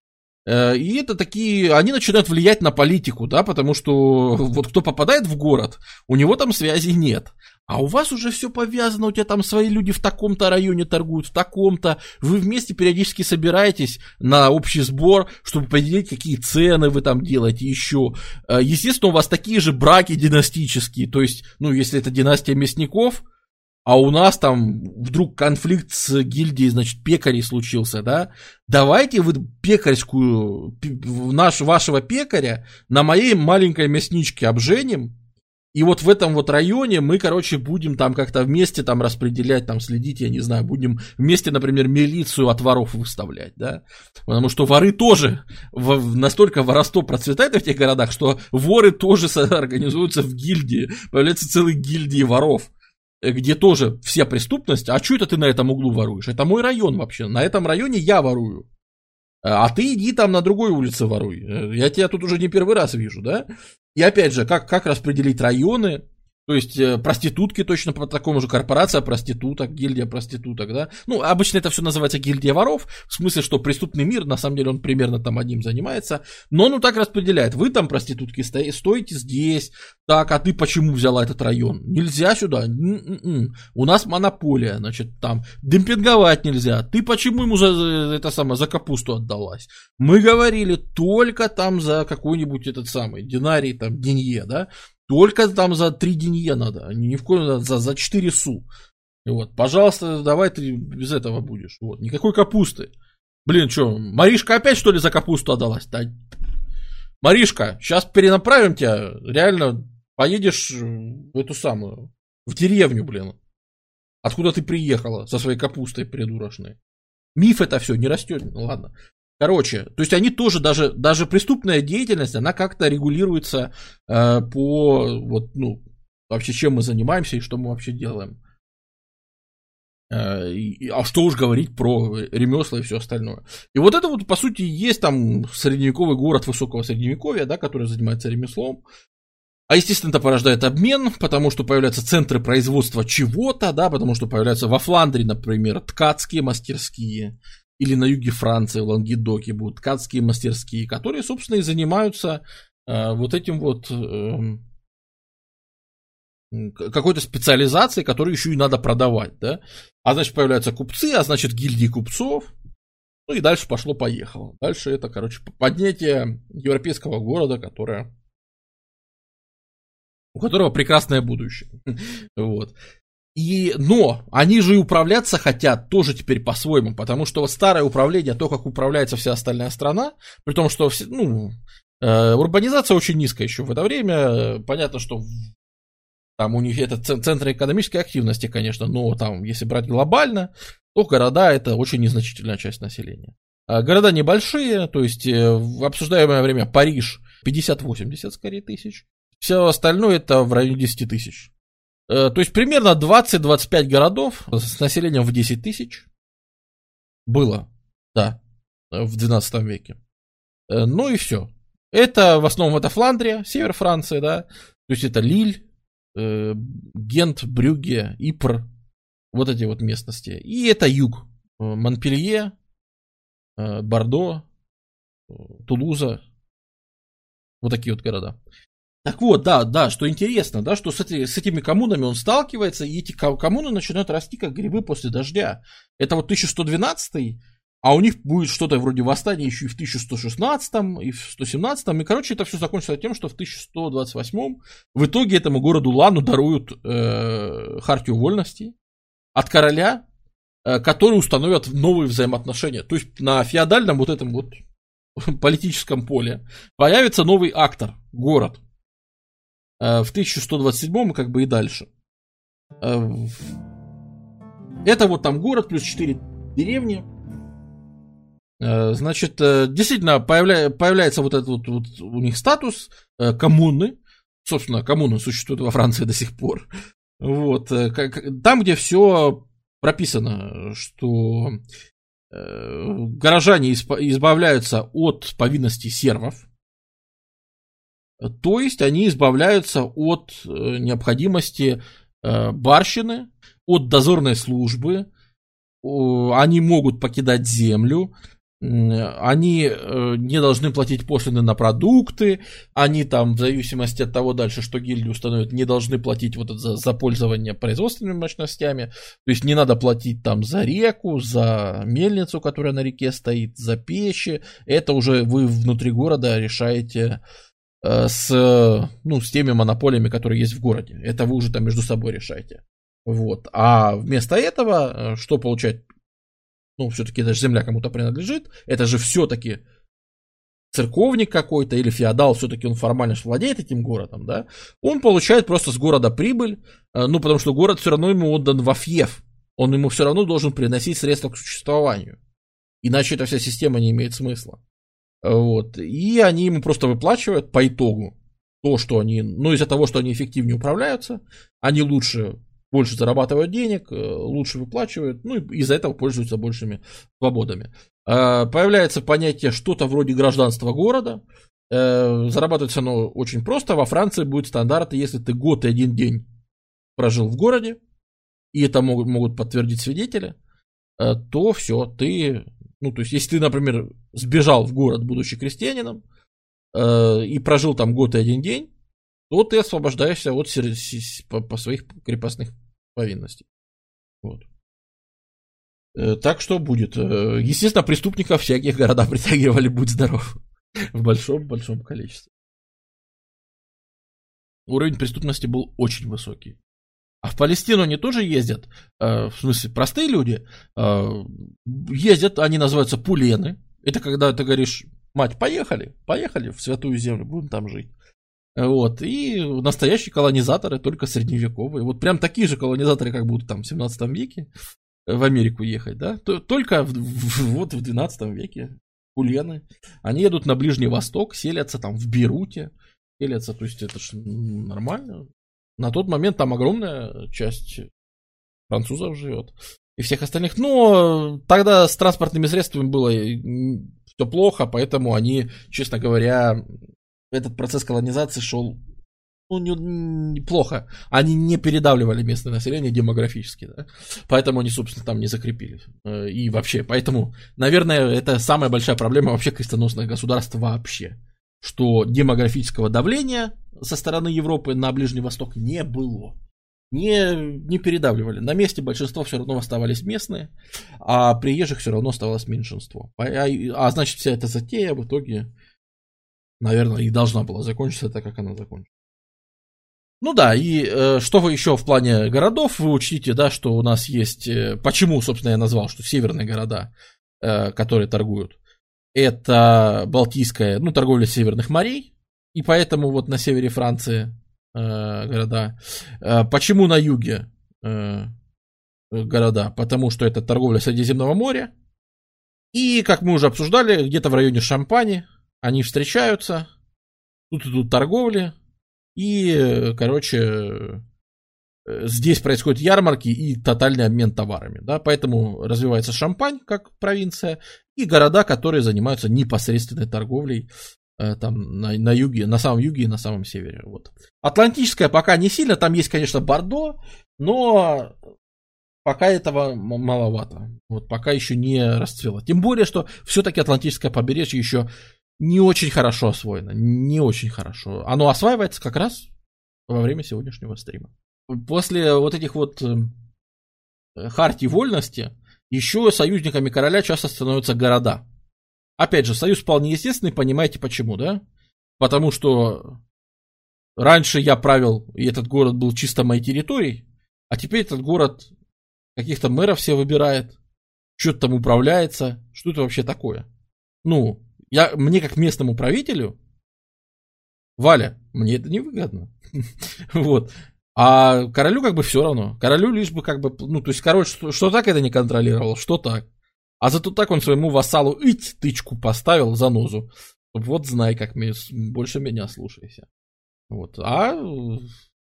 И это они начинают влиять на политику, да, потому что вот кто попадает в город, у него там связи нет. А у вас уже все повязано, у тебя там свои люди в таком-то районе торгуют, в таком-то. Вы вместе периодически собираетесь на общий сбор, чтобы определить, какие цены вы там делаете еще. Естественно, у вас такие же браки династические, то есть, если это династия мясников, а у нас там вдруг конфликт с гильдией, значит, пекарей случился, да? Давайте вы вашего пекаря на моей маленькой мясничке обженим, и вот в этом вот районе мы, будем там как-то вместе там распределять, там следить, я не знаю, будем вместе, например, милицию от воров выставлять, да? Потому что воры тоже, настолько воровство процветает в этих городах, что воры тоже организуются в гильдии, появляются целые гильдии воров. где тоже вся преступность, а что это ты на этом углу воруешь? Это мой район вообще, на этом районе я ворую. А ты иди там на другой улице воруй. Я тебя тут уже не первый раз вижу, да? И опять же, как распределить районы? То есть проститутки точно по такому же, корпорация проституток, гильдия проституток, да? Ну, обычно это все называется гильдия воров, в смысле, что преступный мир, на самом деле, он примерно там одним занимается, но он так распределяет. Вы там, проститутки, стоите здесь, так, а ты почему взяла этот район? Нельзя сюда, у нас монополия, значит, там, демпинговать нельзя, ты почему ему за капусту отдалась? Мы говорили только там за какой-нибудь динарий, там, денье, да? Только там за 3 денье надо, ни в коем за 4 су. Вот, пожалуйста, давай ты без этого будешь. Вот, никакой капусты. Блин, что, Маришка опять что ли за капусту отдалась? Да. Маришка, сейчас перенаправим тебя, реально поедешь в в деревню, блин. Откуда ты приехала со своей капустой придурочной? Миф это все, не растет, ну ладно. Короче, то есть они тоже, даже преступная деятельность, она как-то регулируется вообще чем мы занимаемся и что мы вообще делаем. А что уж говорить про ремесла и все остальное. И вот это вот, по сути, есть там средневековый город высокого средневековья, да, который занимается ремеслом. А, естественно, это порождает обмен, потому что появляются центры производства чего-то, да, потому что появляются во Фландрии, например, ткацкие мастерские, или на юге Франции, в Лангедоке будут ткацкие мастерские, которые, собственно, и занимаются какой-то специализацией, которую еще и надо продавать, да. А значит, появляются купцы, а значит, гильдии купцов, ну и дальше пошло-поехало. Дальше это, поднятие европейского города, у которого прекрасное будущее, вот. Но они же и управляться хотят тоже теперь по-своему, потому что старое управление, то, как управляется вся остальная страна, при том, что урбанизация очень низкая еще в это время, понятно, что там у них это центры экономической активности, конечно, но там, если брать глобально, то города это очень незначительная часть населения. Города небольшие, то есть в обсуждаемое время Париж 50-80 скорее тысяч, все остальное это в районе 10 тысяч. То есть примерно 20-25 городов с населением в 10 тысяч было, да, в 12 веке. Ну и все. Это в основном это Фландрия, север Франции, да, то есть это Лиль, Гент, Брюгге, Ипр, вот эти вот местности. И это юг, Монпелье, Бордо, Тулуза, вот такие вот города. Так вот, да, что интересно, да, что с этими коммунами он сталкивается, и эти коммуны начинают расти, как грибы после дождя. Это вот 1112, а у них будет что-то вроде восстания еще и в 1116, и в 1117, и, это все закончится тем, что в 1128 в итоге этому городу Лану даруют хартию вольности от короля, который установят новые взаимоотношения. То есть на феодальном вот этом вот политическом поле появится новый актор, город. В 1127 и дальше. Это вот там город плюс 4 деревни. Значит, действительно появляется вот этот вот у них статус коммуны. Собственно, коммуны существуют во Франции до сих пор. Вот. Там, где все прописано, что горожане избавляются от повинностей сервов. То есть они избавляются от необходимости барщины, от дозорной службы, они могут покидать землю, они не должны платить пошлины на продукты, они там в зависимости от того дальше, что гильдию установят, не должны платить за пользование производственными мощностями, то есть не надо платить там за реку, за мельницу, которая на реке стоит, за печи, это уже вы внутри города решаете с теми монополиями, которые есть в городе. Это вы уже там между собой решаете. Вот. А вместо этого, что получать? Все-таки даже земля кому-то принадлежит. Это же все-таки церковник какой-то или феодал, все-таки он формально владеет этим городом, да? Он получает просто с города прибыль, потому что город все равно ему отдан во фьеф. Он ему все равно должен приносить средства к существованию. Иначе эта вся система не имеет смысла. Вот, и они ему просто выплачивают по итогу то, что они, из-за того, что они эффективнее управляются, они лучше больше зарабатывают денег, лучше выплачивают, ну и из-за этого пользуются большими свободами. Появляется понятие что-то вроде гражданства города. Зарабатывается оно очень просто. Во Франции будет стандарт, если ты год и один день прожил в городе, и это могут подтвердить свидетели, то все, ты... Ну, то есть, если ты, например, сбежал в город, будучи крестьянином, и прожил там год и один день, то ты освобождаешься от по своих крепостных повинностей. Вот. Так что будет. Естественно, преступников всяких города притягивали, будь здоров, в большом-большом количестве. Уровень преступности был очень высокий. А в Палестину они тоже ездят, в смысле, простые люди, ездят, они называются пулены. Это когда ты говоришь: мать, поехали в святую землю, будем там жить. Вот, и настоящие колонизаторы, только средневековые. Вот прям такие же колонизаторы, как будут там в 17 веке в Америку ехать, да, только вот в 12 веке пулены. Они едут на Ближний Восток, селятся там в Бейруте, то есть это же нормально. На тот момент там огромная часть французов живет и всех остальных. Но тогда с транспортными средствами было все плохо, поэтому они, честно говоря, этот процесс колонизации шел неплохо. Они не передавливали местное население демографически, да? Поэтому они, собственно, там не закрепились. И вообще, поэтому, наверное, это самая большая проблема вообще крестоносных государств вообще, что демографического давления со стороны Европы на Ближний Восток не было. Не передавливали. На месте большинство все равно оставались местные, а приезжих все равно оставалось меньшинство. А значит, вся эта затея в итоге, наверное, и должна была закончиться так, как она закончилась. Ну да, и что вы еще в плане городов, вы учтите, да, что у нас есть... Почему, собственно, я назвал, что северные города, которые торгуют, это Балтийская, ну, торговля северных морей. И поэтому вот на севере Франции города. Почему на юге города? Потому что это торговля Средиземного моря. И, как мы уже обсуждали, где-то в районе Шампани они встречаются. Тут идут торговли. И, короче, здесь происходят ярмарки и тотальный обмен товарами. Да? Поэтому развивается Шампань как провинция. И города, которые занимаются непосредственной торговлей. Там на юге, на самом юге и на самом севере. Вот. Атлантическая пока не сильно, там есть, конечно, Бордо, но пока этого маловато. Вот пока еще не расцвело. Тем более, что все-таки Атлантическое побережье еще не очень хорошо освоено. Не очень хорошо. Оно осваивается как раз во время сегодняшнего стрима. После вот этих вот хартий вольности еще союзниками короля часто становятся города. Опять же, союз вполне естественный, понимаете почему, да? Потому что раньше я правил, и этот город был чисто моей территорией, а теперь этот город каких-то мэров все выбирает, что-то там управляется, что это вообще такое? Ну, мне как местному правителю, Валя, мне это невыгодно. Вот. А королю как бы все равно. Королю лишь бы как бы, ну, то есть король что так это не контролировал, что так. А зато так он своему вассалу тычку поставил за нозу. Вот знай, как больше меня слушайся. Вот. А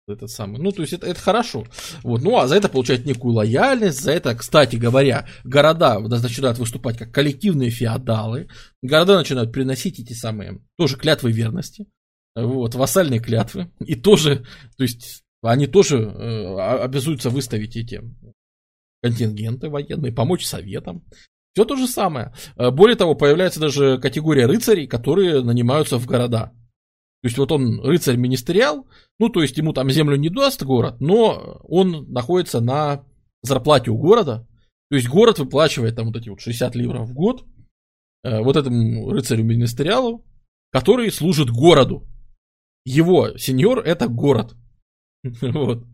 этот самый. Ну, то есть это хорошо. Вот. Ну, а за это получает некую лояльность. За это, кстати говоря, города начинают выступать как коллективные феодалы. Города начинают приносить эти самые тоже клятвы верности. Вот, вассальные клятвы. И тоже, то есть, они тоже обязуются выставить эти контингенты военные, помочь советам. Все то же самое. Более того, появляется даже категория рыцарей, которые нанимаются в города. То есть вот он рыцарь-министериал, ну то есть ему там землю не даст город, но он находится на зарплате у города. То есть город выплачивает там вот эти вот 60 ливров в год вот этому рыцарю-министериалу, который служит городу. Его сеньор — это город. Вот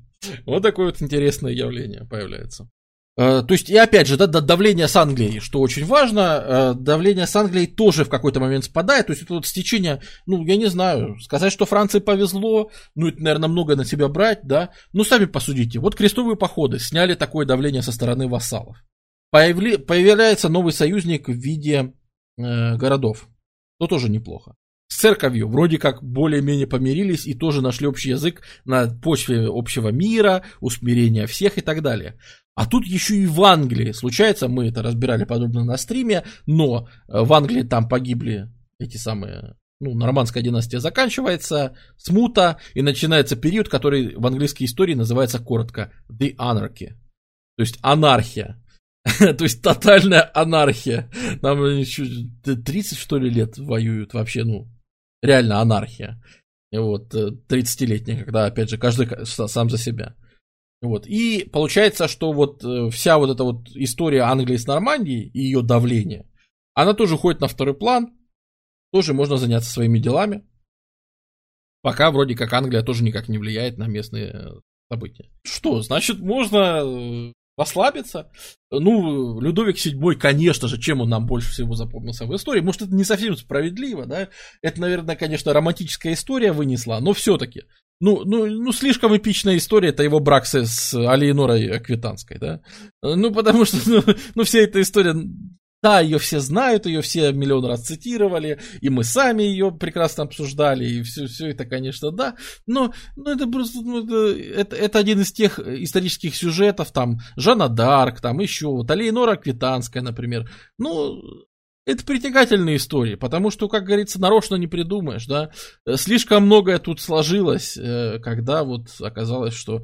такое вот интересное явление появляется. То есть, и опять же, да, давление с Англией, что очень важно, давление с Англией тоже в какой-то момент спадает, то есть это вот стечение, ну, я не знаю, сказать, что Франции повезло, ну, это, наверное, много на себя брать, да, ну, сами посудите, вот крестовые походы сняли такое давление со стороны вассалов, появляется новый союзник в виде городов, то тоже неплохо. С церковью вроде как более-менее помирились и тоже нашли общий язык на почве общего мира, усмирения всех и так далее. А тут еще и в Англии случается, мы это разбирали подробно на стриме, но в Англии там погибли эти самые... Ну, нормандская династия заканчивается, смута, и начинается период, который в английской истории называется коротко The Anarchy, то есть анархия, то есть тотальная анархия. Нам 30, что ли, лет воюют вообще, ну, реально анархия. Вот, 30-летняя, когда, опять же, каждый сам за себя. Вот, и получается, что вот вся вот эта вот история Англии с Нормандией и ее давление, она тоже уходит на второй план. Тоже можно заняться своими делами, пока вроде как Англия тоже никак не влияет на местные события. Что, значит, можно расслабиться? Ну, Людовик VII, конечно же, чем он нам больше всего запомнился в истории? Может, это не совсем справедливо, да? Это, наверное, конечно, романтическая история вынесла, но все-таки. Ну, слишком эпичная история, это его брак с Алиенорой Аквитанской, да? Ну, потому что, ну, вся эта история... Да, ее все знают, ее все миллион раз цитировали, и мы сами ее прекрасно обсуждали, и все это, конечно, да, но это просто, это один из тех исторических сюжетов, там, Жанна Дарк, там, еще, вот, Алиенора Аквитанская, например, ну, это притягательные истории, потому что, как говорится, нарочно не придумаешь, да, слишком многое тут сложилось, когда вот оказалось, что...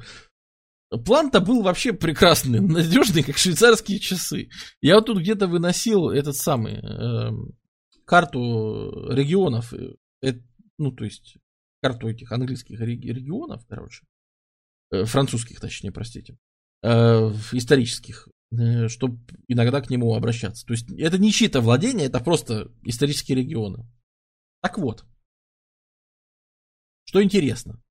План-то был вообще прекрасный, надежный, как швейцарские часы. Я вот тут где-то выносил этот самый карту регионов, ну, то есть карту этих английских регионов, короче, французских, точнее, простите, исторических, чтобы иногда к нему обращаться. То есть это не чьи-то владения, это просто исторические регионы. Так вот, что интересно.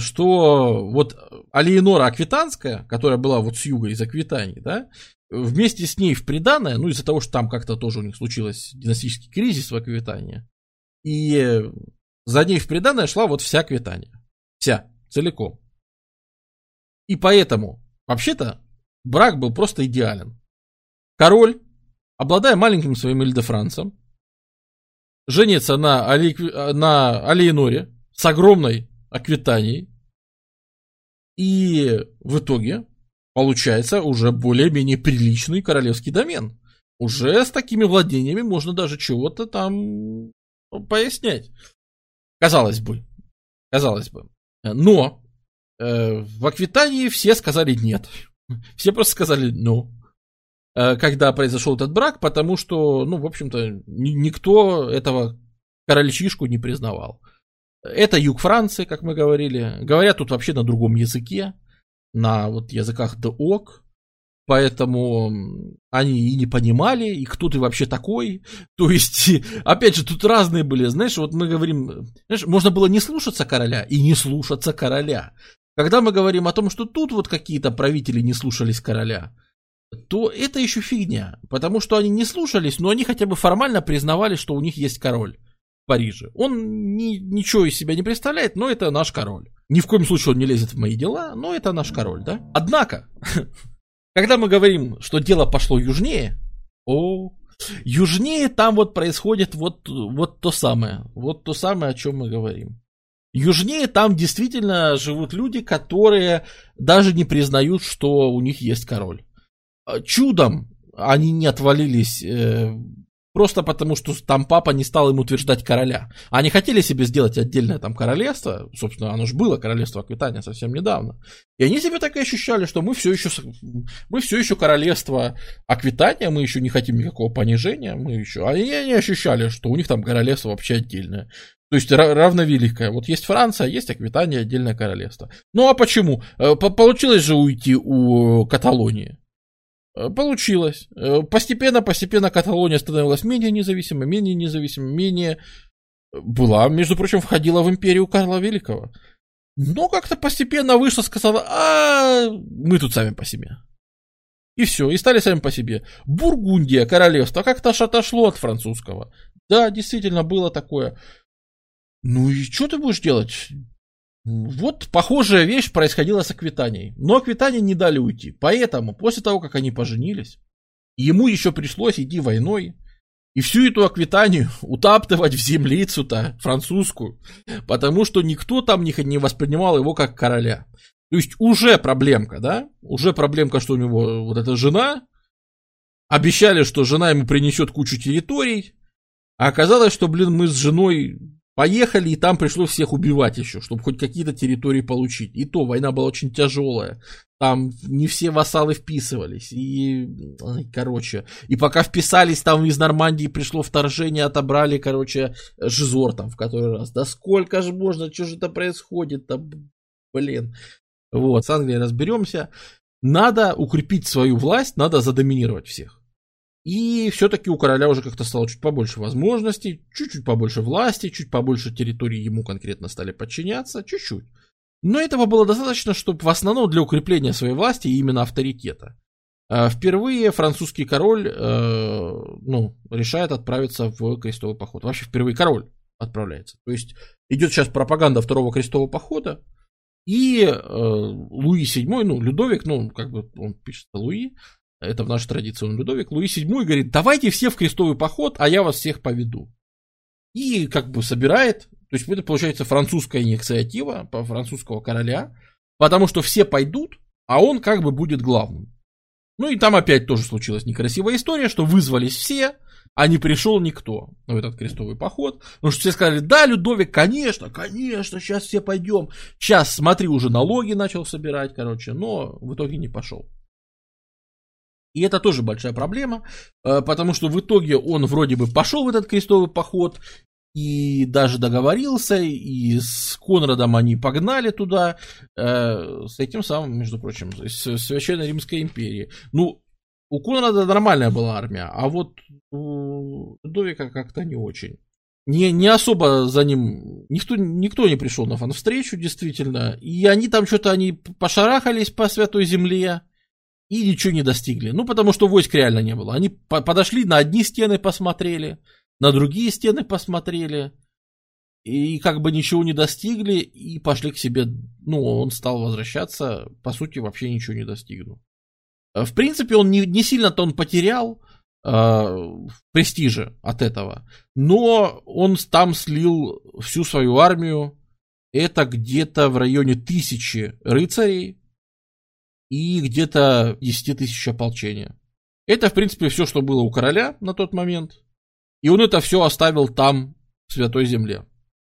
Что вот Алиенора Аквитанская, которая была вот с юга из Аквитании, да, вместе с ней в приданое, ну, из-за того, что там как-то тоже у них случилось династический кризис в Аквитании, и за ней в приданое шла вот вся Аквитания. Вся, целиком. И поэтому, вообще-то, брак был просто идеален. Король, обладая маленьким своим Иль-де-Франсом, женится на Алиеноре с огромной Аквитании, и в итоге получается уже более-менее приличный королевский домен. Уже с такими владениями можно даже чего-то там пояснять. Казалось бы. Но в Аквитании все сказали нет. Все просто сказали ну. Когда произошел этот брак, потому что, ну, в общем-то, никто этого корольчишку не признавал. Это юг Франции, как мы говорили. Говорят тут вообще на другом языке, на вот языках ДОК, поэтому они и не понимали, и кто ты вообще такой. То есть, опять же, тут разные были, знаешь, вот мы говорим, знаешь, можно было не слушаться короля и не слушаться короля. Когда мы говорим о том, что тут вот какие-то правители не слушались короля, то это еще фигня, потому что они не слушались, но они хотя бы формально признавали, что у них есть король. Париже. Он ничего из себя не представляет, но это наш король. Ни в коем случае он не лезет в мои дела, но это наш король, да? Однако, когда мы говорим, что дело пошло южнее, южнее там вот происходит вот то самое, о чем мы говорим. Южнее там действительно живут люди, которые даже не признают, что у них есть король. Чудом они не отвалились... Просто потому, что там папа не стал им утверждать короля. Они хотели себе сделать отдельное там королевство, собственно, оно же было, королевство Аквитания, совсем недавно. И они себе так и ощущали, что мы все еще королевство Аквитания, мы еще не хотим никакого понижения, мы еще... Они ощущали, что у них там королевство вообще отдельное. То есть равновеликое. Вот есть Франция, есть Аквитания, отдельное королевство. Ну а почему? Получилось же уйти у Каталонии. Получилось. Постепенно Каталония становилась менее независимой. Была, между прочим, входила в империю Карла Великого. Но как-то постепенно вышла, сказала, мы тут сами по себе. И все, и стали сами по себе. Бургундия, королевство, как-то отошло от французского. Да, действительно, было такое. Ну и что ты будешь делать? Вот похожая вещь происходила с Аквитанией, но Аквитании не дали уйти, поэтому после того, как они поженились, ему еще пришлось идти войной И всю эту Аквитанию утаптывать в землицу-то французскую, потому что никто там не воспринимал его как короля. То есть уже проблемка, да? Уже проблемка, что у него вот эта жена. Обещали, что жена ему принесет кучу территорий. А оказалось, что, блин, мы с женой поехали, и там пришлось всех убивать еще, чтобы хоть какие-то территории получить. И то война была очень тяжелая. Там не все вассалы вписывались. И пока вписались, там из Нормандии пришло вторжение, отобрали, Жизор там в который раз. Да сколько же можно, что же это происходит-то, блин. Вот, с Англией разберемся. Надо укрепить свою власть, надо задоминировать всех. И все-таки у короля уже как-то стало чуть побольше возможностей, чуть-чуть побольше власти, чуть побольше территорий ему конкретно стали подчиняться, чуть-чуть. Но этого было достаточно, чтобы в основном для укрепления своей власти и именно авторитета. Впервые французский король решает отправиться в крестовый поход. Вообще впервые король отправляется. То есть идет сейчас пропаганда второго крестового похода. И Луи VII, Людовик, он пишется Луи, это в нашей традиции он Людовик, Луи VII говорит, давайте все в крестовый поход, а я вас всех поведу. И собирает, то есть это получается французская инициатива французского короля, потому что все пойдут, а он будет главным. И там опять тоже случилась некрасивая история, что вызвались все, а не пришел никто в этот крестовый поход. Потому что все сказали, да, Людовик, конечно, сейчас все пойдем. Сейчас, смотри, уже налоги начал собирать, но в итоге не пошел. И это тоже большая проблема, потому что в итоге он вроде бы пошел в этот крестовый поход и даже договорился, и с Конрадом они погнали туда, с этим самым, между прочим, с Священной Римской империи. У Конрада нормальная была армия, а вот у Людовика как-то не очень. Не особо за ним... Никто не пришел на фан-встречу, действительно. И они там они пошарахались по Святой Земле и ничего не достигли. Потому что войск реально не было. Они подошли, на одни стены посмотрели, на другие стены посмотрели. И ничего не достигли, и пошли к себе... он стал возвращаться, по сути, вообще ничего не достигнул. В принципе, он не сильно-то он потерял престижа от этого, но он там слил всю свою армию, это где-то в районе 1000 рыцарей и где-то 10 000 ополчения. Это, в принципе, все, что было у короля на тот момент, и он это все оставил там, в Святой Земле,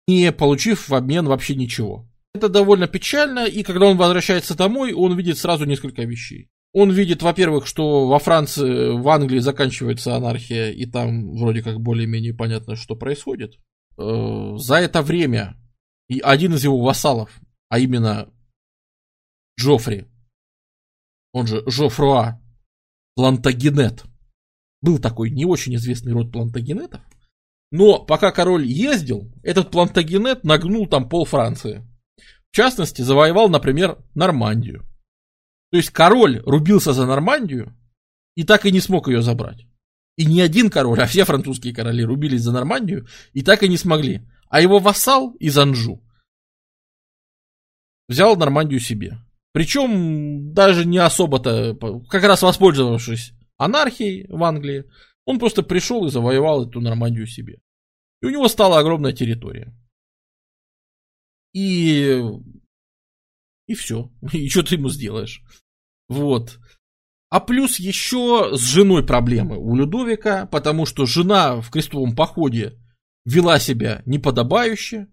не получив в обмен вообще ничего. Это довольно печально, и когда он возвращается домой, он видит сразу несколько вещей. Он видит, во-первых, что во Франции, в Англии заканчивается анархия, и там вроде как более-менее понятно, что происходит. За это время и один из его вассалов, а именно Жофри, он же Жофруа Плантагенет, был такой не очень известный род Плантагенетов, но пока король ездил, этот Плантагенет нагнул там пол Франции. В частности, завоевал, например, Нормандию. То есть король рубился за Нормандию и так и не смог ее забрать. И не один король, а все французские короли рубились за Нормандию и так и не смогли. А его вассал из Анжу взял Нормандию себе. Причем даже не особо-то, как раз воспользовавшись анархией в Англии, он просто пришел и завоевал эту Нормандию себе. И у него стала огромная территория. И все. И что ты ему сделаешь? Вот. А плюс еще с женой проблемы у Людовика, потому что жена в крестовом походе вела себя неподобающе.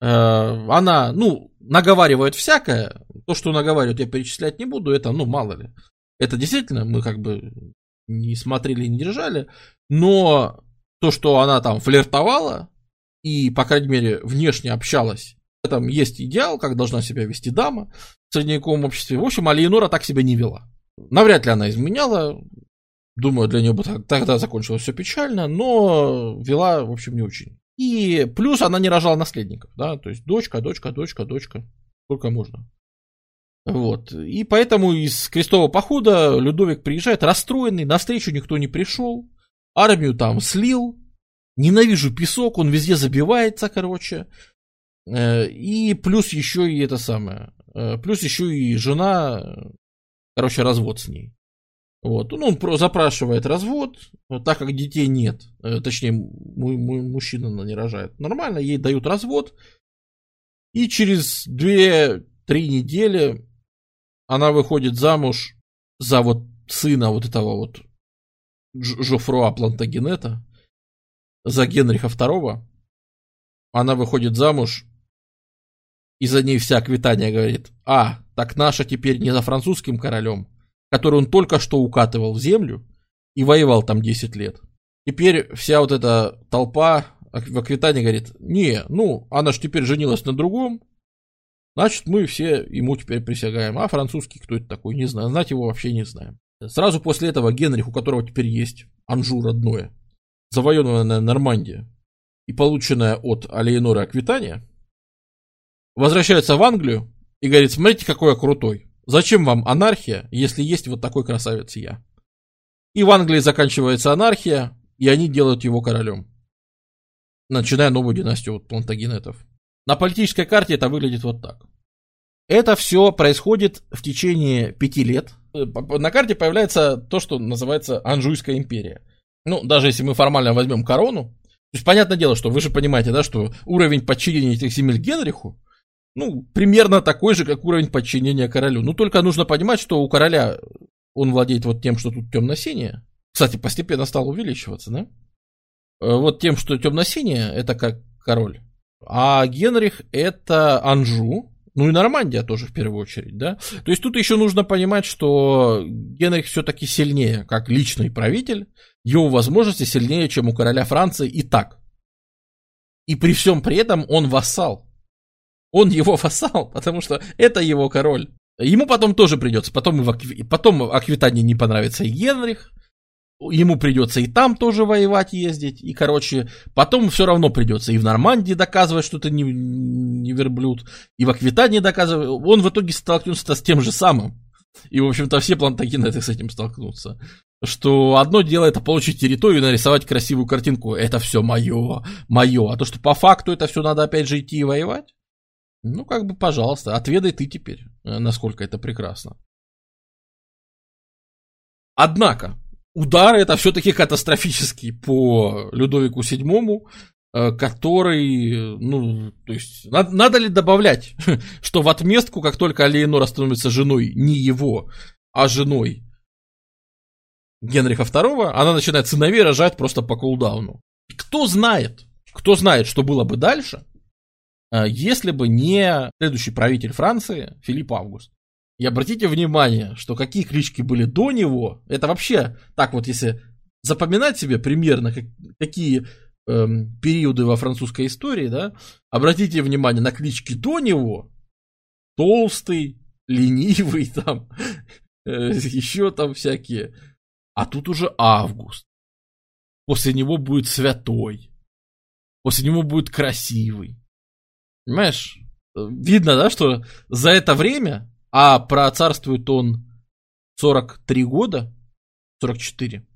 Она, наговаривает всякое. То, что наговаривает, я перечислять не буду. Это, мало ли. Это действительно мы не смотрели, не держали. Но то, что она там флиртовала и, по крайней мере, внешне общалась, там есть идеал, как должна себя вести дама в средневековом обществе. В общем, Алиенора так себя не вела. Навряд ли она изменяла. Думаю, для нее бы тогда закончилось все печально, но вела, в общем, не очень. И плюс она не рожала наследников, да, то есть дочка. Сколько можно. Вот. И поэтому из крестового похода Людовик приезжает расстроенный, навстречу никто не пришел, армию там слил, ненавижу песок, он везде забивается, И плюс еще и это самое. Плюс еще и жена, развод с ней. Вот. Ну, он запрашивает развод, так как детей нет. Точнее, мужчина не рожает. Нормально, ей дают развод. И через 2-3 недели она выходит замуж за вот сына вот этого вот Жофруа Плантагенета, за Генриха II. Она выходит замуж, и за ней вся Аквитания говорит: а, так наша теперь не за французским королем, который он только что укатывал в землю и воевал там 10 лет. Теперь вся вот эта толпа в Аквитании говорит: не, ну, она же теперь женилась на другом, значит, мы все ему теперь присягаем. А французский кто это такой, не знаю, знать его вообще не знаем. Сразу после этого Генрих, у которого теперь есть Анжу родное, завоеванная Нормандия и полученная от Алиеноры Аквитания, возвращается в Англию и говорит: смотрите, какой я крутой. Зачем вам анархия, если есть вот такой красавец я? И в Англии заканчивается анархия, и они делают его королем, начиная новую династию вот Плантагенетов. На политической карте это выглядит вот так. Это все происходит в течение 5 лет. На карте появляется то, что называется Анжуйская империя. Ну, даже если мы формально возьмем корону, то есть, понятное дело, что вы же понимаете, да, что уровень подчинения этих земель Генриху, ну, примерно такой же, как уровень подчинения королю. Ну, только нужно понимать, что у короля он владеет вот тем, что тут темно-синее. Кстати, постепенно стал увеличиваться, да? Вот тем, что темно-синее, это как король. А Генрих это Анжу, ну и Нормандия тоже в первую очередь, да. То есть тут еще нужно понимать, что Генрих все-таки сильнее, как личный правитель, его возможности сильнее, чем у короля Франции и так. И при всем при этом он вассал. Он его вассал, потому что это его король. Ему потом тоже придется, потом Аквитании не понравится и Генрих, ему придется и там тоже воевать, ездить, и, короче, потом все равно придется и в Нормандии доказывать, что ты не верблюд, и в Аквитании доказывать. Он в итоге столкнулся с тем же самым, и, в общем-то, все плантагенеты с этим столкнутся, что одно дело это получить территорию и нарисовать красивую картинку, это все мое, а то, что по факту это все надо опять же идти и воевать, ну, как бы, пожалуйста, отведай ты теперь, насколько это прекрасно. Однако, удары это все-таки катастрофические по Людовику VII, который, ну, то есть, надо ли добавлять, что в отместку, как только Алиенора становится женой не его, а женой Генриха II, она начинает сыновей рожать просто по кулдауну. Кто знает, что было бы дальше, если бы не следующий правитель Франции Филипп Август. И обратите внимание, что какие клички были до него, это вообще так вот, если запоминать себе примерно, какие периоды во французской истории, да, обратите внимание на клички до него: толстый, ленивый, там, еще там всякие. А тут уже Август. После него будет святой. После него будет красивый. Понимаешь? Видно, да, что за это время... А процарствует он 43 года, 44.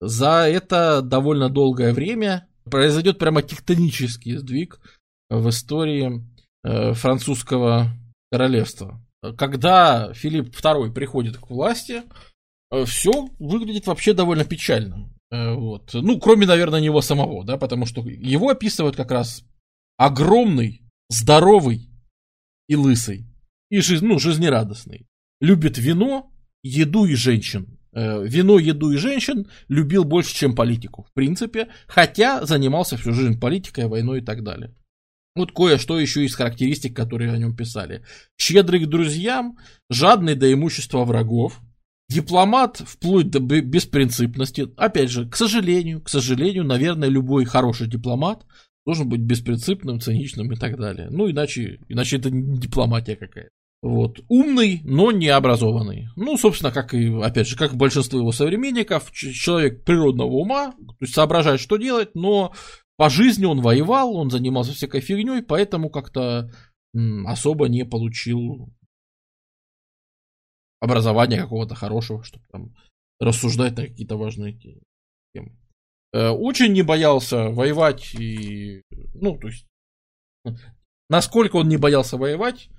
За это довольно долгое время произойдет прямо тектонический сдвиг в истории французского королевства. Когда Филипп II приходит к власти, все выглядит вообще довольно печально. Вот. Ну, кроме, наверное, него самого, да, потому что его описывают как раз огромный, здоровый и лысый. И жизнерадостный. Любит вино, еду и женщин. Вино, еду и женщин любил больше, чем политику, в принципе. Хотя занимался всю жизнь политикой, войной и так далее. Вот кое-что еще из характеристик, которые о нем писали. Щедрый к друзьям, жадный до имущества врагов. Дипломат вплоть до беспринципности. Опять же, к сожалению, наверное, любой хороший дипломат должен быть беспринципным, циничным и так далее. Ну, иначе это не дипломатия какая-то. Вот. Умный, но не образованный. Ну, собственно, как и, опять же, как большинство его современников, человек природного ума, то есть соображает, что делать, но по жизни он воевал, он занимался всякой фигней, поэтому как-то особо не получил образования какого-то хорошего, чтобы там рассуждать на какие-то важные темы. Очень не боялся воевать и, ну, то есть, насколько он не боялся воевать,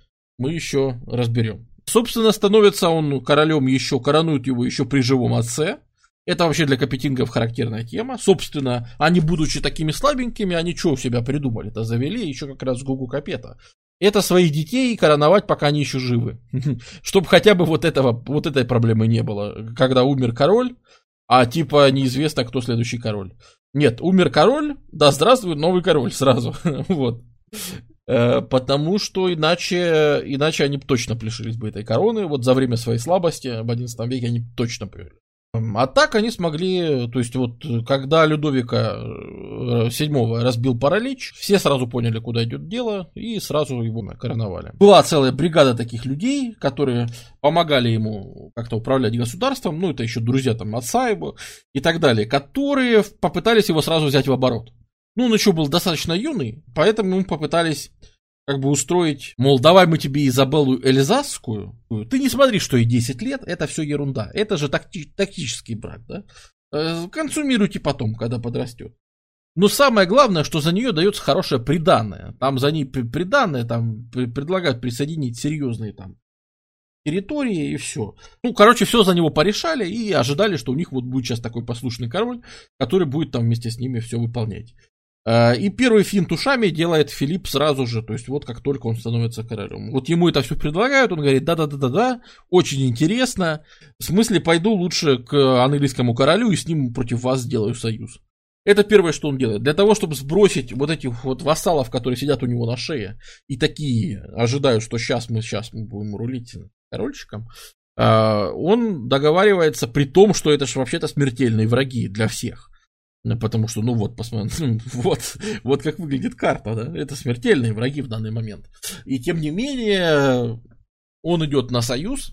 мы еще разберем. Собственно, становится он королем еще, коронуют его еще при живом отце. Это вообще для капетингов характерная тема. Собственно, они, будучи такими слабенькими, они что у себя придумали-то? Завели еще как раз Гуго Капета. Это своих детей короновать, пока они еще живы. Чтобы хотя бы вот этой проблемы не было. Когда умер король, а типа неизвестно, кто следующий король. Нет, умер король, да здравствует новый король сразу. Вот. Потому что иначе они точно лишились бы этой короны. Вот за время своей слабости в XI веке они точно привели. А так они смогли, то есть вот когда Людовика VII разбил паралич, все сразу поняли, куда идет дело, и сразу его короновали. Была целая бригада таких людей, которые помогали ему как-то управлять государством, ну это еще друзья там отца его и так далее, которые попытались его сразу взять в оборот. Ну он еще был достаточно юный, поэтому ему попытались как бы устроить, мол, давай мы тебе Изабеллу Эльзасскую, ты не смотри, что ей 10 лет, это все ерунда, это же тактический брак, да, консумируйте потом, когда подрастет. Но самое главное, что за нее дается хорошее приданое, там за ней приданое, там предлагают присоединить серьезные там территории и все. Ну, короче, все за него порешали и ожидали, что у них вот будет сейчас такой послушный король, который будет там вместе с ними все выполнять. И первый финт ушами делает Филипп сразу же, то есть вот как только он становится королем. Вот ему это все предлагают, он говорит, да-да-да-да-да, очень интересно, в смысле пойду лучше к английскому королю и с ним против вас сделаю союз. Это первое, что он делает. Для того, чтобы сбросить вот этих вот вассалов, которые сидят у него на шее, и такие ожидают, что сейчас мы будем рулить корольчиком, он договаривается при том, что это же вообще-то смертельные враги для всех. Потому что, ну вот, посмотрим, вот как выглядит карта, да, это смертельные враги в данный момент. И тем не менее, он идет на союз,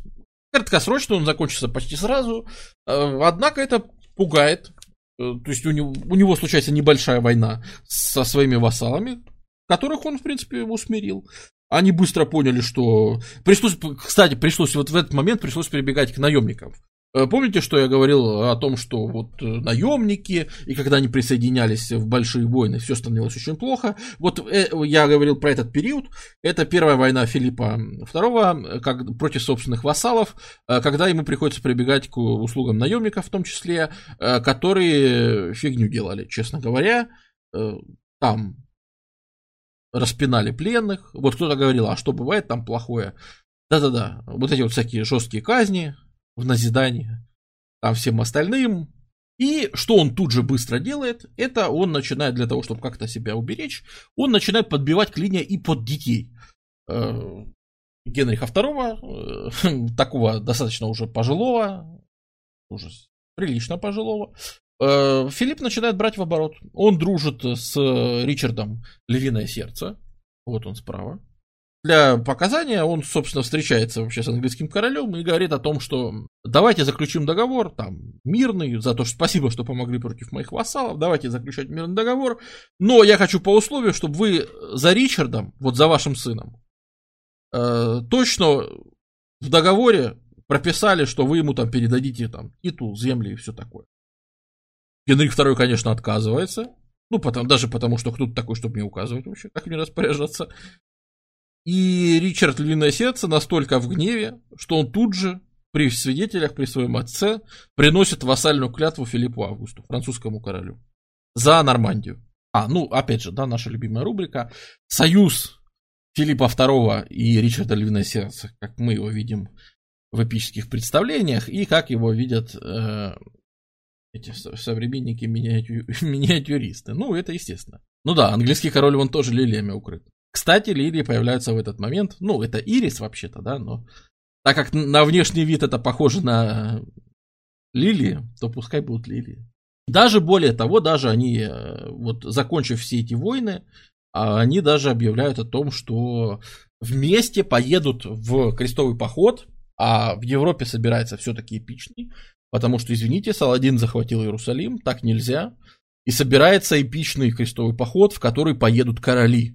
краткосрочно он закончится почти сразу, однако это пугает, то есть у него случается небольшая война со своими вассалами, которых он, в принципе, усмирил. Они быстро поняли, что... Кстати, пришлось вот в этот момент прибегать к наемникам. Помните, что я говорил о том, что вот наемники, и когда они присоединялись в большие войны, все становилось очень плохо. Вот я говорил про этот период. Это первая война Филиппа II против собственных вассалов, когда ему приходится прибегать к услугам наемников, в том числе, которые фигню делали, честно говоря. Там распинали пленных. Вот кто-то говорил, а что бывает там плохое? Да-да-да, вот эти вот всякие жесткие казни, в назидание там всем остальным. И что он тут же быстро делает, это он начинает, для того, чтобы как-то себя уберечь, он начинает подбивать клинья и под детей. Генриха II, такого достаточно уже пожилого, уже прилично пожилого, Филипп начинает брать в оборот. Он дружит с Ричардом Львиное Сердце, вот он справа. Для показания он, собственно, встречается вообще с английским королем и говорит о том, что давайте заключим договор, там, мирный, за то, что спасибо, что помогли против моих вассалов, давайте заключать мирный договор, но я хочу по условию, чтобы вы за Ричардом, вот за вашим сыном, точно в договоре прописали, что вы ему там передадите там титул, земли и все такое. Генрих II, конечно, отказывается, ну, потому что кто-то такой, чтобы не указывать вообще, как мне распоряжаться. И Ричард Львиное Сердце настолько в гневе, что он тут же при свидетелях, при своем отце, приносит вассальную клятву Филиппу Августу, французскому королю, за Нормандию. Опять же, да, наша любимая рубрика. Союз Филиппа II и Ричарда Львиное Сердце, как мы его видим в эпических представлениях, и как его видят эти современники-миниатюристы. Это естественно. Английский король, он тоже лилиями укрыт. Кстати, лилии появляются в этот момент, это ирис вообще-то, да, но так как на внешний вид это похоже на лилии, то пускай будут лилии. Даже более того, даже они, вот закончив все эти войны, они даже объявляют о том, что вместе поедут в крестовый поход, а в Европе собирается все-таки эпичный, потому что, извините, Саладин захватил Иерусалим, так нельзя, и собирается эпичный крестовый поход, в который поедут короли.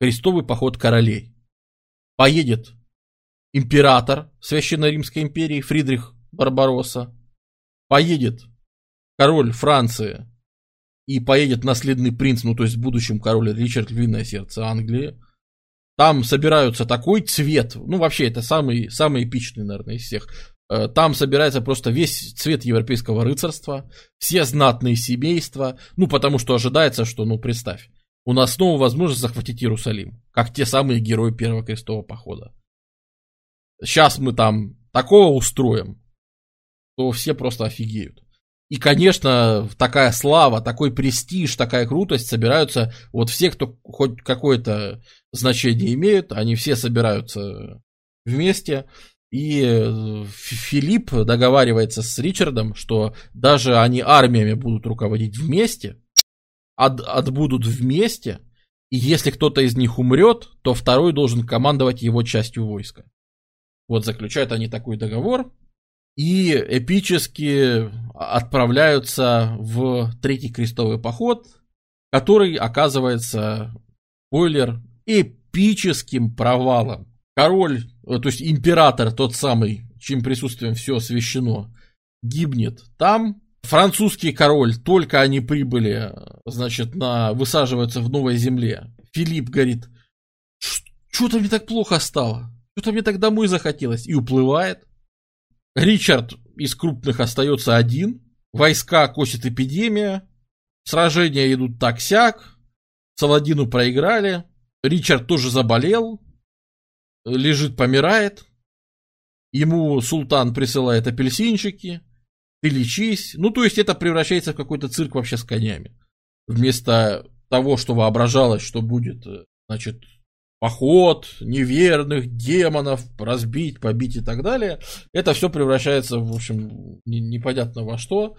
Крестовый поход королей. Поедет император Священной Римской империи Фридрих Барбаросса, поедет король Франции и поедет наследный принц, то есть в будущем король Ричард Львиное Сердце Англии, Там собираются такой цвет, ну вообще это самый эпичный, наверное, из всех. Там собирается просто весь цвет европейского рыцарства, все знатные семейства, ну потому что ожидается, что, ну представь, у нас снова возможность захватить Иерусалим, как те самые герои Первого крестового похода. Сейчас мы там такого устроим, то все просто офигеют. И, конечно, такая слава, такой престиж, такая крутость собираются, вот все, кто хоть какое-то значение имеют, они все собираются вместе. И Филипп договаривается с Ричардом, что даже они армиями будут руководить вместе, отбудут вместе, и если кто-то из них умрет, то второй должен командовать его частью войска. Вот заключают они такой договор и эпически отправляются в Третий крестовый поход, который оказывается, спойлер, эпическим провалом. Король, то есть император, тот самый, чьим присутствием все освящено, гибнет там. Французский король, только они прибыли, значит, высаживаются в новой земле. Филипп говорит, что-то мне так плохо стало, что-то мне так домой захотелось, и уплывает. Ричард из крупных остается один, войска косит эпидемия, сражения идут так-сяк, Саладину проиграли, Ричард тоже заболел, лежит, помирает, ему султан присылает апельсинчики, ты лечись. Ну, то есть это превращается в какой-то цирк вообще с конями. Вместо того, что воображалось, что будет, значит, поход неверных, демонов, разбить, побить и так далее, это все превращается, в общем, непонятно во что.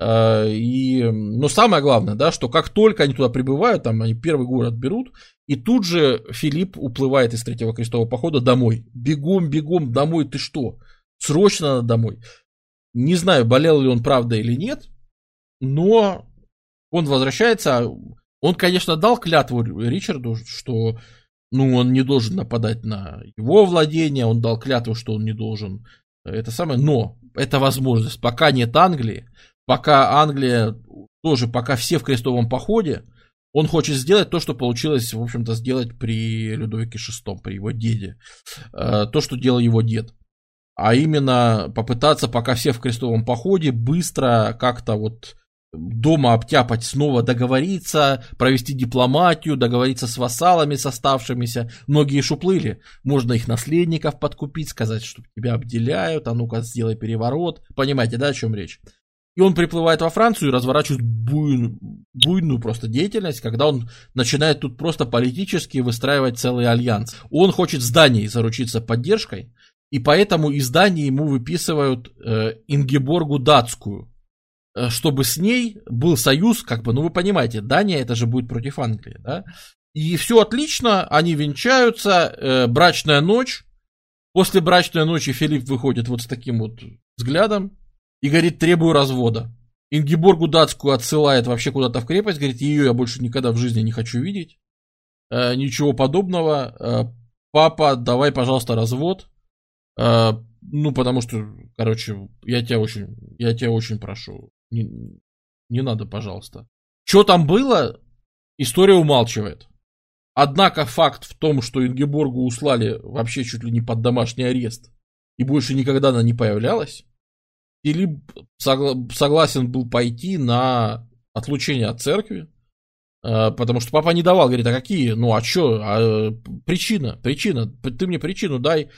Но самое главное, да, что как только они туда прибывают, там они первый город берут, и тут же Филипп уплывает из Третьего крестового похода домой. Бегом, домой, ты что? Срочно надо домой. Не знаю, болел ли он, правда, или нет, но он возвращается. Он, конечно, дал клятву Ричарду, что ну, он не должен нападать на его владение, он дал клятву, что он не должен это самое, но это возможность, пока нет Англии, пока Англия тоже, пока все в крестовом походе, он хочет сделать то, что получилось, в общем-то, сделать при Людовике VI, при его деде. То, что делал его дед. А именно попытаться, пока все в крестовом походе, быстро как-то вот дома обтяпать, снова договориться, провести дипломатию, договориться с вассалами, с оставшимися. Многие шуплыли. Можно их наследников подкупить, сказать, что тебя обделяют, а ну-ка сделай переворот. Понимаете, да, о чем речь? И он приплывает во Францию и разворачивает буйную просто деятельность, когда он начинает тут просто политически выстраивать целый альянс. Он хочет с Данией заручиться поддержкой, и поэтому из Дании ему выписывают Ингеборгу Датскую, чтобы с ней был союз, как бы, ну вы понимаете, Дания это же будет против Англии, да? И все отлично, они венчаются, брачная ночь. После брачной ночи Филипп выходит вот с таким вот взглядом и говорит, требую развода. Ингеборгу Датскую отсылает вообще куда-то в крепость, говорит, ее я больше никогда в жизни не хочу видеть, ничего подобного, папа, давай, пожалуйста, развод. Ну, потому что, короче, я тебя очень прошу, не надо, пожалуйста. Что там было, история умалчивает. Однако факт в том, что Ингеборгу услали вообще чуть ли не под домашний арест, и больше никогда она не появлялась, Филипп согласен был пойти на отлучение от церкви, потому что папа не давал, говорит, а какие, ну, а что, причина, ты мне причину дай.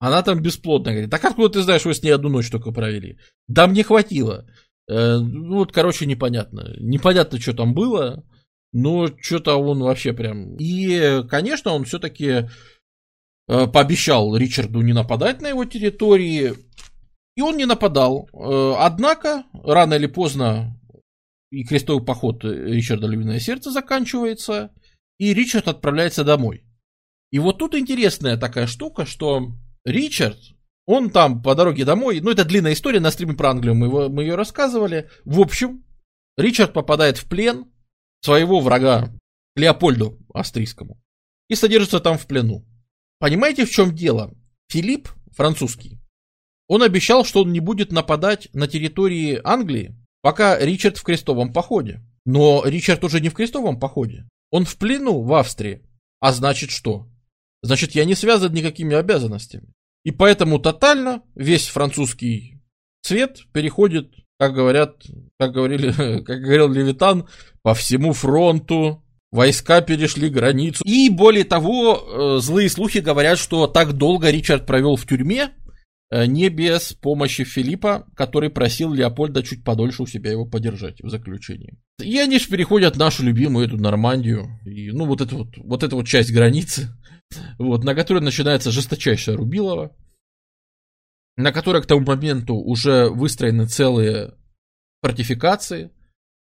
Она там бесплодная, говорит, так откуда ты знаешь, вы с ней одну ночь только провели? Да мне хватило. Ну вот, короче, непонятно. Непонятно, что там было, но что-то он вообще прям... И, конечно, он все-таки пообещал Ричарду не нападать на его территории, и он не нападал. Однако, рано или поздно и крестовый поход Ричарда Львиное Сердце заканчивается, и Ричард отправляется домой. И вот тут интересная такая штука, что... Ричард, он там по дороге домой, ну это длинная история, на стриме про Англию мы ее рассказывали. В общем, Ричард попадает в плен своего врага Леопольду Австрийскому и содержится там в плену. Понимаете, в чем дело? Филипп, французский, он обещал, что он не будет нападать на территории Англии, пока Ричард в крестовом походе. Но Ричард уже не в крестовом походе, он в плену в Австрии. А значит что? значит, я не связан никакими обязанностями. И поэтому тотально весь французский цвет переходит, как говорил Левитан, по всему фронту. Войска перешли границу. И более того, злые слухи говорят, что так долго Ричард провел в тюрьме не без помощи Филиппа, который просил Леопольда чуть подольше у себя его подержать в заключении. И они же переходят нашу любимую эту Нормандию. И, ну, вот эта вот часть границы, вот, на которой начинается жесточайшая рубилова, на которой к тому моменту уже выстроены целые фортификации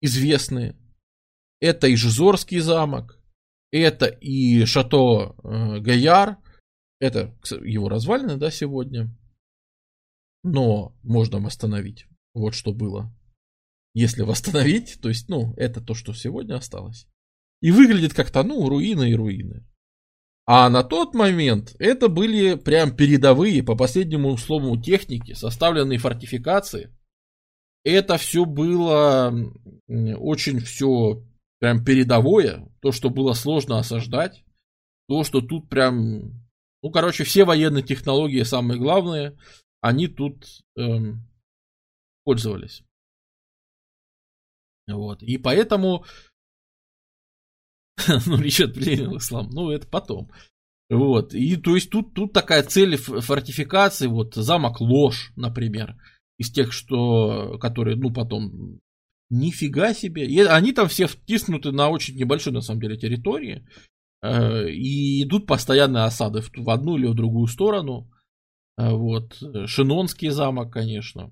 известные. Это и Жизорский замок, это и Шато Гаяр, это его развалины, да, сегодня. Но можно восстановить вот что было. Если восстановить, то есть, ну, это то, что сегодня осталось. И выглядит как-то, ну, руины и руины. А на тот момент это были прям передовые, по последнему слову, техники, составленные фортификации. Это все было очень все... прям передовое, то, что было сложно осаждать, то, что тут прям, ну, короче, все военные технологии, самые главные, они тут пользовались. Вот, и поэтому, ну, Ричард пленил ислам, ну, это потом. Вот, и то есть тут такая цель фортификации, вот, замок Лож, например, из тех, что, которые, ну, потом... Нифига себе. И они там все втиснуты на очень небольшой, на самом деле, территории. И идут постоянные осады в одну или в другую сторону. Вот. Шинонский замок, конечно.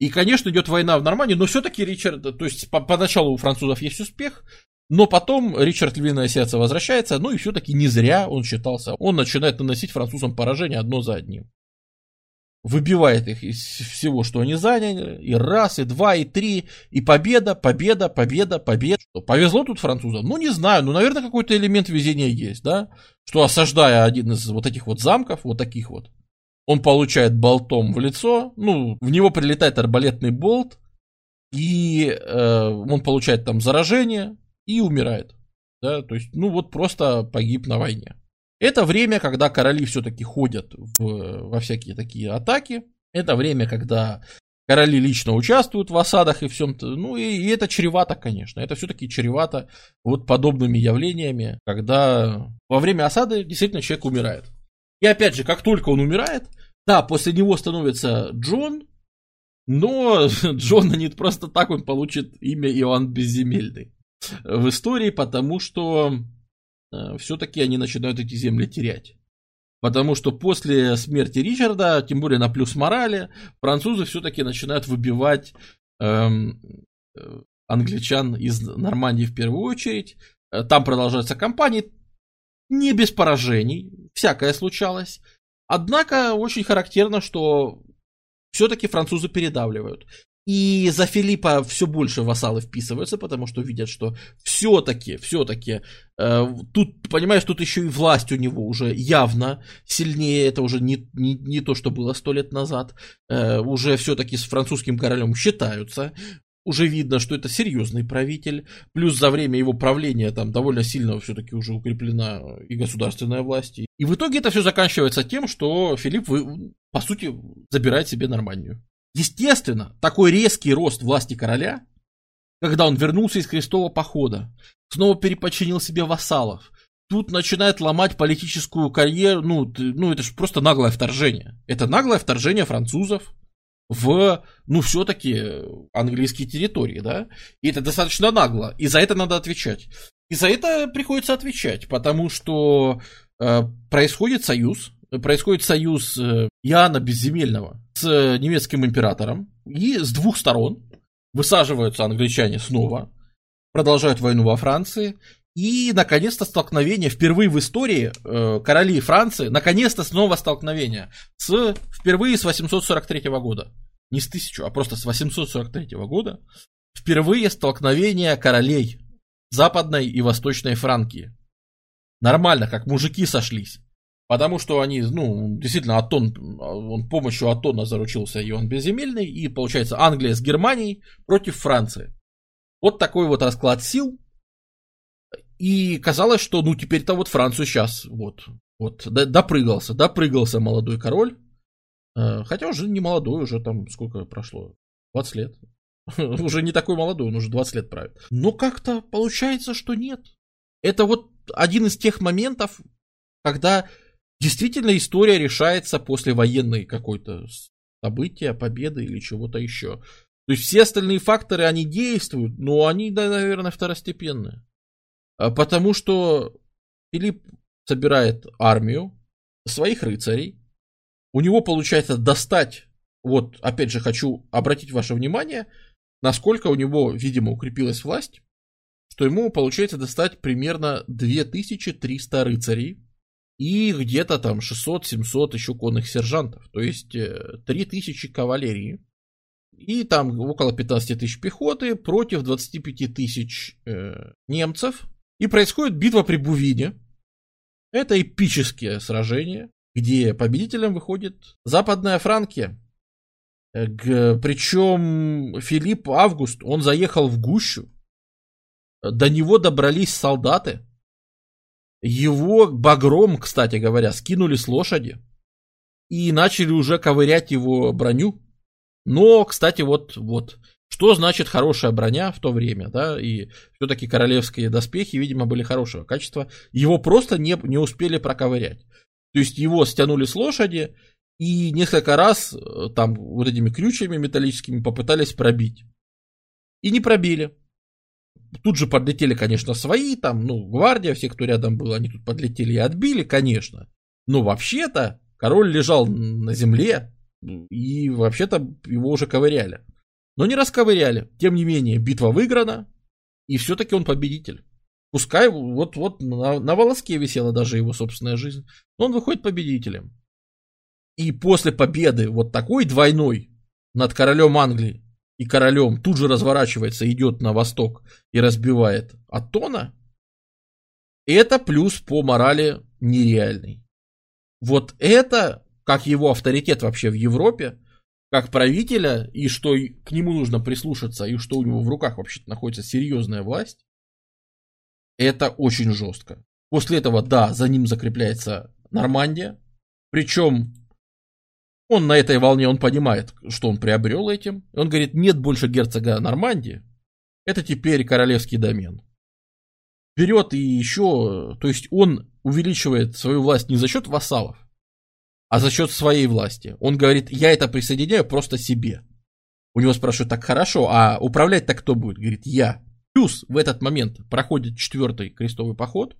И, конечно, идет война в Нормандии, но все-таки Ричард... То есть, поначалу у французов есть успех, но потом Ричард Львиное Сердце возвращается, ну и все-таки не зря он считался. Он начинает наносить французам поражение одно за одним. Выбивает их из всего, что они заняли, и раз, и два, и три, и победа. Что, повезло тут французам? Ну, не знаю, ну, наверное, какой-то элемент везения есть, да, что, осаждая один из вот этих вот замков, вот таких вот, он получает болтом в лицо, ну, в него прилетает арбалетный болт, и он получает там заражение и умирает, да, то есть, ну, вот просто погиб на войне. Это время, когда короли все-таки ходят во всякие такие атаки. Это время, когда короли лично участвуют в осадах и всем. Ну, и это чревато, конечно. Это все-таки чревато вот подобными явлениями, когда во время осады действительно человек умирает. И опять же, как только он умирает, да, после него становится Джон, но Джона не просто так, он получит имя Иоанн Безземельный в истории, потому что... все-таки они начинают эти земли терять. Потому что после смерти Ричарда, тем более на плюс морали, французы все-таки начинают выбивать англичан из Нормандии в первую очередь. Там продолжаются кампании, не без поражений, всякое случалось. Однако очень характерно, что все-таки французы передавливают. И за Филиппа все больше вассалы вписываются, потому что видят, что все-таки, тут, понимаешь, тут еще и власть у него уже явно сильнее, это уже не то, что было 100 лет назад, уже все-таки с французским королем считаются, уже видно, что это серьезный правитель, плюс за время его правления там довольно сильно все-таки уже укреплена и государственная власть, и в итоге это все заканчивается тем, что Филипп, по сути, забирает себе Нормандию. Естественно, такой резкий рост власти короля, когда он вернулся из крестового похода, снова переподчинил себе вассалов, тут начинает ломать политическую карьеру, ну это же просто наглое вторжение. Это наглое вторжение французов в, ну, все-таки английские территории, да, и это достаточно нагло, и за это надо отвечать. И за это приходится отвечать, потому что происходит союз Иоанна Безземельного с немецким императором, и с двух сторон высаживаются англичане снова, продолжают войну во Франции, и, наконец-то, столкновение, впервые в истории королей Франции, наконец-то снова столкновение, впервые с 843 года, не с 1000, а просто с 843 года, впервые столкновение королей Западной и Восточной Франкии. Нормально, как мужики сошлись. Потому что они, ну, действительно, Атон, он помощью Атона заручился Иоанн Безземельный, и, получается, Англия с Германией против Франции. Вот такой вот расклад сил. И казалось, что, ну, теперь-то вот Францию сейчас, вот, Вот, допрыгался молодой король. Хотя уже не молодой, уже там сколько прошло? 20 лет. Уже не такой молодой, он уже 20 лет правит. Но как-то получается, что нет. Это вот один из тех моментов, когда действительно история решается после военной какой-то события, победы или чего-то еще. То есть все остальные факторы, они действуют, но они, да, наверное, второстепенные. Потому что Филипп собирает армию своих рыцарей. У него получается достать, вот опять же хочу обратить ваше внимание, насколько у него, видимо, укрепилась власть, что ему получается достать примерно 2300 рыцарей и где-то там 600-700 еще конных сержантов, то есть 3000 кавалерии. И там около 15 тысяч пехоты против 25 тысяч немцев. И происходит битва при Бувине. Это эпическое сражение, где победителем выходит Западная Франкия. Причем Филипп Август, он заехал в гущу. До него добрались солдаты. Его багром, кстати говоря, скинули с лошади. И начали уже ковырять его броню. Но, кстати, вот, что значит хорошая броня в то время, да, и все-таки королевские доспехи, видимо, были хорошего качества, его просто не успели проковырять, то есть его стянули с лошади и несколько раз там вот этими крючьями металлическими попытались пробить, и не пробили. Тут же подлетели, конечно, свои, там, ну, гвардия, все, кто рядом был, они тут подлетели и отбили, конечно, но вообще-то король лежал на земле, и вообще-то его уже ковыряли. Но не расковыряли. Тем не менее, битва выиграна. И все-таки он победитель. Пускай вот на волоске висела даже его собственная жизнь. Но он выходит победителем. И после победы вот такой двойной над королем Англии и королем тут же разворачивается, идет на восток и разбивает Атона. Это плюс по морали нереальный. Вот это... как его авторитет вообще в Европе, как правителя, и что к нему нужно прислушаться, и что у него в руках вообще-то находится серьезная власть, это очень жестко. После этого, да, за ним закрепляется Нормандия, причем он на этой волне, он понимает, что он приобрел этим, он говорит, нет больше герцога Нормандии, это теперь королевский домен. Берет и еще, то есть он увеличивает свою власть не за счет вассалов, а за счет своей власти. Он говорит, я это присоединяю просто себе. У него спрашивают, так хорошо, а управлять-то кто будет? Говорит, я. Плюс в этот момент проходит 4-й крестовый поход.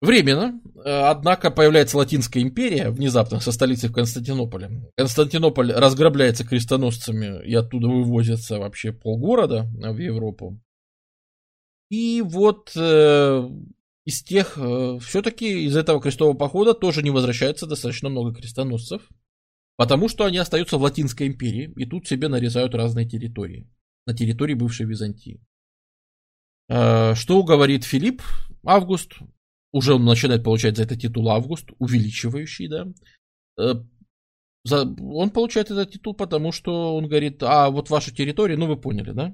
Временно, однако, появляется Латинская империя, внезапно, со столицей в Константинополе. Константинополь разграбляется крестоносцами, и оттуда вывозятся вообще полгорода в Европу. И вот... из тех, все-таки из этого крестового похода тоже не возвращается достаточно много крестоносцев, потому что они остаются в Латинской империи, и тут себе нарезают разные территории, на территории бывшей Византии. Что говорит Филипп Август, уже он начинает получать за это титул Август, увеличивающий, да, он получает этот титул, потому что он говорит, а вот ваша территория, ну вы поняли, да?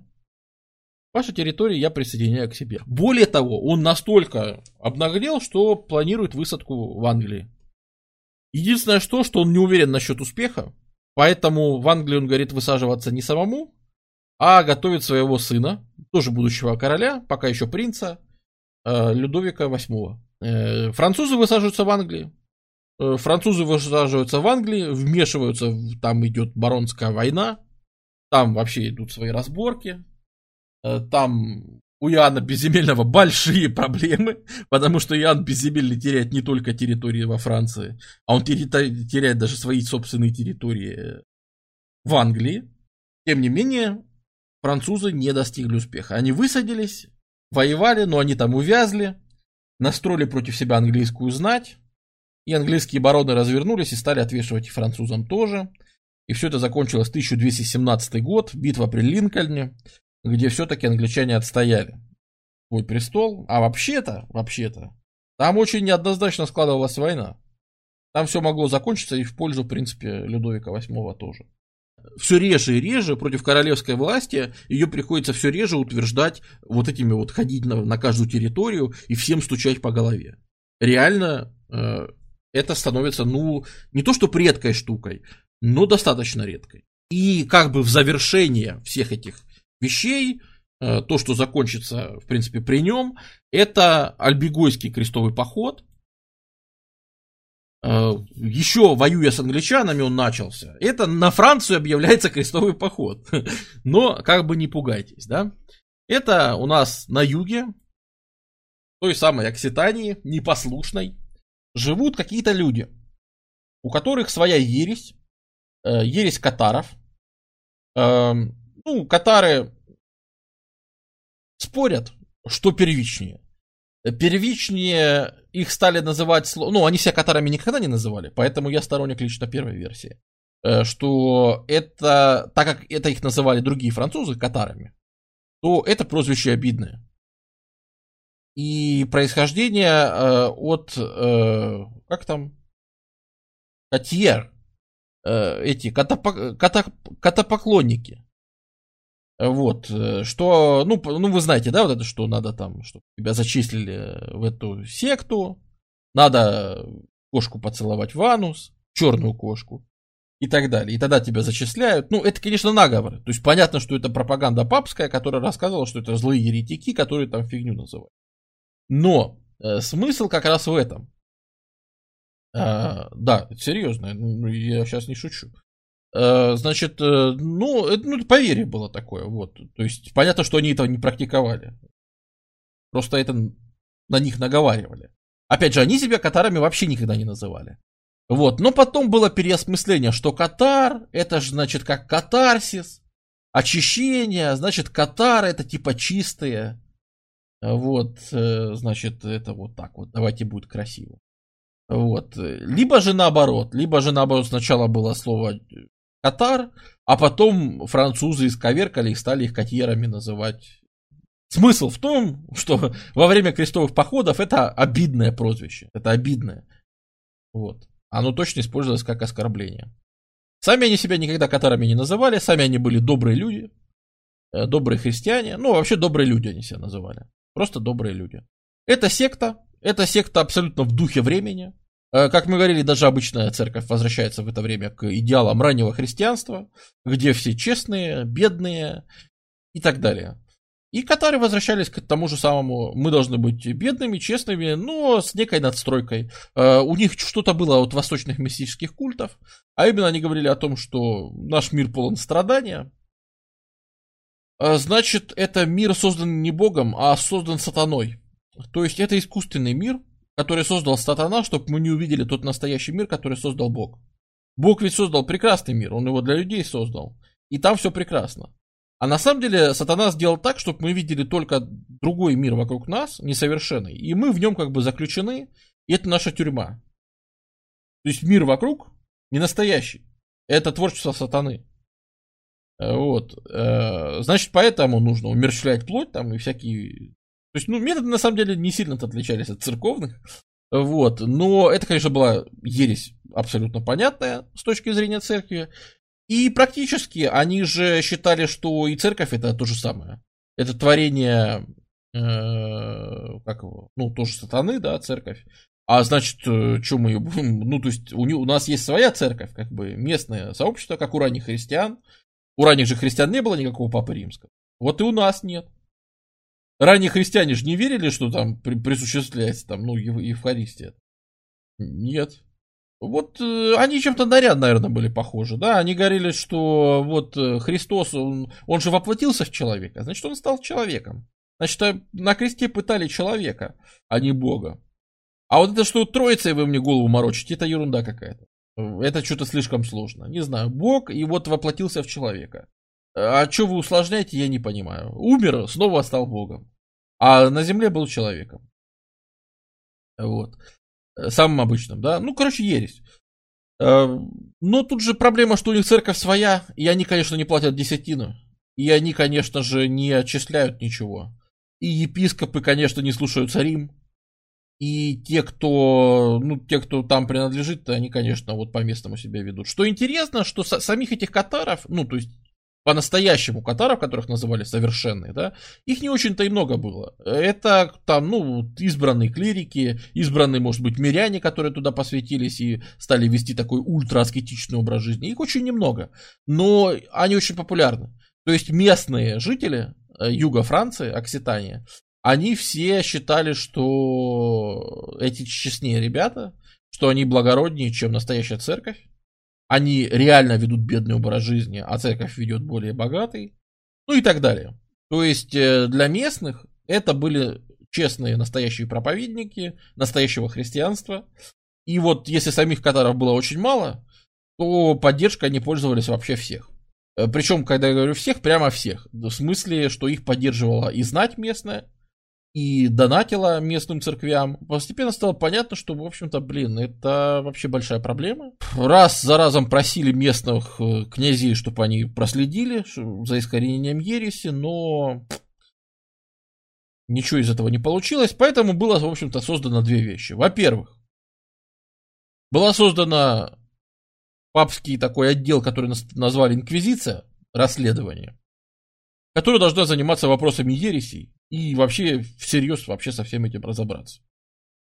Вашу территорию я присоединяю к себе. Более того, он настолько обнаглел, что планирует высадку в Англии. Единственное, что он не уверен насчет успеха, поэтому в Англии он говорит высаживаться не самому, а готовит своего сына, тоже будущего короля, пока еще принца, Людовика VIII. Французы высаживаются в Англии. Вмешиваются, там идет баронская война, там вообще идут свои разборки. Там у Иоанна Безземельного большие проблемы, потому что Иоанн Безземельный теряет не только территории во Франции, а он теряет даже свои собственные территории в Англии. Тем не менее, французы не достигли успеха. Они высадились, воевали, но они там увязли, настроили против себя английскую знать, и английские бароны развернулись и стали отвешивать и французам тоже. И все это закончилось в 1217 год, битва при Линкольне, где все-таки англичане отстояли свой престол. А вообще-то, там очень неоднозначно складывалась война. Там все могло закончиться и в пользу, в принципе, Людовика VIII тоже. Все реже и реже против королевской власти ее приходится все реже утверждать вот этими вот ходить на каждую территорию и всем стучать по голове. Реально это становится, ну, не то что редкой штукой, но достаточно редкой. И как бы в завершение всех этих вещей, то, что закончится, в принципе, при нем, это Альбигойский крестовый поход. Еще воюя с англичанами он начался. Это на Францию объявляется крестовый поход. Но как бы не пугайтесь, да. Это у нас на юге, той самой Окситании, непослушной, живут какие-то люди, у которых своя ересь, ересь катаров. Ну, катары спорят, что первичнее. Первичнее их стали называть... Ну, они себя катарами никогда не называли, поэтому я сторонник лично первой версии. Что это... Так как это их называли другие французы катарами, то это прозвище обидное. И происхождение от... Как там? Котьер. Эти котопоклонники. Вот, что, ну вы знаете, да, вот это, что надо там, чтобы тебя зачислили в эту секту, надо кошку поцеловать в анус, черную кошку и так далее, и тогда тебя зачисляют. Ну, это, конечно, наговоры, то есть понятно, что это пропаганда папская, которая рассказывала, что это злые еретики, которые там фигню называют. Но смысл как раз в этом. Да, серьезно, я сейчас не шучу. Значит, ну, это поверье было такое, вот. То есть, понятно, что они этого не практиковали. Просто это на них наговаривали. Опять же, они себя катарами вообще никогда не называли. Вот, но потом было переосмысление, что катар, это же, значит, как катарсис, очищение, значит, катары, это типа чистые. Вот, значит, это вот так вот, давайте будет красиво. Вот, либо же наоборот, сначала было слово катар, а потом французы исковеркали и стали их котьерами называть. Смысл в том, что во время крестовых походов это обидное прозвище, это обидное. Вот, оно точно использовалось как оскорбление. Сами они себя никогда катарами не называли, сами они были добрые люди, добрые христиане, ну вообще добрые люди они себя называли, просто добрые люди. Эта секта абсолютно в духе времени. Как мы говорили, даже обычная церковь возвращается в это время к идеалам раннего христианства, где все честные, бедные и так далее. И катары возвращались к тому же самому. Мы должны быть бедными, честными, но с некой надстройкой. У них что-то было от восточных мистических культов, а именно они говорили о том, что наш мир полон страдания. Значит, это мир создан не Богом, а создан сатаной. То есть это искусственный мир, который создал сатана, чтобы мы не увидели тот настоящий мир, который создал Бог. Бог ведь создал прекрасный мир, он его для людей создал. И там все прекрасно. А на самом деле сатана сделал так, чтобы мы видели только другой мир вокруг нас, несовершенный. И мы в нем как бы заключены, и это наша тюрьма. То есть мир вокруг не настоящий. Это творчество сатаны. Вот. Значит, поэтому нужно умерщвлять плоть там и всякие... То есть, ну, методы, на самом деле, не сильно-то отличались от церковных, вот, но это, конечно, была ересь абсолютно понятная с точки зрения церкви, и практически они же считали, что и церковь это то же самое, это творение, тоже сатаны, да, церковь, а значит, что мы ее будем, ну, то есть, у нас есть своя церковь, как бы, местное сообщество, как у ранних христиан, у ранних же христиан не было никакого Папы Римского, вот и у нас нет. Ранние христиане же не верили, что там присуществляется там, ну, Евхаристия. Нет. Вот они чем-то на ряд, наверное, были похожи, да? Они говорили, что вот Христос, он же воплотился в человека, значит, он стал человеком. Значит, на кресте пытали человека, а не Бога. А вот это, что троицей вы мне голову морочите, это ерунда какая-то. Это что-то слишком сложно. Не знаю, Бог и вот воплотился в человека. А что вы усложняете, я не понимаю. Умер, снова стал Богом. А на земле был человеком. Вот. Самым обычным, да? Ну, короче, ересь. Но тут же проблема, что у них церковь своя, и они, конечно, не платят десятину. И они, конечно же, не отчисляют ничего. И епископы, конечно, не слушаются Рим. И те, кто там принадлежит, они, конечно, вот по местному себя ведут. Что интересно, что самих этих катаров, ну, то есть по-настоящему катаров, которых называли совершенные, да, их не очень-то и много было. Это там, ну, избранные клирики, избранные, может быть, миряне, которые туда посвятились и стали вести такой ультра-аскетичный образ жизни. Их очень немного, но они очень популярны. То есть местные жители юга Франции, Окситания, они все считали, что эти честнее ребята, что они благороднее, чем настоящая церковь. Они реально ведут бедный образ жизни, а церковь ведет более богатый, ну и так далее. То есть для местных это были честные настоящие проповедники, настоящего христианства. И вот если самих катаров было очень мало, то поддержкой они пользовались вообще всех. Причем, когда я говорю всех, прямо всех. В смысле, что их поддерживала и знать местная, и донатила местным церквям. Постепенно стало понятно, что, в общем-то, блин, это вообще большая проблема. Раз за разом просили местных князей, чтобы они проследили за искоренением ереси, но ничего из этого не получилось, поэтому было, в общем-то, создано две вещи. Во-первых, была создана папский такой отдел, который назвали инквизиция, расследование, которая должна заниматься вопросами ересей и вообще всерьез вообще со всем этим разобраться.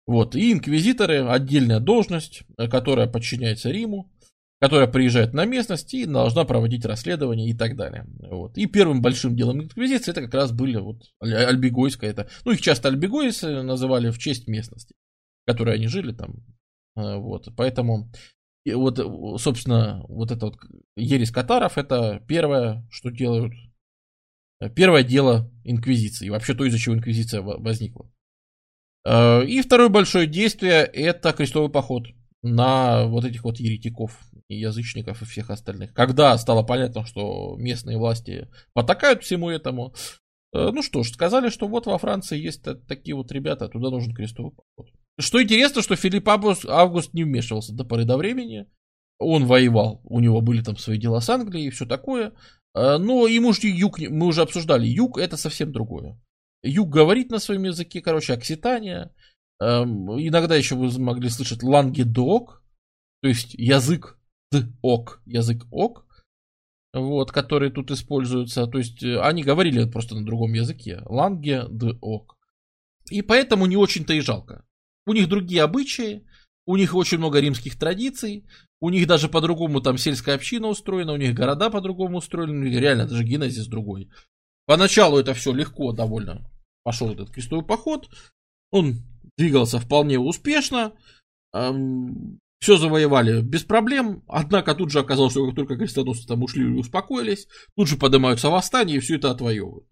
Вот. И инквизиторы, отдельная должность, которая подчиняется Риму, которая приезжает на местность и должна проводить расследования и так далее. Вот. И первым большим делом инквизиции это как раз были вот альбигойская. Это, ну, их часто альбигойцы называли в честь местности, в которой они жили там. Вот. Поэтому, и вот, собственно, вот это вот ересь катаров, это первое, что делают. Первое дело инквизиции, и вообще то, из-за чего инквизиция возникла. И второе большое действие – это крестовый поход на вот этих вот еретиков, и язычников и всех остальных. Когда стало понятно, что местные власти потакают всему этому, ну что ж, сказали, что вот во Франции есть такие вот ребята, туда нужен крестовый поход. Что интересно, что Филипп Август не вмешивался до поры до времени. Он воевал, у него были там свои дела с Англией и все такое. Но ему же юг, мы уже обсуждали, юг это совсем другое. Юг говорит на своем языке, короче, Окситания. Иногда еще вы могли слышать лангедок, то есть язык ок, язык ок, вот, который тут используется. То есть они говорили просто на другом языке, лангедок. И поэтому не очень-то и жалко. У них другие обычаи, у них очень много римских традиций, у них даже по-другому там сельская община устроена, у них города по-другому устроены, реально даже генезис другой. Поначалу это все легко довольно пошел этот крестовый поход, он двигался вполне успешно, все завоевали без проблем, однако тут же оказалось, что как только крестоносцы там ушли и успокоились, тут же поднимаются восстания и все это отвоевывают.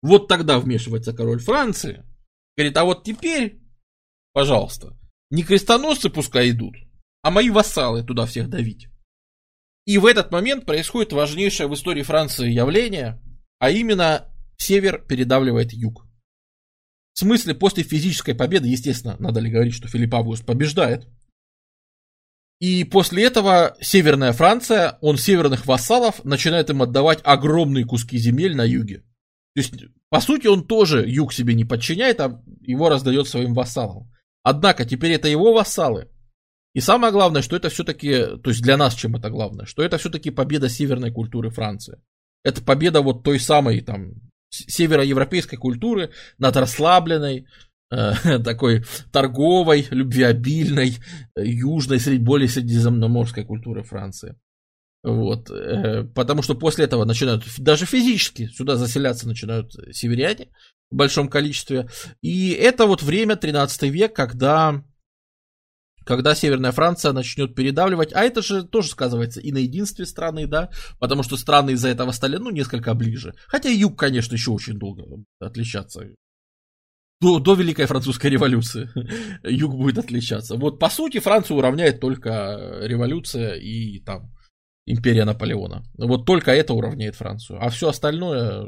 Вот тогда вмешивается король Франции, говорит, а вот теперь, пожалуйста, не крестоносцы пускай идут, а мои вассалы туда всех давить. И в этот момент происходит важнейшее в истории Франции явление, а именно север передавливает юг. В смысле, после физической победы, естественно, надо ли говорить, что Филипп Август побеждает. И после этого северная Франция, он северных вассалов начинает им отдавать огромные куски земель на юге. То есть, по сути, он тоже юг себе не подчиняет, а его раздает своим вассалам. Однако, теперь это его вассалы. И самое главное, что это все-таки, то есть для нас чем это главное, что это все-таки победа северной культуры Франции. Это победа вот той самой там североевропейской культуры над расслабленной, такой торговой, любвеобильной, южной, более средиземноморской культуры Франции. Вот, потому что после этого начинают, даже физически, сюда заселяться начинают северяне в большом количестве. И это вот время, 13 век, когда Северная Франция начнет передавливать, а это же тоже сказывается и на единстве страны, да, потому что страны из-за этого стали, ну, несколько ближе. Хотя юг, конечно, еще очень долго будет отличаться. До Великой Французской революции юг будет отличаться. Вот, по сути, Францию уравняет только революция и там империя Наполеона. Вот только это уравняет Францию. А все остальное,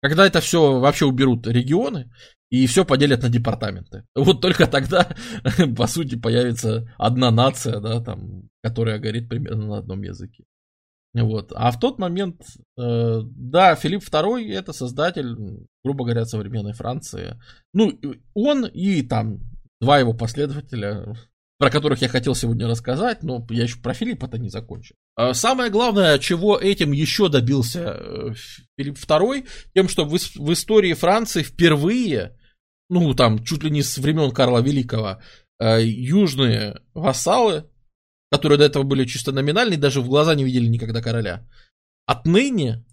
когда это все вообще уберут регионы, и все поделят на департаменты. Вот только тогда, по сути, появится одна нация, да, там, которая говорит примерно на одном языке. Вот. А в тот момент, да, Филипп II это создатель, грубо говоря, современной Франции. Ну, он и там два его последователя про которых я хотел сегодня рассказать, но я еще про Филиппа-то не закончил. Самое главное, чего этим еще добился Филипп II, тем, что в истории Франции впервые, ну там чуть ли не с времен Карла Великого, южные вассалы, которые до этого были чисто номинальные, даже в глаза не видели никогда короля, отныне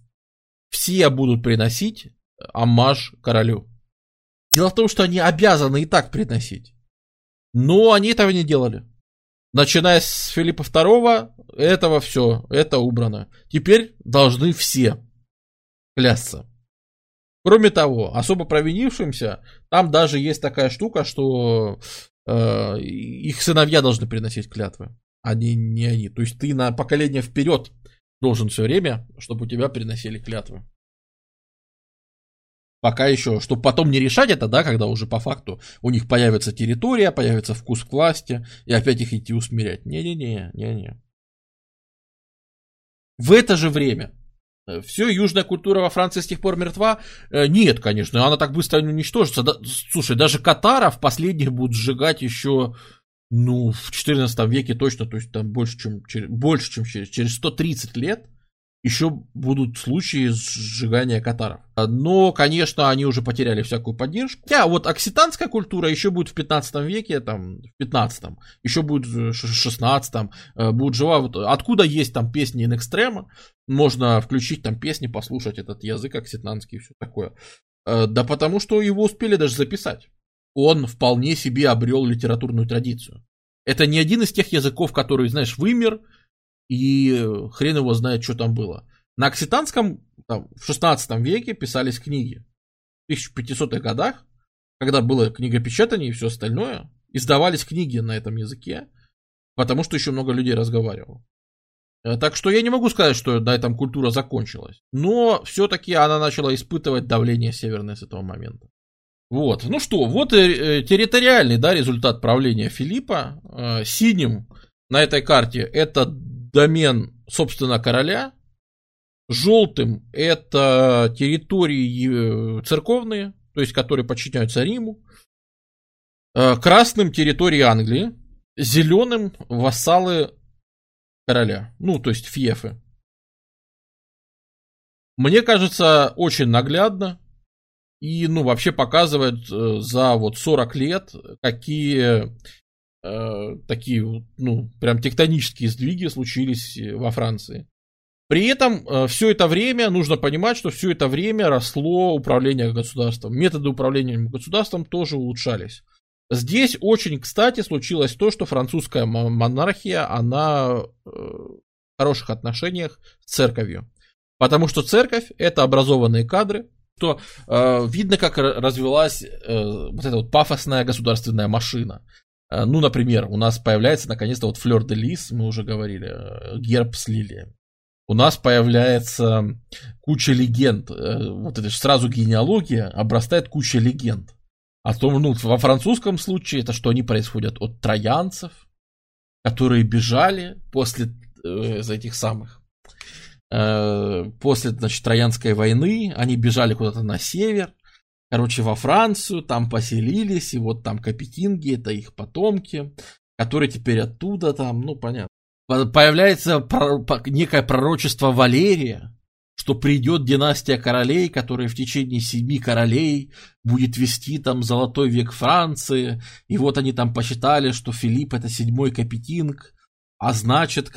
все будут приносить оммаж королю. Дело в том, что они обязаны и так приносить. Но они этого не делали. Начиная с Филиппа II, этого все, это убрано. Теперь должны все клясться. Кроме того, особо провинившимся, там даже есть такая штука, что их сыновья должны приносить клятвы. Они не они. То есть ты на поколение вперед должен все время, чтобы у тебя приносили клятвы. Пока еще, чтобы потом не решать это, да, когда уже по факту у них появится территория, появится вкус к власти, и опять их идти усмирять. Не-не-не. В это же время все южная культура во Франции с тех пор мертва? Нет, конечно, она так быстро не уничтожится. Да, слушай, даже катаров последних будут сжигать еще, ну, в 14 веке точно, то есть там больше, чем через 130 лет. Еще будут случаи сжигания катаров. Но, конечно, они уже потеряли всякую поддержку. Хотя вот окситанская культура еще будет в 15 веке, там, в 15-м, еще будет в 16-м, будет жива. Вот, откуда есть там песни in extremo, можно включить там песни, послушать этот язык окситанский и все такое. Да потому что его успели даже записать. Он вполне себе обрел литературную традицию. Это не один из тех языков, который, знаешь, вымер, и хрен его знает, что там было. На окситанском там, в 16 веке писались книги. В 1500-х годах, когда было книгопечатание и все остальное, издавались книги на этом языке, потому что еще много людей разговаривало. Так что я не могу сказать, что на этом культура закончилась. Но все-таки она начала испытывать давление северное с этого момента. Вот. Ну что, вот территориальный, да, результат правления Филиппа. Синим на этой карте это домен, собственно, короля. Желтым это территории церковные, то есть которые подчиняются Риму. Красным территории Англии. Зеленым вассалы короля, ну, то есть фьефы. Мне кажется, очень наглядно и, ну, вообще показывает за вот 40 лет, какие такие, ну, прям тектонические сдвиги случились во Франции. При этом все это время, нужно понимать, что все это время росло управление государством. Методы управления государством тоже улучшались. Здесь очень, кстати, случилось то, что французская монархия, она в хороших отношениях с церковью. Потому что церковь — это образованные кадры, что видно, как развилась вот эта вот пафосная государственная машина. Ну, например, у нас появляется наконец-то вот флёр-де-лис, мы уже говорили, герб с лилиями. У нас появляется куча легенд. Вот это же сразу генеалогия, обрастает куча легенд. А то, ну, во французском случае это что они происходят от троянцев, которые бежали после этих самых. После, значит, Троянской войны они бежали куда-то на север. Короче, во Францию, там поселились, и вот там капетинги, это их потомки, которые теперь оттуда там, ну, понятно. Появляется некое пророчество Валерия, что придет династия королей, которая в течение 7 королей будет вести там золотой век Франции, и вот они там посчитали, что Филипп — это 7-й капетинг, а значит,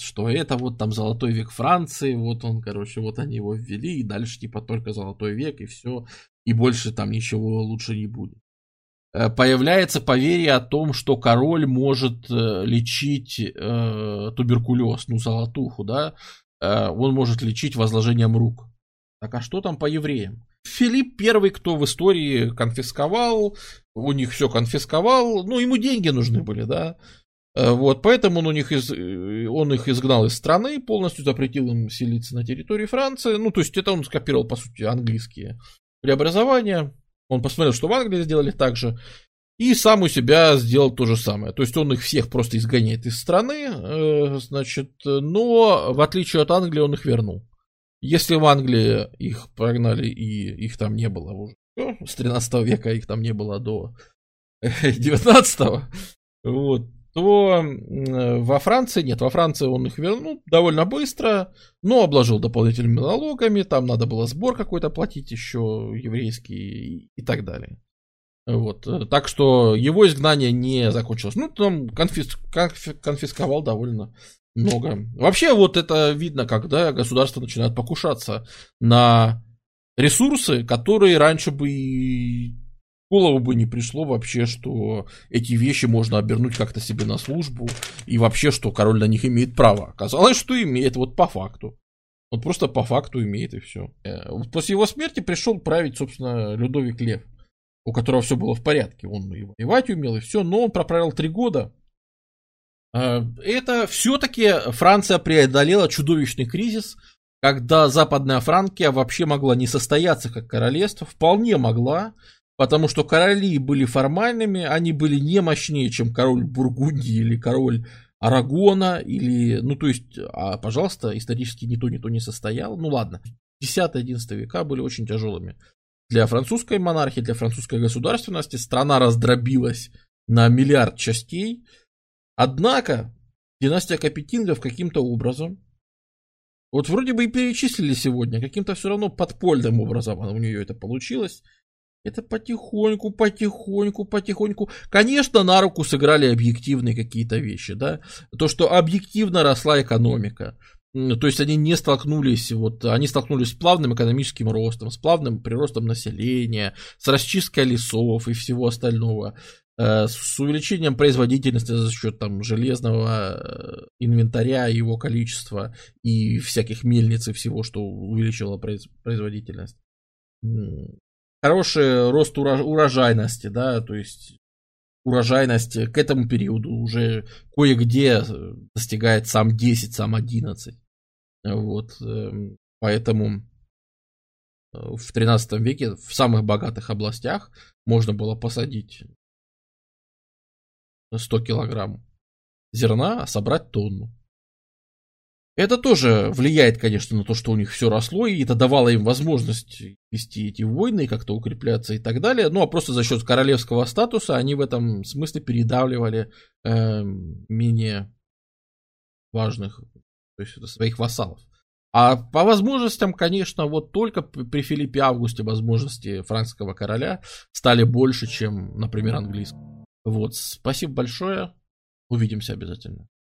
что это вот там золотой век Франции, вот он, короче, вот они его ввели, и дальше типа только золотой век, и все, и больше там ничего лучше не будет. Появляется поверье о том, что король может лечить туберкулез, ну, золотуху, да, он может лечить возложением рук. Так а что там по евреям? Филипп первый, кто в истории конфисковал, у них все конфисковал, ну, ему деньги нужны были, да. Вот, поэтому он их изгнал из страны, полностью запретил им селиться на территории Франции. Ну, то есть это он скопировал, по сути, английские преобразования. Он посмотрел, что в Англии сделали так же. И сам у себя сделал то же самое. То есть он их всех просто изгоняет из страны, значит, но в отличие от Англии он их вернул. Если в Англии их прогнали и их там не было уже, с 13 века их там не было до 19-го, вот, то во Франции нет. Во Франции он их вернул довольно быстро, но обложил дополнительными налогами, там надо было сбор какой-то платить еще еврейский и так далее. Вот. Так что его изгнание не закончилось. Ну, там конфисковал довольно много. Вообще, вот это видно, когда государство начинает покушаться на ресурсы, которые раньше бы и в голову бы не пришло вообще, что эти вещи можно обернуть как-то себе на службу, и вообще, что король на них имеет право. Оказалось, что имеет, вот по факту. Вот просто по факту имеет, и все. После его смерти пришел править, собственно, Людовик Лев, у которого все было в порядке. Он и воевать умел, и все, но он проправил 3 года. Это все-таки Франция преодолела чудовищный кризис, когда Западная Франкия вообще могла не состояться как королевство, вполне могла, потому что короли были формальными, они были не мощнее, чем король Бургундии или король Арагона, или, ну то есть, пожалуйста, исторически ни то не состояло, ну ладно. 10-11 века были очень тяжелыми для французской монархии, для французской государственности. Страна раздробилась на миллиард частей. Однако династия Капетингов каким-то образом, вот вроде бы и перечислили сегодня, каким-то все равно подпольным образом у нее это получилось. Это потихоньку. Конечно, на руку сыграли объективные какие-то вещи, да. То, что объективно росла экономика. То есть они не столкнулись, вот, они столкнулись с плавным экономическим ростом, с плавным приростом населения, с расчисткой лесов и всего остального, с увеличением производительности за счет там железного инвентаря, его количества и всяких мельниц и всего, что увеличило производительность. Хороший рост урожайности, да, то есть урожайность к этому периоду уже кое-где достигает сам 10, сам 11. Вот, поэтому в 13 веке в самых богатых областях можно было посадить 100 килограмм зерна, а собрать тонну. Это тоже влияет, конечно, на то, что у них все росло, и это давало им возможность вести эти войны, как-то укрепляться и так далее. Ну, а просто за счет королевского статуса они в этом смысле передавливали менее важных, то есть своих вассалов. А по возможностям, конечно, вот только при Филиппе Августе возможности франкского короля стали больше, чем, например, английского. Вот, спасибо большое, увидимся обязательно.